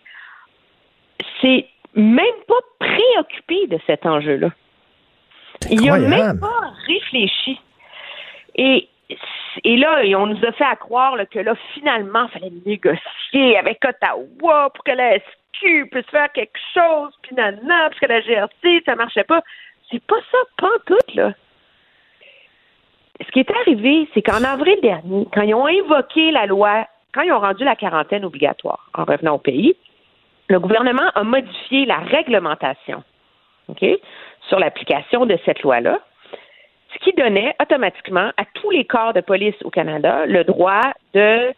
s'est même pas préoccupé de cet enjeu-là. Il n'y a même pas réfléchi. Et Et là, on nous a fait à croire là, que là, finalement, il fallait négocier avec Ottawa pour que la S Q puisse faire quelque chose, puis nanana, parce que la G R C, ça marchait pas. C'est pas ça, pantoute, là. Ce qui est arrivé, c'est qu'en avril dernier, quand ils ont invoqué la loi, quand ils ont rendu la quarantaine obligatoire en revenant au pays, le gouvernement a modifié la réglementation, OK, sur l'application de cette loi-là, ce qui donnait automatiquement à tous les corps de police au Canada le droit de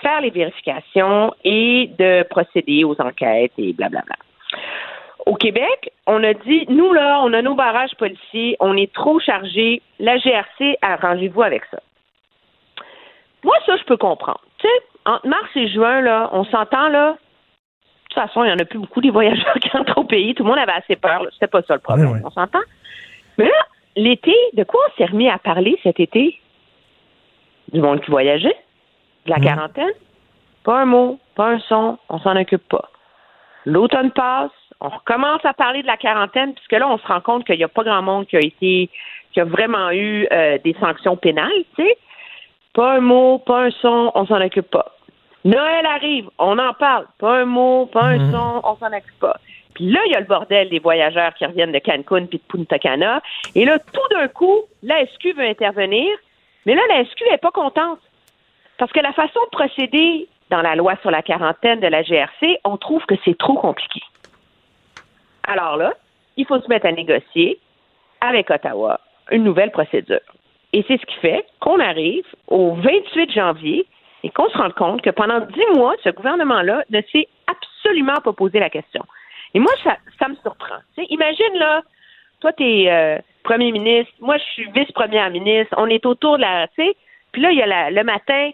faire les vérifications et de procéder aux enquêtes et blablabla. Au Québec, on a dit, nous là, on a nos barrages policiers, on est trop chargés, la G R C, arrangez-vous avec ça. Moi, ça, je peux comprendre. Tu sais, entre mars et juin, là, on s'entend, là, de toute façon, il n'y en a plus beaucoup des voyageurs qui entrent au pays, tout le monde avait assez peur, là. C'était pas ça le problème, oui, oui. On s'entend. Mais là, l'été, de quoi on s'est remis à parler cet été? Du monde qui voyageait? De la quarantaine? Pas un mot, pas un son, on s'en occupe pas. L'automne passe, on recommence à parler de la quarantaine, puisque là, on se rend compte qu'il n'y a pas grand monde qui a été, qui a vraiment eu euh, des sanctions pénales, tu sais. Pas un mot, pas un son, on s'en occupe pas. Noël arrive, on en parle. Pas un mot, pas un mmh. son, on s'en occupe pas. Puis là, il y a le bordel des voyageurs qui reviennent de Cancun puis de Punta Cana. Et là, tout d'un coup, la S Q veut intervenir. Mais là, la S Q n'est pas contente. Parce que la façon de procéder dans la loi sur la quarantaine de la G R C, on trouve que c'est trop compliqué. Alors là, il faut se mettre à négocier avec Ottawa une nouvelle procédure. Et c'est ce qui fait qu'on arrive au vingt-huit janvier et qu'on se rend compte que pendant dix mois, ce gouvernement-là ne s'est absolument pas posé la question. Et moi, ça, ça me surprend. T'sais, imagine, là, toi, t'es euh, premier ministre, moi, je suis vice-première ministre, on est autour de la... Puis là, il y a la, le matin...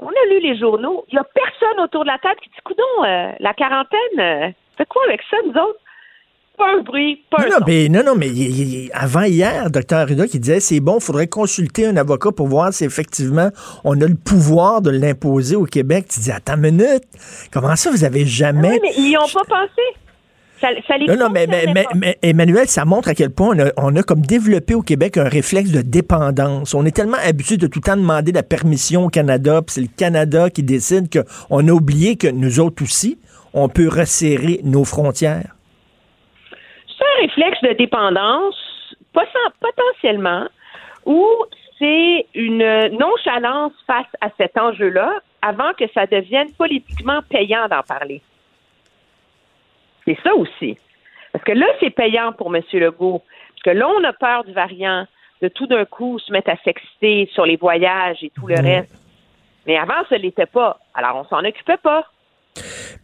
On a lu les journaux. Il n'y a personne autour de la table qui dit, coudonc, euh, la quarantaine, euh, fait quoi avec ça, nous autres? Pas un bruit, pas non, un non, mais, non, non, mais il, il, avant hier, Dr Arruda qui disait, c'est bon, il faudrait consulter un avocat pour voir si effectivement on a le pouvoir de l'imposer au Québec. Tu dis, attends une minute, comment ça, vous avez jamais... Oui, mais ils n'y ont pas pensé. Ça, ça les non, non, mais, mais, mais, mais Emmanuel, ça montre à quel point on a, on a comme développé au Québec un réflexe de dépendance. On est tellement habitué de tout le temps demander la permission au Canada, puis c'est le Canada qui décide qu'on a oublié que nous autres aussi, on peut resserrer nos frontières. C'est un réflexe de dépendance, potentiellement, où c'est une nonchalance face à cet enjeu-là avant que ça devienne politiquement payant d'en parler. C'est ça aussi. Parce que là, c'est payant pour M. Legault. Parce que là, on a peur du variant, de tout d'un coup se mettre à s'exciter sur les voyages et tout le mmh. reste. Mais avant, ça ne l'était pas. Alors, on s'en occupait pas.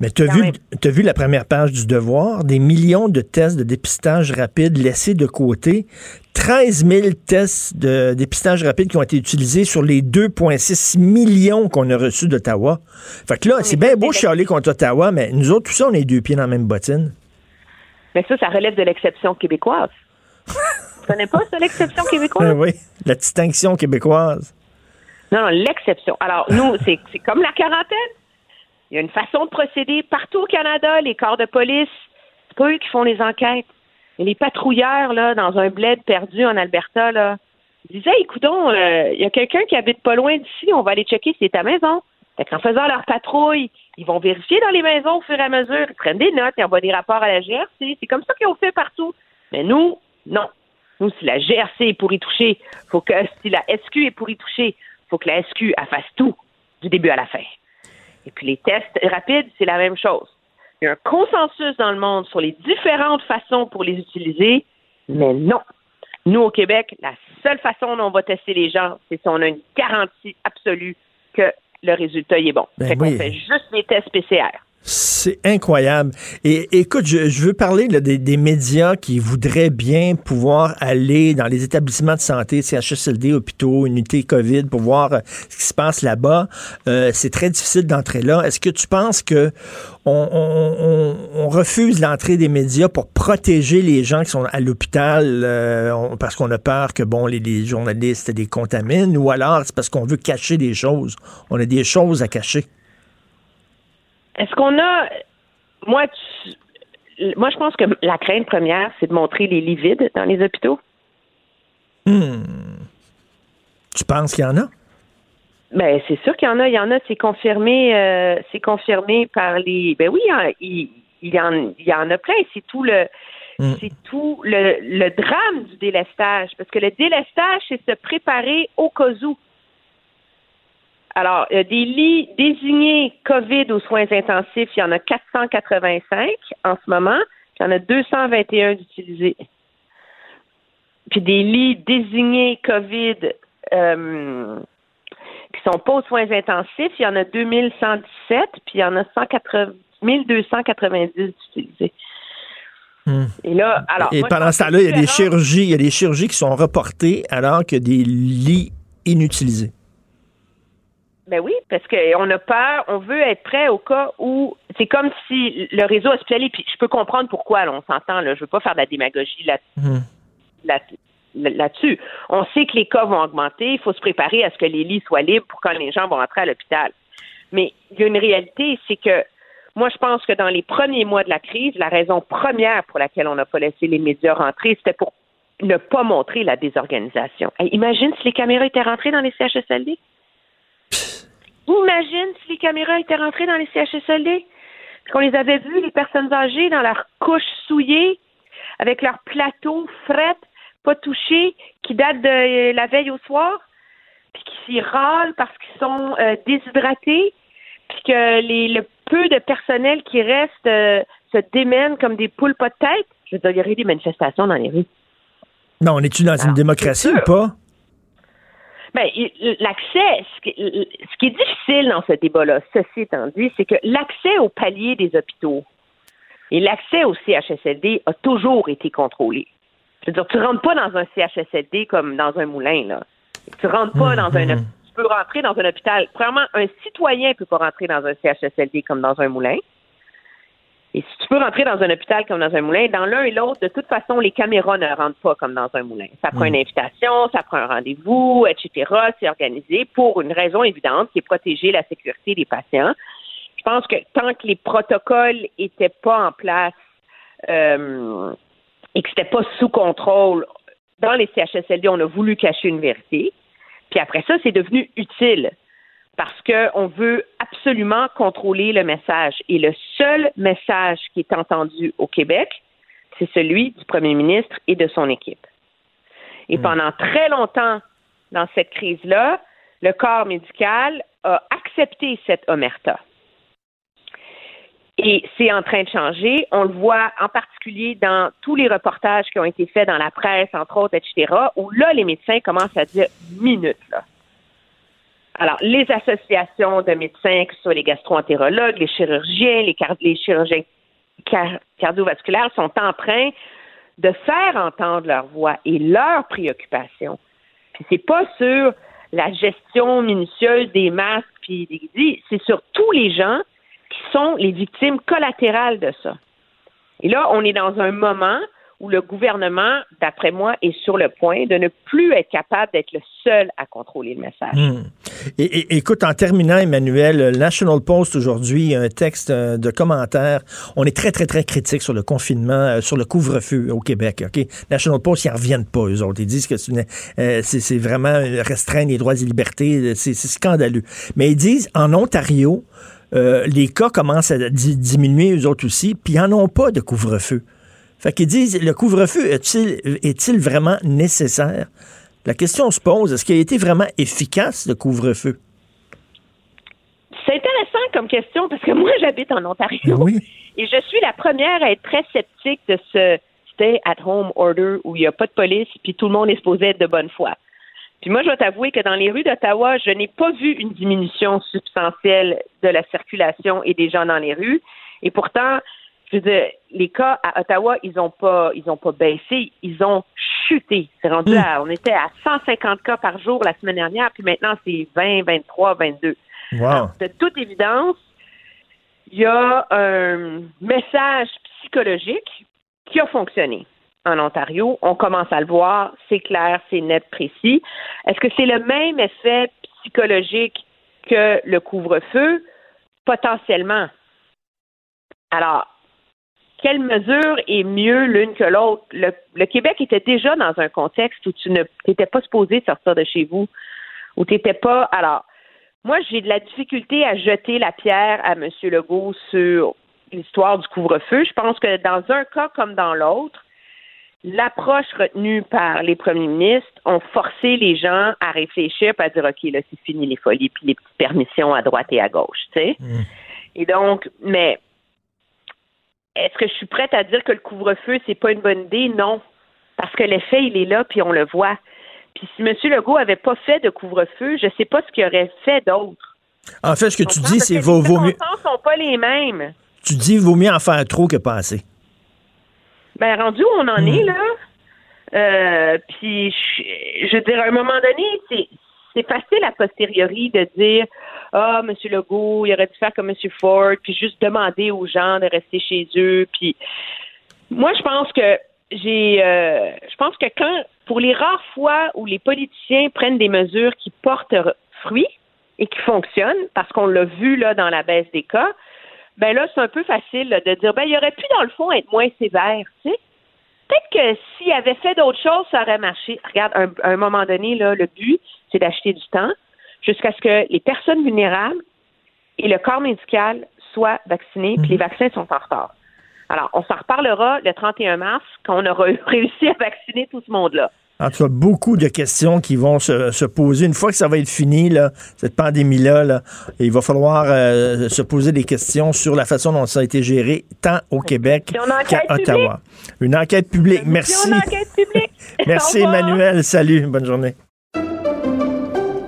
Mais t'as vu, t'as vu la première page du Devoir, des millions de tests de dépistage rapide laissés de côté, treize mille tests de dépistage rapide qui ont été utilisés sur les deux virgule six millions qu'on a reçus d'Ottawa. Fait que là, c'est bien beau chialer contre Ottawa, mais nous autres, tout ça, on est deux pieds dans la même bottine. Mais ça, ça relève de l'exception québécoise. Tu connais pas ça, l'exception québécoise? Ben oui, la distinction québécoise. Non, non, l'exception. Alors, nous, c'est, c'est comme la quarantaine. Il y a une façon de procéder partout au Canada. Les corps de police, c'est pas eux qui font les enquêtes. Et les patrouilleurs, là, dans un bled perdu en Alberta, là, ils disaient, écoute, il euh, y a quelqu'un qui habite pas loin d'ici, on va aller checker si c'est à maison. Fait qu'en faisant leur patrouille, ils vont vérifier dans les maisons au fur et à mesure. Ils prennent des notes, ils envoient des rapports à la G R C. C'est comme ça qu'ils ont fait partout. Mais nous, non. Nous, si la G R C est pour y toucher, faut que si la S Q est pour y toucher, faut que la S Q fasse tout du début à la fin. Et puis les tests rapides, c'est la même chose. Il y a un consensus dans le monde sur les différentes façons pour les utiliser, mais non. Nous, au Québec, la seule façon dont on va tester les gens, c'est si on a une garantie absolue que le résultat est bon. Ben fait oui. qu'on fait juste les tests P C R. C'est incroyable. Et écoute, je, je veux parler là, des, des médias qui voudraient bien pouvoir aller dans les établissements de santé, C H S L D, hôpitaux, unités COVID, pour voir euh, ce qui se passe là-bas. Euh, c'est très difficile d'entrer là. Est-ce que tu penses que on, on, on, on refuse l'entrée des médias pour protéger les gens qui sont à l'hôpital euh, on, parce qu'on a peur que bon les, les journalistes les contaminent, ou alors c'est parce qu'on veut cacher des choses? On a des choses à cacher. Est-ce qu'on a... Moi, tu... Moi, je pense que la crainte première, c'est de montrer les lits vides dans les hôpitaux. Hmm. Tu penses qu'il y en a? Ben, c'est sûr qu'il y en a. Il y en a, c'est confirmé euh, c'est confirmé par les... Ben oui, il y en, il y en a plein. C'est tout le hmm. c'est tout le, le drame du délestage. Parce que le délestage, c'est se préparer au cas où. Alors, euh, des lits désignés COVID aux soins intensifs, il y en a quatre cent quatre-vingt-cinq en ce moment, puis il y en a deux cent vingt et un d'utilisés. Puis des lits désignés COVID euh, qui ne sont pas aux soins intensifs, il y en a deux mille cent dix-sept, puis il y en a mille deux cent quatre-vingt-dix utilisés. Hum. Et, là, alors, Et moi, pendant ce temps-là, il y a des chirurgies, il y a des chirurgies qui sont reportées alors qu'il y a des lits inutilisés. Ben oui, parce qu'on a peur, on veut être prêt au cas où... C'est comme si le réseau hospitalier... Puis je peux comprendre pourquoi, là, on s'entend, là, je veux pas faire de la démagogie là, hum. là, là, là-dessus. On sait que les cas vont augmenter, il faut se préparer à ce que les lits soient libres pour quand les gens vont rentrer à l'hôpital. Mais il y a une réalité, c'est que moi, je pense que dans les premiers mois de la crise, la raison première pour laquelle on n'a pas laissé les médias rentrer, c'était pour ne pas montrer la désorganisation. Hey, imagine si les caméras étaient rentrées dans les C H S L D. Imagine si les caméras étaient rentrées dans les C H S L D. Qu'on les avait vues, les personnes âgées, dans leur couche souillée, avec leur plateau fret, pas touché, qui date de la veille au soir, puis qui s'y râlent parce qu'ils sont euh, déshydratés, puis que les, le peu de personnel qui reste euh, se démène comme des poules pas de tête. Je veux dire, il y aurait des manifestations dans les rues. Non, on est-tu dans Alors, une démocratie ou pas? Bien, l'accès, ce qui, ce qui est difficile dans ce débat-là, ceci étant dit, c'est que l'accès au palier des hôpitaux et l'accès au C H S L D a toujours été contrôlé. Je veux dire, tu ne rentres pas dans un C H S L D comme dans un moulin, là. Tu ne rentres pas mmh, dans mmh. un... Tu peux rentrer dans un hôpital. Premièrement, un citoyen ne peut pas rentrer dans un C H S L D comme dans un moulin. Et si tu peux rentrer dans un hôpital comme dans un moulin, dans l'un et l'autre, de toute façon, les caméras ne rentrent pas comme dans un moulin. Ça prend une invitation, ça prend un rendez-vous, et cetera. C'est organisé pour une raison évidente qui est protéger la sécurité des patients. Je pense que tant que les protocoles n'étaient pas en place euh, et que c'était pas sous contrôle, dans les C H S L D, on a voulu cacher une vérité. Puis après ça, c'est devenu utile parce qu'on veut absolument contrôler le message. Et le seul message qui est entendu au Québec, c'est celui du premier ministre et de son équipe. Et mmh. pendant très longtemps, dans cette crise-là, le corps médical a accepté cette omerta. Et c'est en train de changer. On le voit en particulier dans tous les reportages qui ont été faits dans la presse, entre autres, et cetera, où là, les médecins commencent à dire « minute », là. Alors, les associations de médecins, que ce soit les gastro-entérologues, les chirurgiens, les, car- les chirurgiens car- cardiovasculaires, sont en train de faire entendre leur voix et leurs préoccupations. Puis c'est pas sur la gestion minutieuse des masques, puis des guides, c'est sur tous les gens qui sont les victimes collatérales de ça. Et là, on est dans un moment où le gouvernement, d'après moi, est sur le point de ne plus être capable d'être le seul à contrôler le message. Mmh. Et, et, écoute, en terminant, Emmanuel, le National Post aujourd'hui, un texte de commentaire. On est très, très, très critique sur le confinement, euh, sur le couvre-feu au Québec. Okay? National Post, ils n'en reviennent pas, eux autres. Ils disent que c'est, une, euh, c'est, c'est vraiment restreindre les droits et libertés. C'est, c'est scandaleux. Mais ils disent, en Ontario, euh, les cas commencent à d- diminuer, eux autres aussi, puis ils n'en ont pas de couvre-feu. Fait qu'ils disent, le couvre-feu est-il, est-il vraiment nécessaire? La question se pose, est-ce qu'il a été vraiment efficace, le couvre-feu? C'est intéressant comme question, parce que moi, j'habite en Ontario. Oui. Et je suis la première à être très sceptique de ce stay-at-home order où il n'y a pas de police, puis tout le monde est supposé être de bonne foi. Puis moi, je dois t'avouer que dans les rues d'Ottawa, je n'ai pas vu une diminution substantielle de la circulation et des gens dans les rues. Et pourtant... Je veux dire, les cas à Ottawa, ils n'ont pas, ils ont pas baissé, ils ont chuté. C'est rendu à, on était à cent cinquante cas par jour la semaine dernière, puis maintenant c'est vingt, vingt-trois, vingt-deux. Wow. Alors, de toute évidence, il y a un message psychologique qui a fonctionné en Ontario. On commence à le voir, c'est clair, c'est net, précis. Est-ce que c'est le même effet psychologique que le couvre-feu? Potentiellement. Alors, quelle mesure est mieux l'une que l'autre? Le, le Québec était déjà dans un contexte où tu n'étais pas supposé sortir de chez vous, où tu n'étais pas... Alors, moi, j'ai de la difficulté à jeter la pierre à M. Legault sur l'histoire du couvre-feu. Je pense que dans un cas comme dans l'autre, l'approche retenue par les premiers ministres ont forcé les gens à réfléchir, à dire, OK, là, c'est fini les folies, puis les petites permissions à droite et à gauche, tu sais. Mmh. Et donc, mais est-ce que je suis prête à dire que le couvre-feu, c'est pas une bonne idée? Non. Parce que l'effet, il est là, puis on le voit. Puis si M. Legault n'avait pas fait de couvre-feu, je sais pas ce qu'il aurait fait d'autre. En fait, ce que tu dis, c'est vaut mieux. Les circonstances sont pas les mêmes. Tu dis, vaut mieux en faire trop que pas assez. Ben, rendu où on en mmh. est, là. Euh, puis, je, je veux dire, à un moment donné, c'est, c'est facile à posteriori de dire « Ah, oh, M. Legault, il aurait dû faire comme M. Ford, puis juste demander aux gens de rester chez eux. » Puis, moi, je pense que j'ai... Euh, je pense que quand, pour les rares fois où les politiciens prennent des mesures qui portent fruit et qui fonctionnent, parce qu'on l'a vu, là, dans la baisse des cas, ben là, c'est un peu facile là, de dire, ben il aurait pu, dans le fond, être moins sévère, tu sais. Peut-être que s'il avait fait d'autres choses, ça aurait marché. Regarde, à un, un moment donné, là, le but, c'est d'acheter du temps jusqu'à ce que les personnes vulnérables et le corps médical soient vaccinés, mmh. puis les vaccins sont en retard. Alors, on s'en reparlera le trente et un mars, quand on aura réussi à vacciner tout ce monde-là. En tout cas, beaucoup de questions qui vont se, se poser. Une fois que ça va être fini, là, cette pandémie-là, là, il va falloir euh, se poser des questions sur la façon dont ça a été géré, tant au Québec qu'à Ottawa. Publique. Une enquête publique. Merci. Une enquête publique. Merci, Emmanuel. Salut. Bonne journée.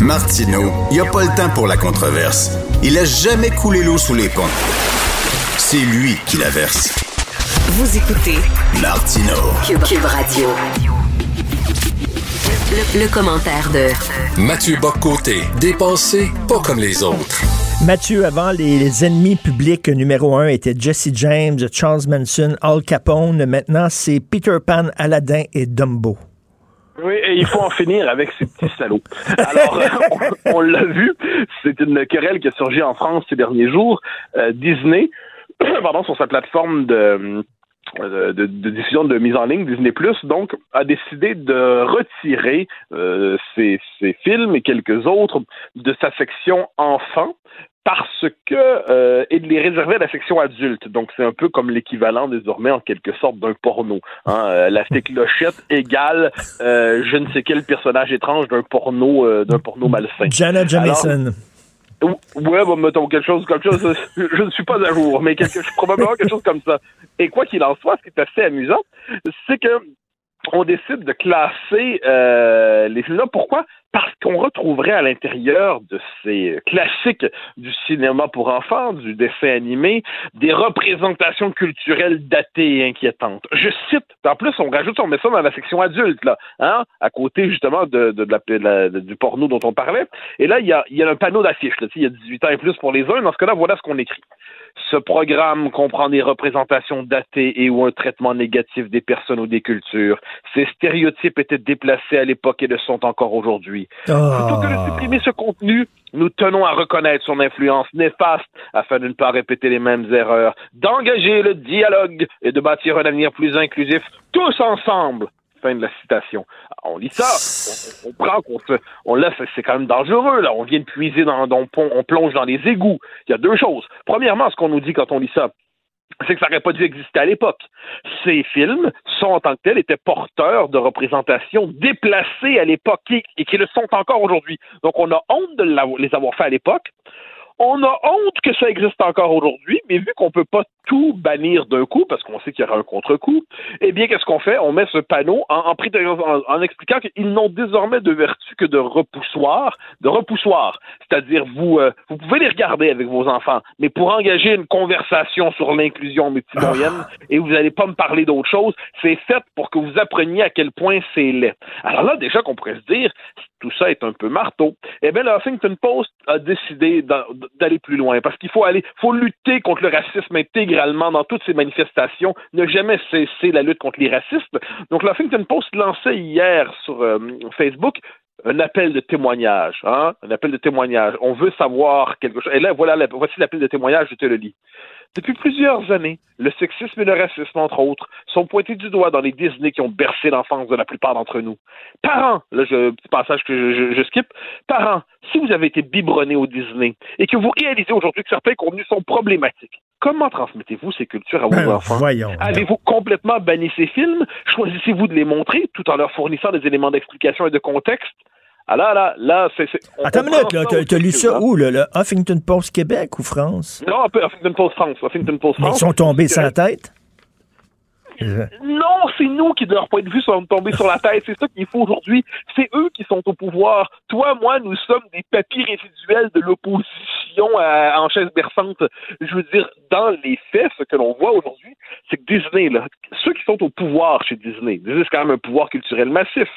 Martineau, il n'y a pas le temps pour la controverse. Il a jamais coulé l'eau sous les ponts. C'est lui qui la verse. Vous écoutez Martino Cube, Cube Radio. Le, le commentaire de Mathieu Bock-Côté, dépensé pas comme les autres. Mathieu, avant, les, les ennemis publics numéro un étaient Jesse James, Charles Manson, Al Capone. Maintenant, c'est Peter Pan, Aladdin et Dumbo. Oui, et il faut en finir avec ces petits salauds. Alors, on, on l'a vu, c'est une querelle qui a surgi en France ces derniers jours. Euh, Disney... Pardon, sur sa plateforme de, de, de diffusion de mise en ligne, Disney plus, donc, a décidé de retirer euh, ses, ses films et quelques autres de sa section enfants parce que, euh, et de les réserver à la section adulte. Donc, c'est un peu comme l'équivalent désormais, en quelque sorte, d'un porno. Hein? Euh, la fée Clochette égale euh, je ne sais quel personnage étrange d'un porno, euh, d'un porno malsain. Janet Jameson. Alors, ouais, bah, mettons quelque chose comme ça. Je ne suis pas à jour, mais quelque, probablement quelque chose comme ça. Et quoi qu'il en soit, ce qui est assez amusant, c'est que on décide de classer euh, les films-là. Pourquoi? Parce qu'on retrouverait à l'intérieur de ces classiques du cinéma pour enfants, du dessin animé, des représentations culturelles datées et inquiétantes. Je cite. En plus, on rajoute, on met ça dans la section adulte, là, hein, à côté justement de, de, de, la, de, la, de du porno dont on parlait. Et là, il y a, y a un panneau d'affiche. Il y a dix-huit ans et plus pour les uns. Dans ce cas-là, voilà ce qu'on écrit. Ce programme comprend des représentations datées et ou un traitement négatif des personnes ou des cultures. Ces stéréotypes étaient déplacés à l'époque et le sont encore aujourd'hui. Oh. Plutôt que de supprimer ce contenu, nous tenons à reconnaître son influence néfaste afin de ne pas répéter les mêmes erreurs, d'engager le dialogue et de bâtir un avenir plus inclusif, tous ensemble. Fin de la citation. On lit ça, on, on prend, qu'on se, on là, c'est quand même dangereux, là. On vient de puiser dans, on, on plonge dans les égouts. Il y a deux choses. Premièrement, ce qu'on nous dit quand on lit ça, c'est que ça n'aurait pas dû exister à l'époque. Ces films sont, en tant que tels, étaient porteurs de représentations déplacées à l'époque et, et qui le sont encore aujourd'hui. Donc, on a honte de les avoir fait à l'époque. On a honte que ça existe encore aujourd'hui, mais vu qu'on peut pas tout bannir d'un coup, parce qu'on sait qu'il y aura un contre-coup, eh bien, qu'est-ce qu'on fait? On met ce panneau en, en, en, en expliquant qu'ils n'ont désormais de vertu que de repoussoir, de repoussoir. C'est-à-dire, vous, euh, vous pouvez les regarder avec vos enfants, mais pour engager une conversation sur l'inclusion multimoyenne, et vous n'allez pas me parler d'autre chose, c'est fait pour que vous appreniez à quel point c'est laid. Alors là, déjà qu'on pourrait se dire, tout ça est un peu marteau. Eh bien, le Huffington Post a décidé d'aller plus loin, parce qu'il faut aller, faut lutter contre le racisme intégral intégralement dans toutes ses manifestations, n'a jamais cessé la lutte contre les racistes. Donc, l'Huffington Post lançait hier sur euh, Facebook un appel de témoignage. Hein? Un appel de témoignage. On veut savoir quelque chose. Et là, voilà, la, voici l'appel de témoignage, je te le lis. Depuis plusieurs années, le sexisme et le racisme, entre autres, sont pointés du doigt dans les Disney qui ont bercé l'enfance de la plupart d'entre nous. Parents, là, je, petit passage que je, je, je skip, parents, si vous avez été biberonnés au Disney et que vous réalisez aujourd'hui que certains contenus sont problématiques, comment transmettez-vous ces cultures à vos ben, enfants? Voyons. Avez-vous complètement banni ces films? Choisissez-vous de les montrer tout en leur fournissant des éléments d'explication et de contexte? Ah là, là, là, c'est... c'est Attends une minute, là, t'as, t'as lu ça où, le, le Huffington Post Québec ou France? Non, Huffington Post France, Huffington Post France. Ils sont tombés sur la tête? Non, c'est nous qui, de leur point de vue, sommes tombés sur la tête. C'est ça qu'il faut aujourd'hui. C'est eux qui sont au pouvoir. Toi, moi, nous sommes des papiers résiduels de l'opposition à, en chaise berçante. Je veux dire, dans les faits, ce que l'on voit aujourd'hui, c'est que Disney, là, ceux qui sont au pouvoir chez Disney, Disney, c'est quand même un pouvoir culturel massif.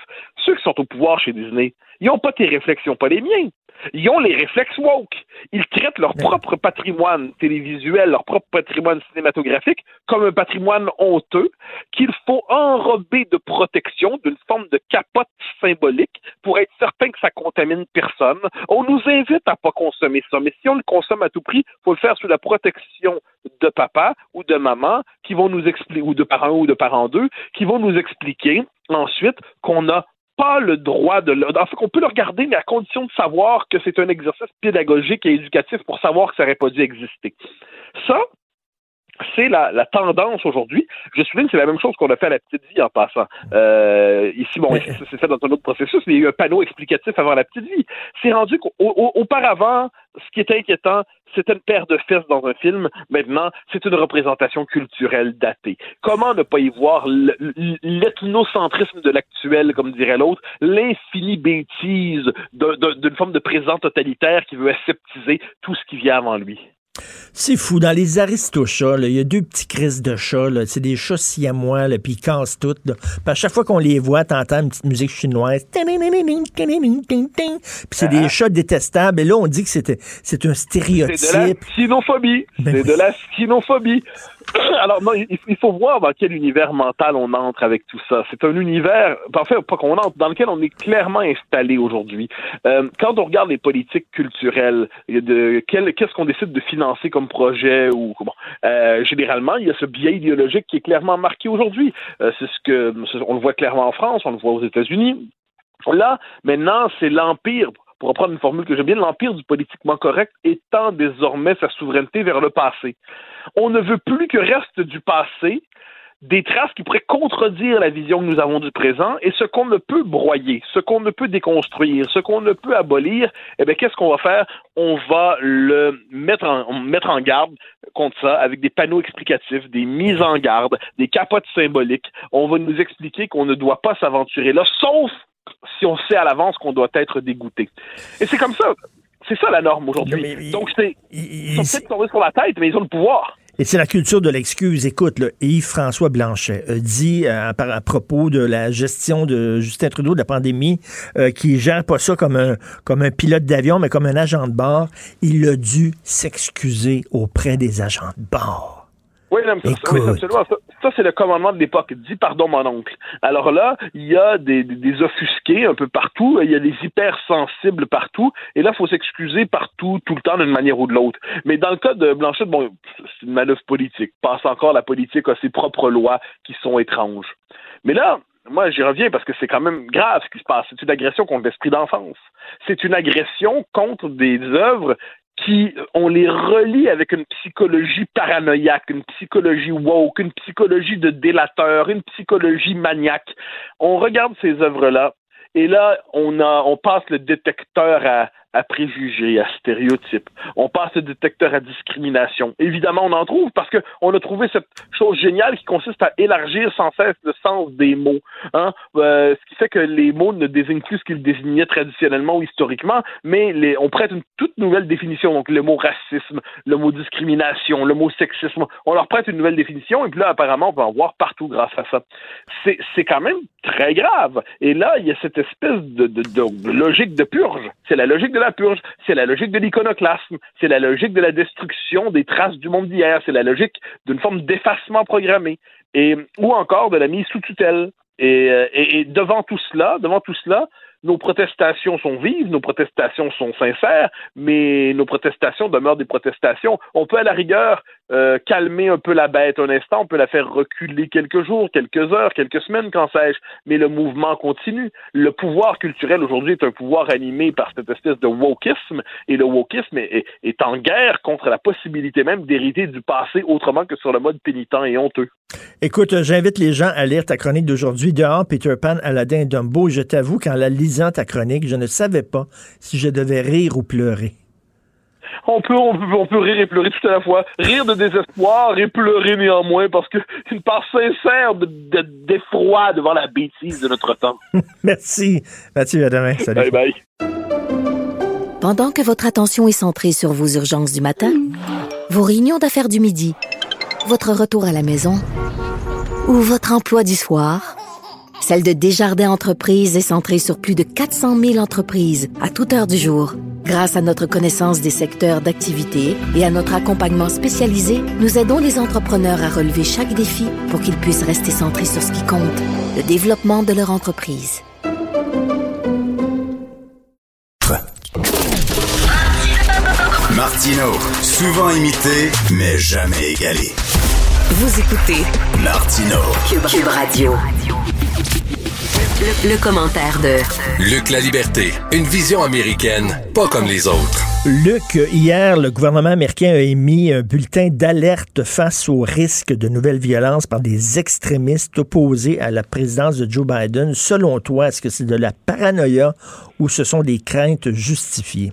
Ceux qui sont au pouvoir chez Disney, ils n'ont pas tes réflexes, ils n'ont pas les miens. Ils ont les réflexes woke. Ils traitent leur propre patrimoine télévisuel, leur propre patrimoine cinématographique comme un patrimoine honteux qu'il faut enrober de protection, d'une forme de capote symbolique pour être certain que ça contamine personne. On nous invite à pas consommer ça, mais si on le consomme à tout prix, faut le faire sous la protection de papa ou de maman qui vont nous expliquer, ou de parents ou de parents d'eux, qui vont nous expliquer ensuite qu'on a pas le droit de... Le... Enfin, qu'on peut le regarder, mais à condition de savoir que c'est un exercice pédagogique et éducatif pour savoir que ça n'aurait pas dû exister. Ça, c'est la, la tendance aujourd'hui. Je souligne que c'est la même chose qu'on a fait à la petite vie en passant. Euh, ici, bon, ici, c'est fait dans un autre processus, mais il y a eu un panneau explicatif avant la petite vie. C'est rendu qu'auparavant, ce qui était inquiétant, c'était une paire de fesses dans un film. Maintenant, c'est une représentation culturelle datée. Comment ne pas y voir l'ethnocentrisme de l'actuel, comme dirait l'autre, l'infinie bêtise d'une forme de présent totalitaire qui veut aseptiser tout ce qui vient avant lui? C'est fou. Dans les aristochats, il y a deux petits crises de chats. Là. C'est des chats siamois, puis ils cassent tout. Là. Puis à chaque fois qu'on les voit, t'entends une petite musique chinoise. Puis c'est ah. des chats détestables. Et là, on dit que c'était, c'est un stéréotype. C'est de la xénophobie. Ben c'est oui. de la xénophobie. Alors, non, il, il faut voir dans quel univers mental on entre avec tout ça. C'est un univers, enfin, pas qu'on entre, dans lequel on est clairement installé aujourd'hui. Euh, quand on regarde les politiques culturelles, de, quel, qu'est-ce qu'on décide de financer comme projet ou bon, euh, généralement, il y a ce biais idéologique qui est clairement marqué aujourd'hui. Euh, c'est ce que, on le voit clairement en France, on le voit aux États-Unis. Là, maintenant, c'est l'empire. Pour reprendre une formule que j'aime bien, l'empire du politiquement correct étend désormais sa souveraineté vers le passé. On ne veut plus que reste du passé des traces qui pourraient contredire la vision que nous avons du présent et ce qu'on ne peut broyer, ce qu'on ne peut déconstruire, ce qu'on ne peut abolir, eh bien, qu'est-ce qu'on va faire? On va le mettre en, mettre en garde contre ça avec des panneaux explicatifs, des mises en garde, des capotes symboliques. On va nous expliquer qu'on ne doit pas s'aventurer là, sauf si on sait à l'avance qu'on doit être dégoûté. Et c'est comme ça. C'est ça la norme aujourd'hui. Mais, mais, Donc, c'est, ils, ils sont peut-être tombés sur la tête, mais ils ont le pouvoir. Et c'est la culture de l'excuse. Écoute, là, Yves-François Blanchet euh, dit euh, à, à propos de la gestion de Justin Trudeau de la pandémie, euh, qu'il gère pas ça comme un, comme un pilote d'avion, mais comme un agent de bord. Il a dû s'excuser auprès des agents de bord. Oui, non, mais ça, oui, absolument. Ça, ça, c'est le commandement de l'époque. Dis pardon, mon oncle. Alors là, il y a des, des, des offusqués un peu partout. Il y a des hypersensibles partout. Et là, il faut s'excuser partout, tout le temps, d'une manière ou de l'autre. Mais dans le cas de Blanchet, bon, c'est une manœuvre politique. Passe encore la politique à ses propres lois qui sont étranges. Mais là, moi, j'y reviens parce que c'est quand même grave ce qui se passe. C'est une agression contre l'esprit d'enfance. C'est une agression contre des œuvres qui, on les relie avec une psychologie paranoïaque, une psychologie woke, une psychologie de délateur, une psychologie maniaque. On regarde ces œuvres-là, et là, on a, on passe le détecteur à, à préjugés, à stéréotypes. On passe le détecteur à discrimination. Évidemment, on en trouve parce que on a trouvé cette chose géniale qui consiste à élargir sans cesse le sens des mots. Hein? Euh, ce qui fait que les mots ne désignent plus ce qu'ils désignaient traditionnellement ou historiquement, mais les, on prête une toute nouvelle définition. Donc, le mot racisme, le mot discrimination, le mot sexisme, on leur prête une nouvelle définition et puis là, apparemment, on peut en voir partout grâce à ça. C'est, c'est quand même très grave. Et là, il y a cette espèce de, de, de logique de purge. C'est la logique de la purge, c'est la logique de l'iconoclasme, c'est la logique de la destruction des traces du monde d'hier, c'est la logique d'une forme d'effacement programmé, et ou encore de la mise sous tutelle. Et, et, et devant tout cela, devant tout cela, nos protestations sont vives, nos protestations sont sincères, mais nos protestations demeurent des protestations. On peut à la rigueur euh, calmer un peu la bête un instant, on peut la faire reculer quelques jours, quelques heures, quelques semaines, qu'en sais-je, mais le mouvement continue. Le pouvoir culturel aujourd'hui est un pouvoir animé par cette espèce de wokisme, et le wokisme est, est, est en guerre contre la possibilité même d'hériter du passé autrement que sur le mode pénitent et honteux. Écoute, j'invite les gens à lire ta chronique d'aujourd'hui, Dehors, Peter Pan, Aladdin et Dumbo. Je t'avoue qu'en la lisant ta chronique, je ne savais pas si je devais rire ou pleurer. On peut, on peut, on peut rire et pleurer tout à la fois. Rire de désespoir et pleurer néanmoins, parce que une part sincère de, de, d'effroi devant la bêtise de notre temps. Merci. Mathieu, à demain. Salut. Bye bye. Pendant que votre attention est centrée sur vos urgences du matin, vos réunions d'affaires du midi, votre retour à la maison ou votre emploi du soir, celle de Desjardins Entreprises est centrée sur plus de quatre cent mille entreprises à toute heure du jour. Grâce à notre connaissance des secteurs d'activité et à notre accompagnement spécialisé, nous aidons les entrepreneurs à relever chaque défi pour qu'ils puissent rester centrés sur ce qui compte, le développement de leur entreprise. Martino, souvent imité, mais jamais égalé. Vous écoutez Martino, Cube, Cube Radio. Le, le commentaire de Luc Laliberté, une vision américaine, pas comme les autres. Luc, hier, le gouvernement américain a émis un bulletin d'alerte face au risque de nouvelles violences par des extrémistes opposés à la présidence de Joe Biden. Selon toi, est-ce que c'est de la paranoïa ou ce sont des craintes justifiées?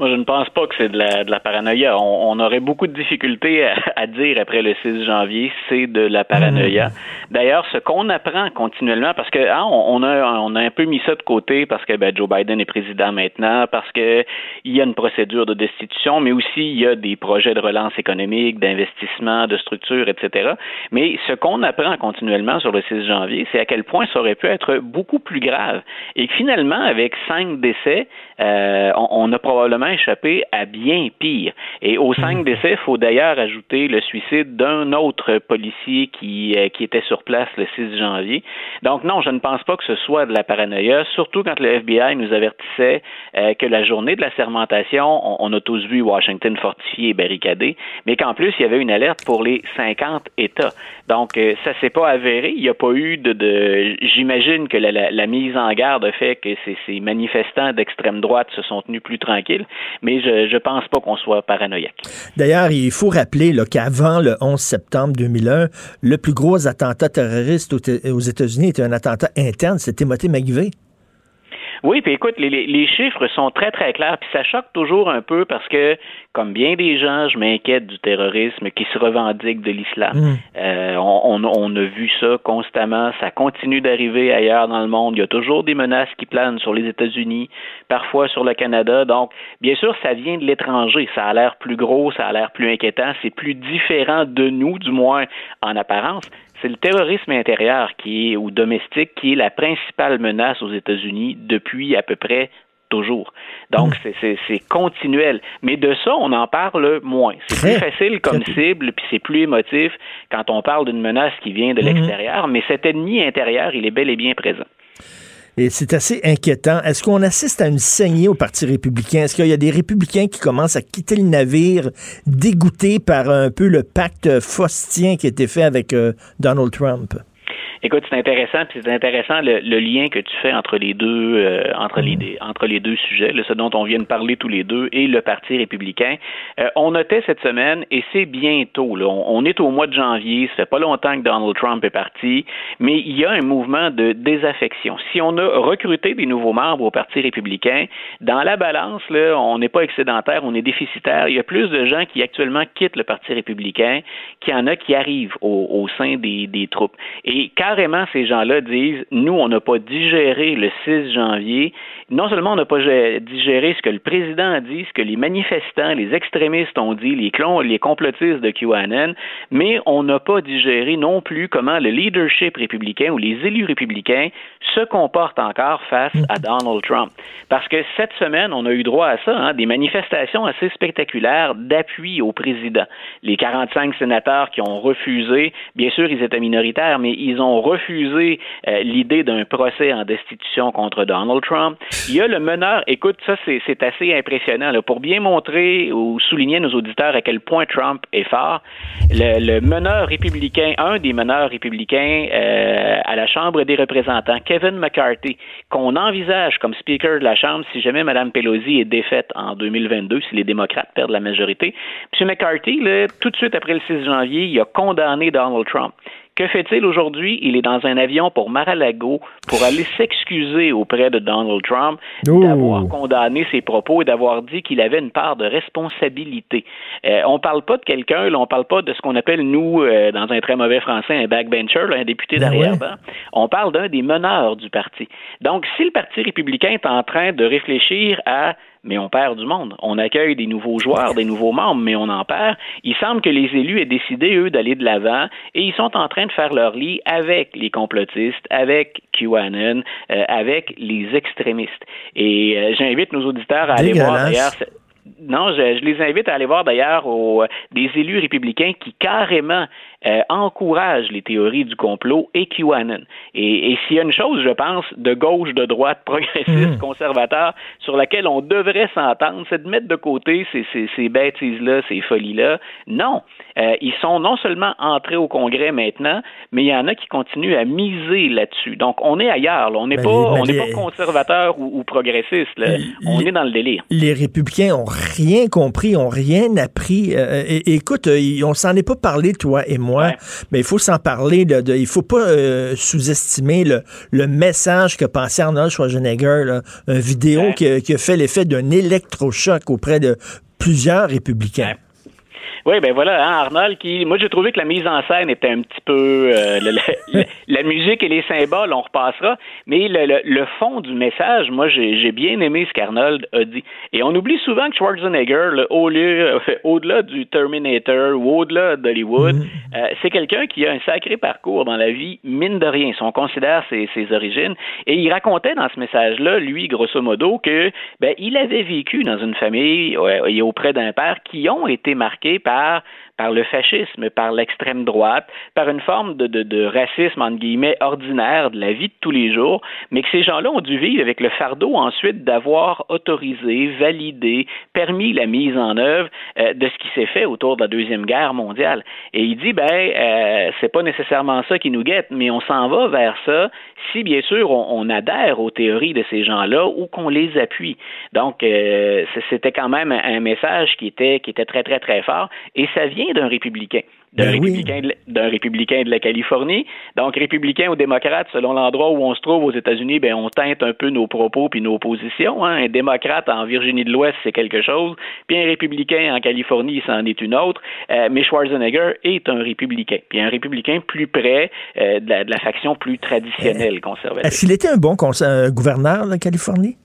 Moi, je ne pense pas que c'est de la, de la paranoïa. On, on aurait beaucoup de difficultés à, à dire après le six janvier, c'est de la paranoïa. Mmh. D'ailleurs, ce qu'on apprend continuellement, parce que hein, on, on, a, on a un peu mis ça de côté parce que ben, Joe Biden est président maintenant, parce que il y a une procédure de destitution, mais aussi il y a des projets de relance économique, d'investissement, de structure, et cetera. Mais ce qu'on apprend continuellement sur le six janvier, c'est à quel point ça aurait pu être beaucoup plus grave. Et finalement, avec cinq décès, euh, on, on a probablement probablement échappé à bien pire. Et aux cinq décès, il faut d'ailleurs ajouter le suicide d'un autre policier qui, qui était sur place le six janvier. Donc non, je ne pense pas que ce soit de la paranoïa, surtout quand le F B I nous avertissait euh, que la journée de la sermentation, on, on a tous vu Washington fortifié et barricadé, mais qu'en plus, il y avait une alerte pour les cinquante États. Donc euh, ça s'est pas avéré, il n'y a pas eu de... de j'imagine que la, la, la mise en garde a fait que ces, ces manifestants d'extrême droite se sont tenus plus tranquilles, mais je ne pense pas qu'on soit paranoïaque. D'ailleurs, il faut rappeler là, qu'avant le onze septembre deux mille un, le plus gros attentat terroriste aux États-Unis était un attentat interne, c'était Timothy McVeigh. Oui, puis écoute, les, les chiffres sont très, très clairs, puis ça choque toujours un peu parce que, comme bien des gens, je m'inquiète du terrorisme qui se revendique de l'islam. Mmh. Euh, on, on, on a vu ça constamment, ça continue d'arriver ailleurs dans le monde, il y a toujours des menaces qui planent sur les États-Unis, parfois sur le Canada, donc bien sûr, ça vient de l'étranger, ça a l'air plus gros, ça a l'air plus inquiétant, c'est plus différent de nous, du moins en apparence. C'est le terrorisme intérieur qui est, ou domestique qui est la principale menace aux États-Unis depuis à peu près toujours. Donc, mmh. c'est, c'est, c'est continuel. Mais de ça, on en parle moins. C'est plus facile comme cible, puis c'est plus émotif quand on parle d'une menace qui vient de mmh. l'extérieur, mais cet ennemi intérieur, il est bel et bien présent. Et c'est assez inquiétant. Est-ce qu'on assiste à une saignée au Parti républicain? Est-ce qu'il y a des républicains qui commencent à quitter le navire, dégoûtés par un peu le pacte faustien qui a été fait avec euh, Donald Trump? Écoute, c'est intéressant, puis c'est intéressant le, le lien que tu fais entre les deux, euh, entre les entre les deux sujets, là, ce dont on vient de parler tous les deux, et le Parti républicain. Euh, on notait cette semaine, et c'est bientôt, là, on, on est au mois de janvier, ça fait pas longtemps que Donald Trump est parti, mais il y a un mouvement de désaffection. Si on a recruté des nouveaux membres au Parti républicain, dans la balance, là, on n'est pas excédentaire, on est déficitaire. Il y a plus de gens qui actuellement quittent le Parti républicain qu'il y en a qui arrivent au, au sein des, des troupes. Et quand carrément, ces gens-là disent, nous, on n'a pas digéré le six janvier. Non seulement on n'a pas digéré ce que le président a dit, ce que les manifestants, les extrémistes ont dit, les clons, les complotistes de QAnon, mais on n'a pas digéré non plus comment le leadership républicain ou les élus républicains se comportent encore face à Donald Trump. Parce que cette semaine, on a eu droit à ça, hein, des manifestations assez spectaculaires d'appui au président. Les quarante-cinq sénateurs qui ont refusé, bien sûr, ils étaient minoritaires, mais ils ont refusé euh, l'idée d'un procès en destitution contre Donald Trump. Il y a le meneur, écoute, ça c'est, c'est assez impressionnant, là, pour bien montrer ou souligner à nos auditeurs à quel point Trump est fort, le, le meneur républicain, un des meneurs républicains euh, à la Chambre des représentants, Kevin McCarthy, qu'on envisage comme Speaker de la Chambre si jamais Mme Pelosi est défaite en deux mille vingt-deux, si les démocrates perdent la majorité. M. McCarthy, là, tout de suite après le six janvier, il a condamné Donald Trump. Que fait-il aujourd'hui? Il est dans un avion pour Mar-a-Lago pour aller s'excuser auprès de Donald Trump oh. d'avoir condamné ses propos et d'avoir dit qu'il avait une part de responsabilité. Euh, on ne parle pas de quelqu'un, là, on ne parle pas de ce qu'on appelle, nous, euh, dans un très mauvais français, un backbencher, là, un député d'arrière-ban. Ouais. On parle d'un des meneurs du parti. Donc, si le Parti républicain est en train de réfléchir à... mais on perd du monde. On accueille des nouveaux joueurs, des nouveaux membres, mais on en perd. Il semble que les élus aient décidé, eux, d'aller de l'avant, et ils sont en train de faire leur lit avec les complotistes, avec QAnon, euh, avec les extrémistes. Et euh, j'invite nos auditeurs à aller voir d'ailleurs... Non, je, je les invite à aller voir d'ailleurs aux, des élus républicains qui carrément euh, encouragent les théories du complot et QAnon. Et, et s'il y a une chose, je pense, de gauche, de droite, progressiste, mmh. conservateur, sur laquelle on devrait s'entendre, c'est de mettre de côté ces, ces, ces bêtises-là, ces folies-là. Non, euh, ils sont non seulement entrés au Congrès maintenant, mais il y en a qui continuent à miser là-dessus. Donc, on est ailleurs. Là. On n'est ben, pas, ben, on n'est les... pas conservateur ou, ou progressiste. Là. Les, on est dans le délire. Les républicains ont rien compris, on rien appris. Euh, et, et, écoute, on s'en est pas parlé, toi et moi, ouais. mais il faut s'en parler. De, de, il faut pas euh, sous-estimer le, le message que pensait Arnold Schwarzenegger, là, une vidéo ouais. qui, qui a fait l'effet d'un électrochoc auprès de plusieurs républicains. Ouais. Oui, ben voilà, hein, Arnold, qui, moi j'ai trouvé que la mise en scène était un petit peu, euh, le, le, la musique et les symboles, on repassera, mais le, le, le fond du message, moi j'ai, j'ai bien aimé ce qu'Arnold a dit. Et on oublie souvent que Schwarzenegger, là, au lieu, euh, au-delà du Terminator ou au-delà d'Hollywood, mm-hmm. euh, c'est quelqu'un qui a un sacré parcours dans la vie, mine de rien, si on considère ses, ses origines. Et il racontait dans ce message-là, lui, grosso modo, que ben il avait vécu dans une famille ouais, et auprès d'un père qui ont été marqués par Par, par le fascisme, par l'extrême droite, par une forme de, de, de racisme, entre guillemets, ordinaire de la vie de tous les jours, mais que ces gens-là ont dû vivre avec le fardeau ensuite d'avoir autorisé, validé, permis la mise en œuvre euh, de ce qui s'est fait autour de la Deuxième Guerre mondiale. Et il dit, ben, euh, c'est pas nécessairement ça qui nous guette, mais on s'en va vers ça si, bien sûr, on, on adhère aux théories de ces gens-là ou qu'on les appuie. Donc, euh, c'était quand même un message qui était, qui était très, très, très fort. Et ça vient d'un républicain, d'un, ben républicain oui. de, d'un républicain de la Californie. Donc, républicain ou démocrate, selon l'endroit où on se trouve aux États-Unis, ben on teinte un peu nos propos puis nos positions. Hein. Un démocrate en Virginie de l'Ouest, c'est quelque chose. Puis un républicain en Californie, c'en est une autre. Euh, mais Schwarzenegger est un républicain. Puis un républicain plus près euh, de, la, de la faction plus traditionnelle euh, conservatrice. Est-ce qu'il était un bon cons- euh, gouverneur de la Californie?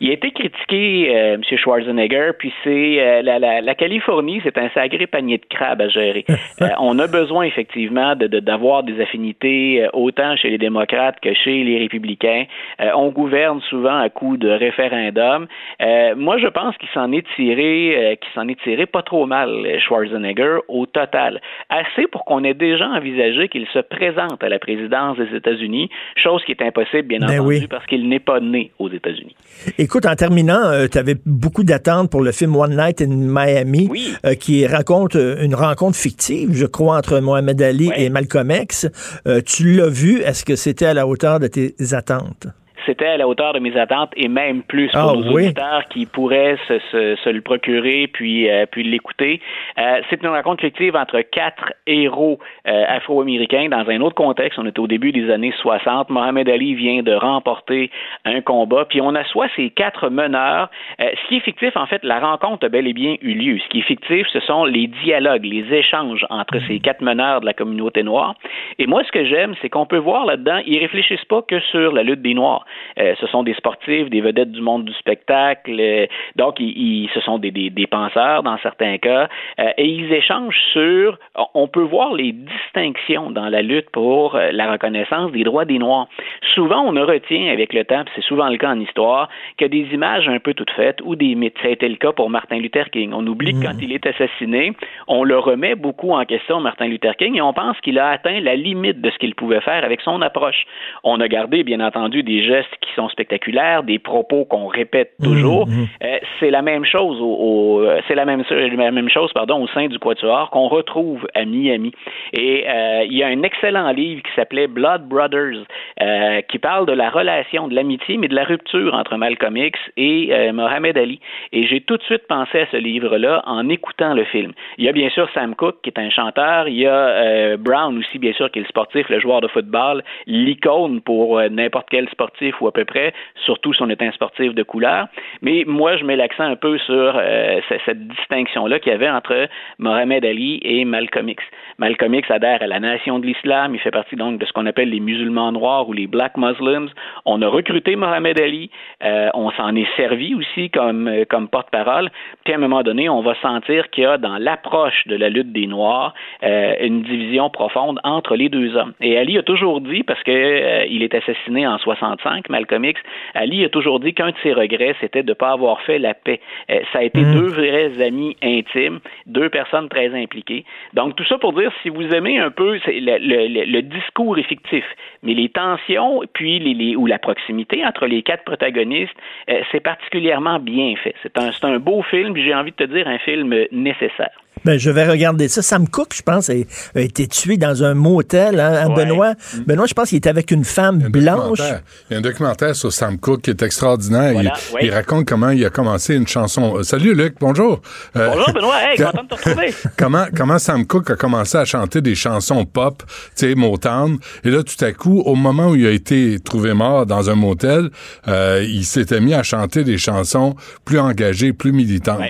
Il a été critiqué, euh, M. Schwarzenegger, puis c'est euh, la, la, la Californie, c'est un sacré panier de crabes à gérer. Euh, on a besoin, effectivement, de, de, d'avoir des affinités euh, autant chez les démocrates que chez les républicains. Euh, on gouverne souvent à coup de référendum. Euh, moi, je pense qu'il s'en est tiré, euh, qu'il s'en est tiré pas trop mal, Schwarzenegger, au total. Assez pour qu'on ait déjà envisagé qu'il se présente à la présidence des États-Unis, chose qui est impossible, bien ben entendu, oui. parce qu'il n'est pas né aux États-Unis. Écoute, en terminant, euh, tu avais beaucoup d'attentes pour le film One Night in Miami, oui. euh, qui raconte euh, une rencontre fictive, je crois, entre Mohamed Ali ouais. et Malcolm X. Euh, tu l'as vu, est-ce que c'était à la hauteur de tes attentes? c'était à la hauteur de mes attentes et même plus pour oh, nos oui. auditeurs qui pourraient se, se, se le procurer puis, euh, puis l'écouter. Euh, c'est une rencontre fictive entre quatre héros euh, afro-américains dans un autre contexte. On était au début des années soixante. Mohamed Ali vient de remporter un combat, puis on assoit ces quatre meneurs. Euh, ce qui est fictif, en fait, la rencontre a bel et bien eu lieu. Ce qui est fictif, ce sont les dialogues, les échanges entre ces quatre meneurs de la communauté noire. Et moi, ce que j'aime, c'est qu'on peut voir là-dedans, ils réfléchissent pas que sur la lutte des Noirs. Euh, ce sont des sportifs, des vedettes du monde du spectacle, euh, donc ils, ils, ce sont des, des, des penseurs dans certains cas, euh, et ils échangent sur, on peut voir les distinctions dans la lutte pour euh, la reconnaissance des droits des Noirs. Souvent, on retient avec le temps, puis c'est souvent le cas en histoire, que des images un peu toutes faites ou des mythes. Ça a été le cas pour Martin Luther King. On oublie mmh. que quand il est assassiné, on le remet beaucoup en question, Martin Luther King, et on pense qu'il a atteint la limite de ce qu'il pouvait faire avec son approche. On a gardé, bien entendu, des gestes qui sont spectaculaires, des propos qu'on répète toujours. Mmh, mmh. Euh, c'est la même chose au, au c'est la même, la même chose pardon, au sein du Quatuor qu'on retrouve à Miami. Et euh, il y a un excellent livre qui s'appelait Blood Brothers euh, qui parle de la relation, de l'amitié, mais de la rupture entre Malcolm X et euh, Mohamed Ali. Et j'ai tout de suite pensé à ce livre-là en écoutant le film. Il y a bien sûr Sam Cooke qui est un chanteur, il y a euh, Brown aussi bien sûr qui est le sportif, le joueur de football, l'icône pour euh, n'importe quel sportif ou à peu près, surtout si on est un sportif de couleur. Mais moi, je mets l'accent un peu sur euh, cette distinction-là qu'il y avait entre Mohamed Ali et Malcolm X. Malcolm X adhère à la Nation de l'Islam, il fait partie donc de ce qu'on appelle les musulmans noirs ou les Black Muslims. On a recruté Mohamed Ali, euh, on s'en est servi aussi comme, euh, comme porte-parole. Puis à un moment donné, on va sentir qu'il y a dans l'approche de la lutte des Noirs euh, une division profonde entre les deux hommes. Et Ali a toujours dit, parce qu'il euh, est assassiné en soixante-cinq, Malcolm X, Ali a toujours dit qu'un de ses regrets, c'était de ne pas avoir fait la paix. Euh, ça a été mmh. deux vrais amis intimes, deux personnes très impliquées. Donc tout ça pour dire, si vous aimez un peu, c'est le, le, le discours est fictif, mais les tensions puis les, les, ou la proximité entre les quatre protagonistes, euh, c'est particulièrement bien fait. C'est un, c'est un beau film, j'ai envie de te dire, un film nécessaire. Ben, je vais regarder ça. Sam Cooke, je pense, a été tué dans un motel, hein, ouais. Benoît. Benoît, je pense qu'il était avec une femme un blanche. Il y a un documentaire sur Sam Cooke qui est extraordinaire. Voilà, il, ouais. il raconte comment il a commencé une chanson. Euh, salut, Luc, bonjour. Euh, bonjour, Benoît. Hey, content de te retrouver. comment, comment Sam Cooke a commencé à chanter des chansons pop, tu sais, Motown. Et là, tout à coup, au moment où il a été trouvé mort dans un motel, euh, il s'était mis à chanter des chansons plus engagées, plus militantes.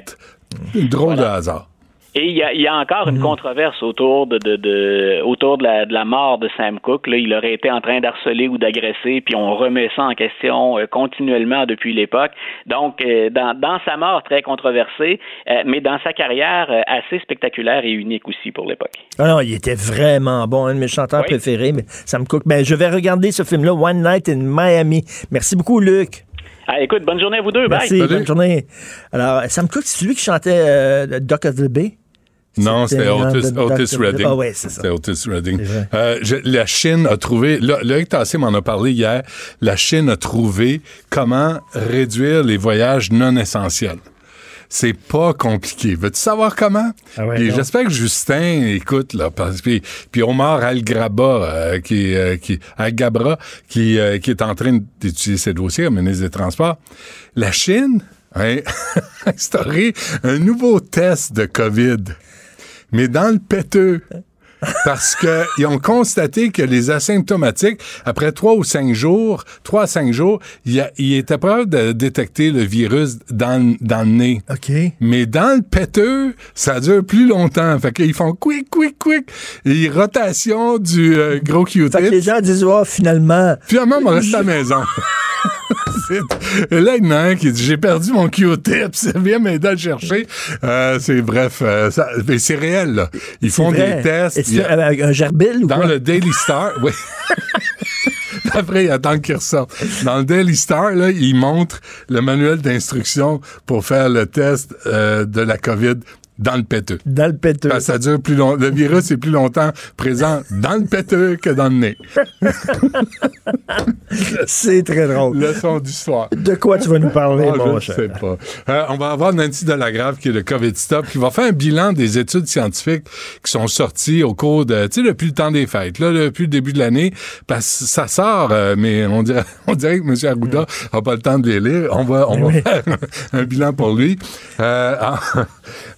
Ouais. Drôle voilà. de hasard. Et il y a, il y a encore une controverse autour de, de, de, autour de la, de la mort de Sam Cooke. Là, il aurait été en train d'harceler ou d'agresser, puis on remet ça en question euh, continuellement depuis l'époque. Donc, euh, dans, dans sa mort très controversée, euh, mais dans sa carrière euh, assez spectaculaire et unique aussi pour l'époque. Ah non, il était vraiment bon, un de mes chanteurs oui. préférés, mais Sam Cooke. Ben, je vais regarder ce film-là, One Night in Miami. Merci beaucoup, Luc. Ah, écoute, bonne journée à vous deux. Merci, bye. Bonne journée. Alors, Sam Cooke, c'est lui qui chantait euh, Doc of the Bay? Non, c'était Otis, Otis Redding. Ah oui, c'est ça. C'était Otis Redding. Euh, je, la Chine a trouvé... Loïc Tassé m'en a parlé hier. La Chine a trouvé comment réduire les voyages non essentiels. C'est pas compliqué. Veux-tu savoir comment? Ah ouais, j'espère que Justin écoute, là, parce que puis Omar Al-Graba, euh, qui, euh, qui, Al-Gabra, qui, euh, qui est en train d'étudier ce dossier, ministre des Transports. La Chine a instauré un nouveau test de COVID. Mais dans le péteux, parce qu'ils ont constaté que les asymptomatiques, après trois ou cinq jours, trois à cinq jours, ils étaient preuve de détecter le virus dans, dans le nez. OK. Mais dans le péteux, ça dure plus longtemps. Fait qu'ils font quick, quick, quick. Et rotation du euh, gros Q-tip. Fait que les gens disent, oh, finalement... Finalement, on reste à la maison. Et là, il y en a un qui dit « J'ai perdu mon Q-tip, ça vient m'aider à le chercher. Euh, » C'est bref, euh, ça, mais c'est réel, là. Ils font des tests. Est-ce a, avec un gerbil ou Dans quoi? Le Daily Star, oui. Après, il attend qu'il ressorte. Dans le Daily Star, là, il montre le manuel d'instruction pour faire le test euh, de la COVID dans le péteux. Dans le péteux. Parce que ça dure plus longtemps. Le virus est plus longtemps présent dans le péteux que dans le nez. C'est très drôle. Leçon du soir. De quoi tu vas nous parler, ah, mon je cher? Je ne sais pas. Euh, on va avoir Nancy Delagrave, qui est le COVID Stop, qui va faire un bilan des études scientifiques qui sont sorties au cours de, tu sais, depuis le temps des fêtes, là, depuis le début de l'année. Parce que ça sort, euh, mais on dirait, on dirait que M. Arruda n'a pas le temps de les lire. On va, on va oui. faire un, un bilan pour lui. Euh,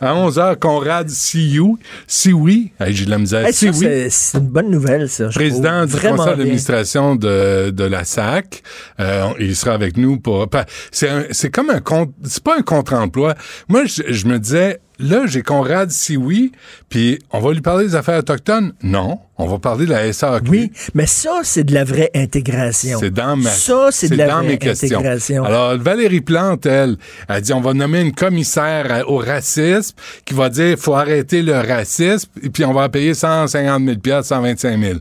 en, en onze heures, Conrad Siou, Sioui, hey, j'ai de la misère, hey, Sioui, c'est, c'est une bonne nouvelle, ça. Président du conseil d'administration de, de la S A C. Euh, il sera avec nous pour... C'est, un, c'est comme un... Compte, c'est pas un contre-emploi. Moi, je, je me disais... Là, j'ai Conrad Sioui, puis on va lui parler des affaires autochtones? Non, on va parler de la S A Q. Oui, mais ça, c'est de la vraie intégration. C'est dans ma... Ça, c'est, c'est de la vraie intégration. Questions. Alors, Valérie Plante, elle, elle dit, on va nommer une commissaire au racisme qui va dire, faut arrêter le racisme, puis on va payer cent cinquante mille dollars, cent vingt-cinq mille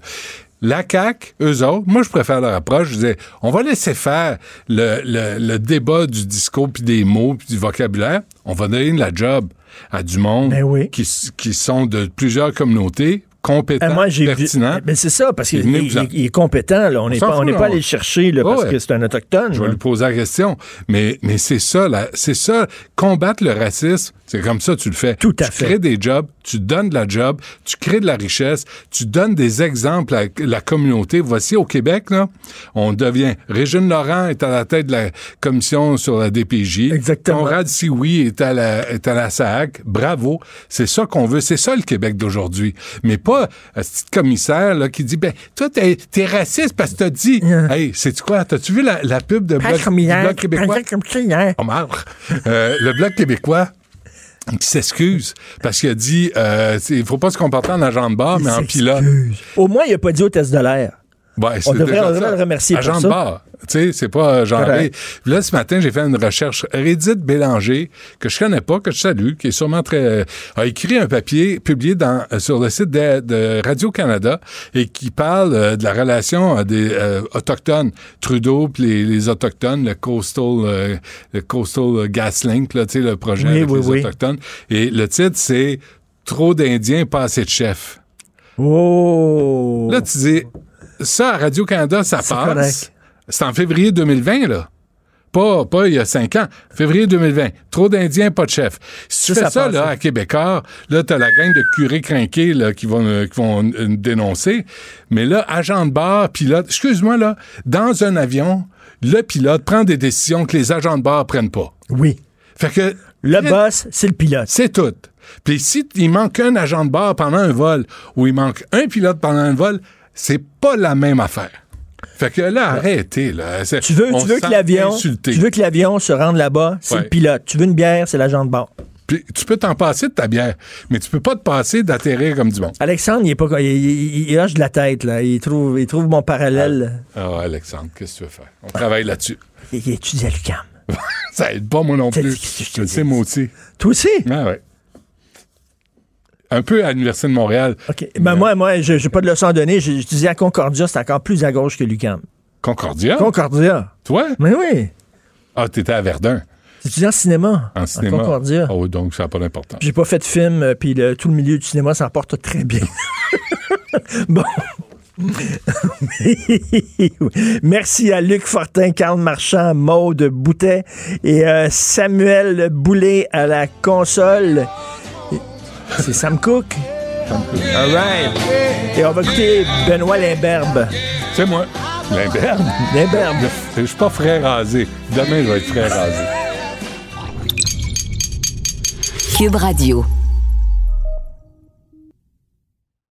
dollars. La C A Q, eux autres, moi, je préfère leur approche. Je disais, on va laisser faire le, le, le débat du discours, puis des mots, puis du vocabulaire. On va donner de la job à du monde ben oui. qui, qui sont de plusieurs communautés, compétents, ah, moi, j'ai pertinents. Vu, mais c'est ça, parce qu'il est, en... est compétent. Là. On n'est pas, pas allé le chercher là, oh, parce ouais. que c'est un autochtone. Je vais lui poser la question. Mais, mais c'est ça, là, c'est ça. Combattre le racisme, c'est comme ça que tu le fais. Tout à tu fait. Tu crées des jobs, tu donnes de la job, tu crées de la richesse, tu donnes des exemples à la communauté. Voici au Québec, là, on devient... Régine Laurent est à la tête de la commission sur la D P J. Exactement. Conrad Sioui est à la, est à la S A C. Bravo. C'est ça qu'on veut. C'est ça, le Québec d'aujourd'hui. Mais pas un petit commissaire là, qui dit, ben toi, t'es, t'es raciste parce que t'as dit... Mm. Hey, sais-tu quoi? T'as-tu vu la, la pub de bloc, du Bloc québécois? Comme ça, hier. On marre. Euh, le Bloc québécois... qui s'excuse parce qu'il a dit euh, il faut pas se comporter en agent de bord, mais en pilote. Au moins, il n'a pas dit au test de l'air. Ouais, on devrait le remercier agent pour ça. Agent de bord, tu sais, c'est pas genré. Là, ce matin, j'ai fait une recherche. Rédit Bélanger, que je connais pas, que je salue, qui est sûrement très... a écrit un papier publié dans, sur le site de, de Radio-Canada et qui parle euh, de la relation euh, des euh, Autochtones. Trudeau puis les, les Autochtones, le Coastal, euh, le Coastal GasLink, là, tu sais, le projet oui, avec oui, les oui. Autochtones. Et le titre, c'est « Trop d'Indiens, pas assez de chefs ». Oh! Là, tu dis... Ça, à Radio-Canada, ça c'est passe. Correct. C'est en février deux mille vingt, là. Pas, pas il y a cinq ans. Février deux mille vingt. Trop d'Indiens, pas de chef. Si tu ça, fais ça, ça là, à Québécois, là, t'as la gang de curés crinqués, là, qui vont, qui vont euh, dénoncer. Mais là, agent de bord, pilote, excuse-moi, là, dans un avion, le pilote prend des décisions que les agents de bord prennent pas. Oui. Fait que... Le il, boss, c'est le pilote. C'est tout. Puis si il manque un agent de bord pendant un vol, ou il manque un pilote pendant un vol... C'est pas la même affaire. Fait que là, arrêtez, là. C'est, tu veux, tu veux que l'avion, insulté. tu veux que l'avion se rende là-bas, c'est ouais. le pilote. Tu veux une bière, c'est l'agent de bord. Puis, tu peux t'en passer de ta bière, mais tu peux pas te passer d'atterrir comme du monde. Alexandre, il est pas, il, il, il lâche de la tête, là. Il trouve, il trouve mon parallèle. Ah, ah Alexandre, qu'est-ce que tu veux faire? On ah. travaille là-dessus. Il étudie à l'U Q A M. Ça aide pas, moi non plus. Je le sais, moi aussi. Toi aussi? Ah, ouais. Un peu à l'Université de Montréal. OK. Ben euh, moi, moi, je n'ai pas de leçon à donner. J'étudiais à Concordia, c'est encore plus à gauche que l'U Q A M. Concordia? Concordia. Toi? Mais oui. Ah, t'étais à Verdun. J'étudiais en cinéma. En cinéma. À Concordia. Oh, donc ça n'a pas d'importance. J'ai pas fait de film, puis le, tout le milieu du cinéma s'en porte très bien. Bon. Merci à Luc Fortin, Karl Marchand, Maude Boutet et euh, Samuel Boulay à la console. C'est Sam Cooke. Sam Cooke. All right. Et on va écouter Benoît Limberbe. C'est moi. Limberbe? Limberbe. Je, je suis pas frère rasé. Demain, je vais être frère rasé. Cube Radio.